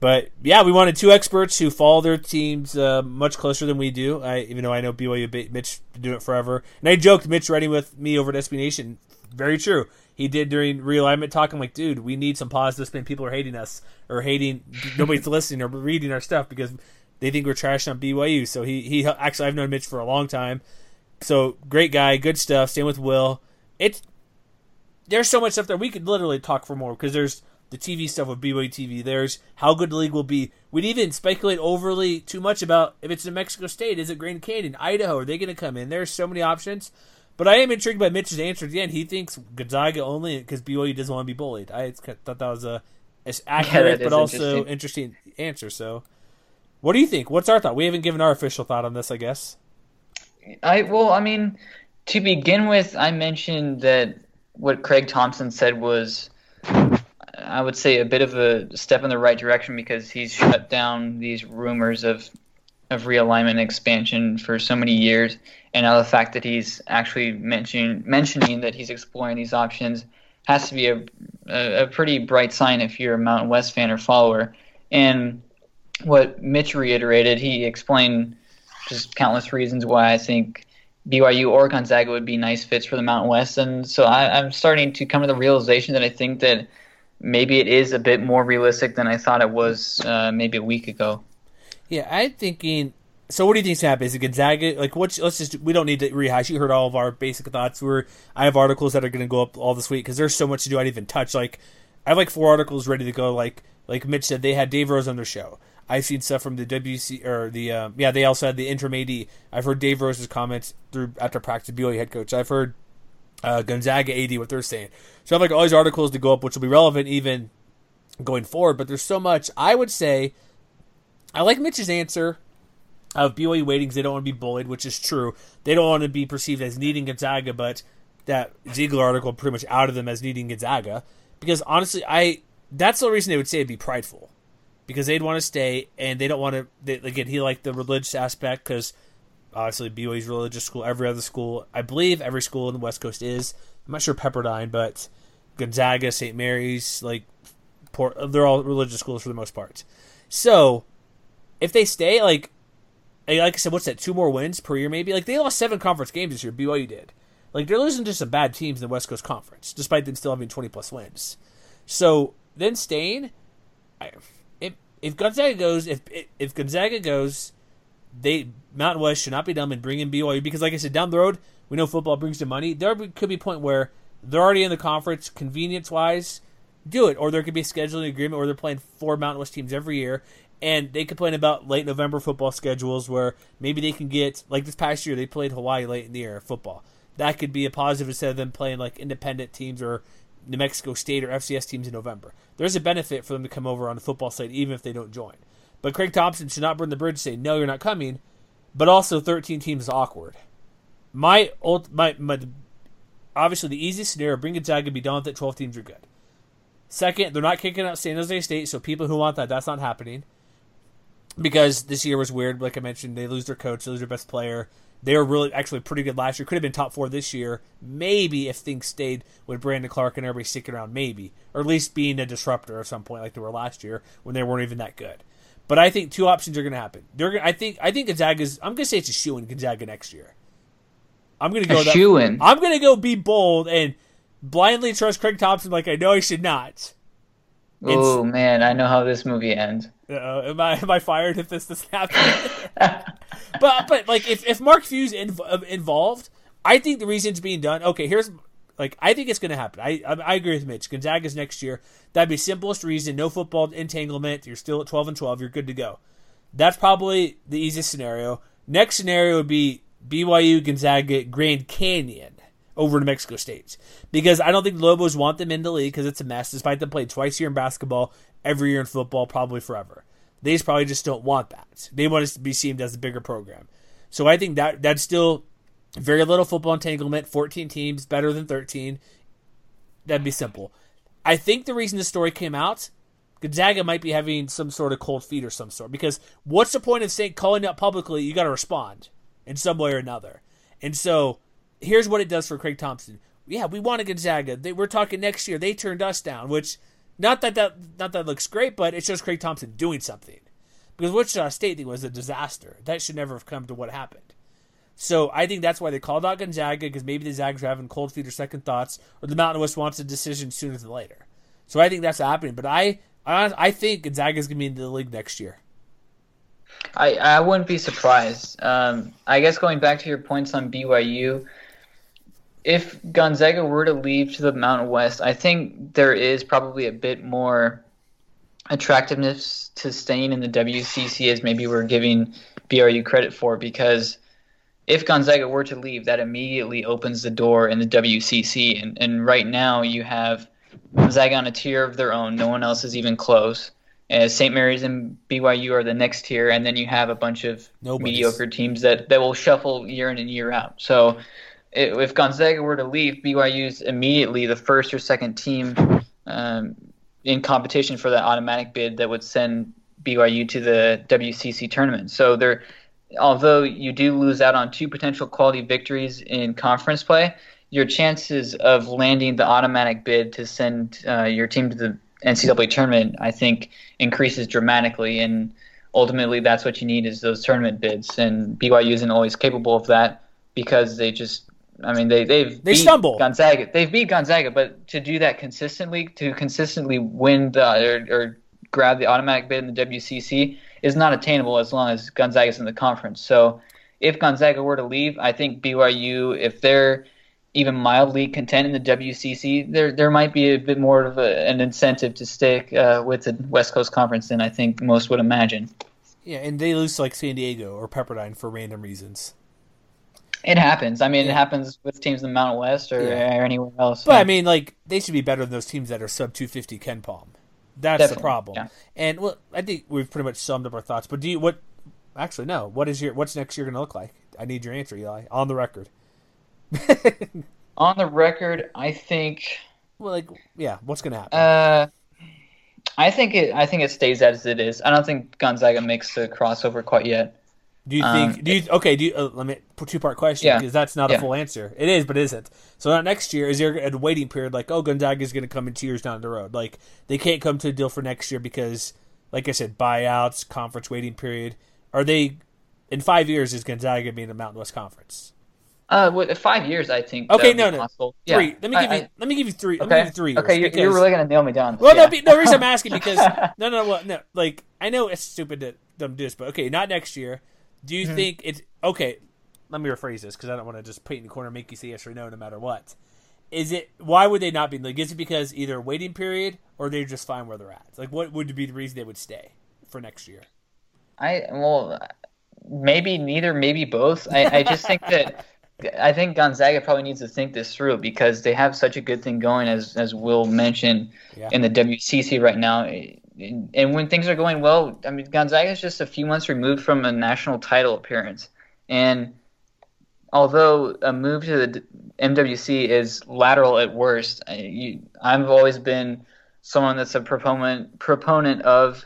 But, yeah, we wanted two experts who follow their teams uh, much closer than we do, I, even though I know B Y U, Mitch, do it forever. And I joked, Mitch writing with me over at S B Nation, very true. He did during realignment talk. I'm like, dude, we need some positive spin. People are hating us, or hating, nobody's listening or reading our stuff because they think we're trashing on B Y U. So he, he actually, I've known Mitch for a long time. So great guy, good stuff. Same with Will. It's there's so much stuff there. We could literally talk for more because there's the T V stuff with B Y U T V. There's how good the league will be. We'd even speculate overly too much about if it's New Mexico State, is it Grand Canyon, Idaho? Are they going to come in? There's so many options. But I am intrigued by Mitch's answer at the end. He thinks Gonzaga only because B Y U doesn't want to be bullied. I thought that was a as accurate yeah, but also interesting. interesting answer. So. What do you think? What's our thought? We haven't given our official thought on this, I guess. I well, I mean, to begin with, I mentioned that what Craig Thompson said was, I would say, a bit of a step in the right direction because he's shut down these rumors of of realignment and expansion for so many years, and now the fact that he's actually mentioning mentioning that he's exploring these options has to be a a, a pretty bright sign if you're a Mountain West fan or follower. And what Mitch reiterated, he explained just countless reasons why I think B Y U or Gonzaga would be nice fits for the Mountain West. And so I, I'm starting to come to the realization that I think that maybe it is a bit more realistic than I thought it was uh, maybe a week ago. Yeah, I'm thinking – so what do you think's happening? Is it Gonzaga – like what's, let's just – we don't need to rehash. You heard all of our basic thoughts. We're I have articles that are going to go up all this week because there's so much to do I didn't even touch. Like I have like four articles ready to go. Like like Mitch said, they had Dave Rose on their show. I've seen stuff from the W C or the um, yeah. They also had the interim A D. I've heard Dave Rose's comments through after practice, B Y U head coach. I've heard uh, Gonzaga A D what they're saying. So I have like all these articles to go up, which will be relevant even going forward. But there's so much. I would say I like Mitch's answer of B Y U waiting because they don't want to be bullied, which is true. They don't want to be perceived as needing Gonzaga, but that Ziegler article pretty much outed them as needing Gonzaga because honestly, I that's the reason they would say it'd be prideful. Because they'd want to stay, and they don't want to. They, again, he liked the religious aspect because obviously B Y U's religious school. Every other school, I believe, every school in the West Coast is. I'm not sure Pepperdine, but Gonzaga, Saint Mary's, like Port, they're all religious schools for the most part. So if they stay, like, like I said, what's that? Two more wins per year, maybe. Like they lost seven conference games this year. B Y U did. Like they're losing to some bad teams in the West Coast Conference, despite them still having twenty plus wins. So. Then staying, I, if if Gonzaga goes, if if Gonzaga goes, they Mountain West should not be dumb and bring in B Y U, because, like I said, down the road we know football brings the money. There could be a point where they're already in the conference, convenience wise. Do it, or there could be a scheduling agreement where they're playing four Mountain West teams every year, and they complain about late November football schedules where maybe they can get, like this past year, they played Hawaii late in the year football. That could be a positive instead of them playing like independent teams or New Mexico State or F C S teams in November. There's a benefit for them to come over on the football side, even if they don't join. But Craig Thompson should not burn the bridge and say, no, you're not coming, but also thirteen teams is awkward. My, old, my, my obviously, the easiest scenario, bring Gonzaga and be done with it, twelve teams are good. Second, they're not kicking out San Jose State, so people who want that, that's not happening. Because this year was weird, like I mentioned, they lose their coach, they lose their best player. They were really actually pretty good last year. Could have been top four this year, maybe, if things stayed with Brandon Clark and everybody sticking around, maybe. Or at least being a disruptor at some point like they were last year when they weren't even that good. But I think two options are going to happen. They're I think I think Gonzaga's – I'm going to say it's a shoo-in Gonzaga next year. I'm going to go – A shoo-in. I'm going to go be bold and – blindly trust Craig Thompson like I know I should not. Oh man, I know how this movie ends. Uh, am I am I fired if this this happens? but but like if, if Mark Few's in, uh, involved, I think the reason it's being done. Okay, here's like I think it's going to happen. I, I I agree with Mitch. Gonzaga's next year. That'd be simplest reason. No football entanglement. You're still at twelve and twelve. You're good to go. That's probably the easiest scenario. Next scenario would be B Y U, Gonzaga, Grand Canyon over to Mexico State, because I don't think the Lobos want them in the league because it's a mess, despite them playing twice a year in basketball, every year in football, probably forever. They just probably just don't want that. They want us to be seen as a bigger program. So I think that that's still very little football entanglement, fourteen teams, better than thirteen. That'd be simple. I think the reason this story came out, Gonzaga might be having some sort of cold feet or some sort, because what's the point of saying calling out publicly? You got to respond in some way or another. And so here's what it does for Craig Thompson. Yeah, we wanted Gonzaga. They, we're talking next year. They turned us down, which not that that not that looks great, but it shows Craig Thompson doing something. Because Wichita State thing was a disaster. That should never have come to what happened. So I think that's why they called out Gonzaga, because maybe the Zags are having cold feet or second thoughts, or the Mountain West wants a decision sooner than later. So I think that's happening. But I I, I think Gonzaga's going to be in the league next year. I, I wouldn't be surprised. Um, I guess going back to your points on B Y U, if Gonzaga were to leave to the Mountain West, I think there is probably a bit more attractiveness to staying in the W C C as maybe we're giving B Y U credit for, because if Gonzaga were to leave, that immediately opens the door in the W C C. And, and right now you have Gonzaga on a tier of their own. No one else is even close. Uh, Saint Mary's and B Y U are the next tier, and then you have a bunch of Nobody's. mediocre teams that, that will shuffle year in and year out. So if Gonzaga were to leave, B Y U's immediately the first or second team um, in competition for that automatic bid that would send B Y U to the W C C tournament. So there, although you do lose out on two potential quality victories in conference play, your chances of landing the automatic bid to send uh, your team to the N C double A tournament, I think, increases dramatically. And ultimately, that's what you need is those tournament bids. And B Y U isn't always capable of that because they just I mean, they they've they beat stumble. Gonzaga. They've beat Gonzaga, but to do that consistently, to consistently win the or, or grab the automatic bid in the W C C is not attainable as long as Gonzaga's in the conference. So, if Gonzaga were to leave, I think B Y U, if they're even mildly content in the W C C, there there might be a bit more of a, an incentive to stick uh, with the West Coast Conference than I think most would imagine. Yeah, and they lose to like San Diego or Pepperdine for random reasons. It happens. I mean, yeah. It happens with teams in the Mountain West or, yeah. or anywhere else. But, yeah. I mean, like, they should be better than those teams that are sub two fifty Ken Palm. That's Definitely. the problem. Yeah. And, well, I think we've pretty much summed up our thoughts. But do you – what – actually, no. What is your What's next year going to look like? I need your answer, Eli. On the record. On the record, I think – Well, like, yeah, what's going to happen? Uh, I think it I think it stays as it is. I don't think Gonzaga makes the crossover quite yet. Do you think? Um, do you okay? Do you, uh, let me two part question yeah, because that's not yeah. a full answer. It is, but it isn't. So not next year. Is there a waiting period? Like, oh, Gonzaga is going to come in two years down the road. Like they can't come to a deal for next year because, like I said, buyouts, conference waiting period. Are they in five years? Is Gonzaga going to be in the Mountain West Conference? Uh, with five years, I think. Okay, no, no, possible. three. Yeah. Let me give I, you. I, let me give you three. Okay. Let me give you three. Okay, you're, because, you're really gonna nail me down. Well, yeah. no, no, the reason I'm asking because no, no, well, no. Like, I know it's stupid to them do this, but okay, not next year. Do you mm-hmm. think it's okay? Let me rephrase this because I don't want to just put you in the corner and make you say yes or no, no matter what. Is it? Why would they not be? Like, is it because either waiting period or they're just fine where they're at? Like, what would be the reason they would stay for next year? I well, maybe neither, maybe both. I, I just think that. I think Gonzaga probably needs to think this through because they have such a good thing going, as as Will mentioned, yeah. in the W C C right now. And, and when things are going well, I mean, Gonzaga is just a few months removed from a national title appearance. And although a move to the M W C is lateral at worst, I, you, I've always been someone that's a proponent proponent of,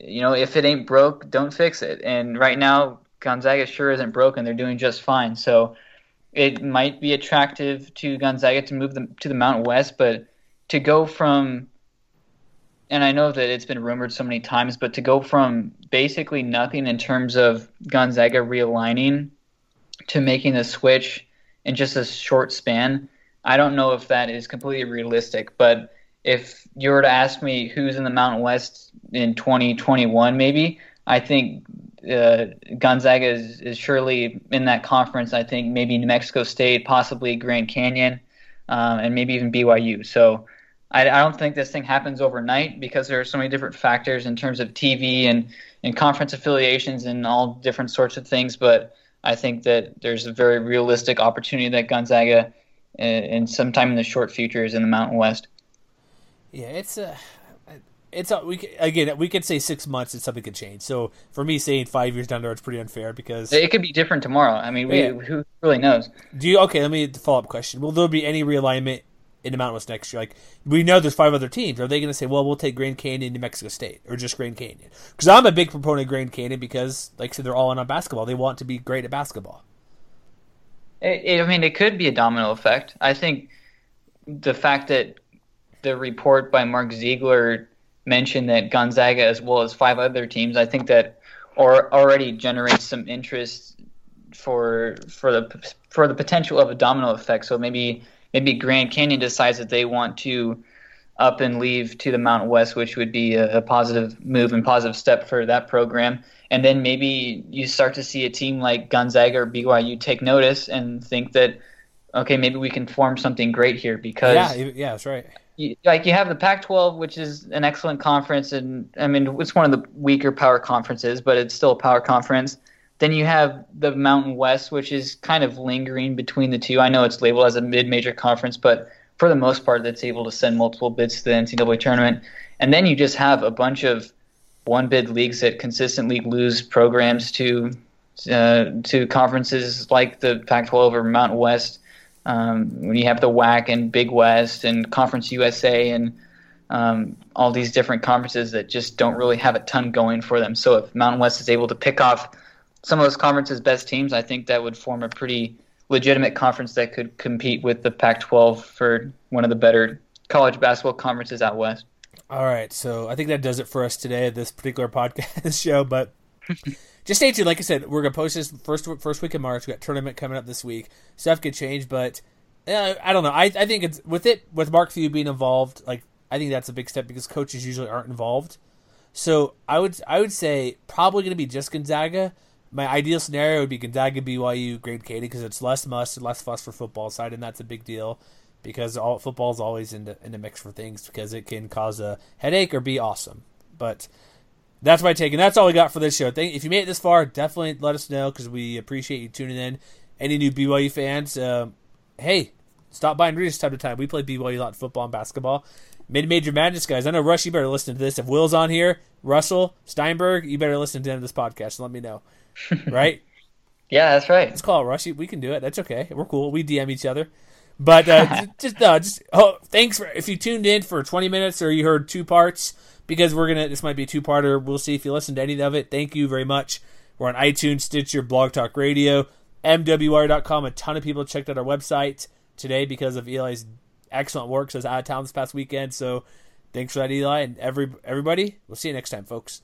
you know, if it ain't broke, don't fix it. And right now, Gonzaga sure isn't broken. They're doing just fine. So it might be attractive to Gonzaga to move them to the Mountain West, but to go from, and I know that it's been rumored so many times, but to go from basically nothing in terms of Gonzaga realigning to making the switch in just a short span, I don't know if that is completely realistic. But if you were to ask me who's in the Mountain West in twenty twenty-one, maybe, I think uh, Gonzaga is, is surely in that conference. I think maybe New Mexico State, possibly Grand Canyon, um, and maybe even B Y U. So I, I don't think this thing happens overnight because there are so many different factors in terms of T V and, and conference affiliations and all different sorts of things. But I think that there's a very realistic opportunity that Gonzaga, uh, in sometime in the short future, is in the Mountain West. Yeah, it's a. Uh... It's we again we could say six months and something could change. So for me, saying five years down the road is pretty unfair because it could be different tomorrow. I mean, we, yeah. who really knows? Do you okay? Let me the follow up question. Will there be any realignment in the Mountain West next year? Like we know there's five other teams. Are they going to say, well, we'll take Grand Canyon, New Mexico State, or just Grand Canyon? Because I'm a big proponent of Grand Canyon because, like I said, they're all in on basketball. They want to be great at basketball. It, it, I mean, it could be a domino effect. I think the fact that the report by Mark Ziegler mentioned that Gonzaga, as well as five other teams, I think that or already generates some interest for for the for the potential of a domino effect. So maybe maybe Grand Canyon decides that they want to up and leave to the Mountain West, which would be a, a positive move and positive step for that program. And then maybe you start to see a team like Gonzaga or B Y U take notice and think that, okay, maybe we can form something great here because yeah, yeah, that's right. Like you have the Pac twelve, which is an excellent conference, and I mean it's one of the weaker power conferences, but it's still a power conference. Then you have the Mountain West, which is kind of lingering between the two. I know it's labeled as a mid-major conference, but for the most part, that's able to send multiple bids to the N C double A tournament. And then you just have a bunch of one-bid leagues that consistently lose programs to uh, to conferences like the Pac twelve or Mountain West. Um, when you have the W A C and Big West and Conference U S A and um, all these different conferences that just don't really have a ton going for them. So if Mountain West is able to pick off some of those conferences' best teams, I think that would form a pretty legitimate conference that could compete with the Pac twelve for one of the better college basketball conferences out west. All right, so I think that does it for us today, this particular podcast show. But just stay tuned. Like I said, we're going to post this first first week in March. We got tournament coming up this week. Stuff could change, but uh, I don't know. I, I think it's with it with Mark Few being involved. Like I think that's a big step because coaches usually aren't involved. So I would I would say probably going to be just Gonzaga. My ideal scenario would be Gonzaga, B Y U, Grand Canyon because it's less must, less fuss for football side, and that's a big deal because all football is always in the in the mix for things because it can cause a headache or be awesome, but. That's my take, and that's all we got for this show. If you made it this far, definitely let us know because we appreciate you tuning in. Any new B Y U fans, um, hey, stop by and read us time to time. We play B Y U a lot in football and basketball. Mid-Major Madness, guys. I know, Rush, you better listen to this. If Will's on here, Russell, Steinberg, you better listen to this podcast and let me know. Right? Yeah, that's right. Let's call it, Rush. We can do it. That's okay. We're cool. We D M each other. But uh, just, no, just oh, thanks for if you tuned in for twenty minutes or you heard two parts. Because we're going to, this might be a two-parter. We'll see if you listen to any of it. Thank you very much. We're on iTunes, Stitcher, Blog Talk Radio, M W R dot com. A ton of people checked out our website today because of Eli's excellent work. So I was out of town this past weekend. So thanks for that, Eli. And every everybody, we'll see you next time, folks.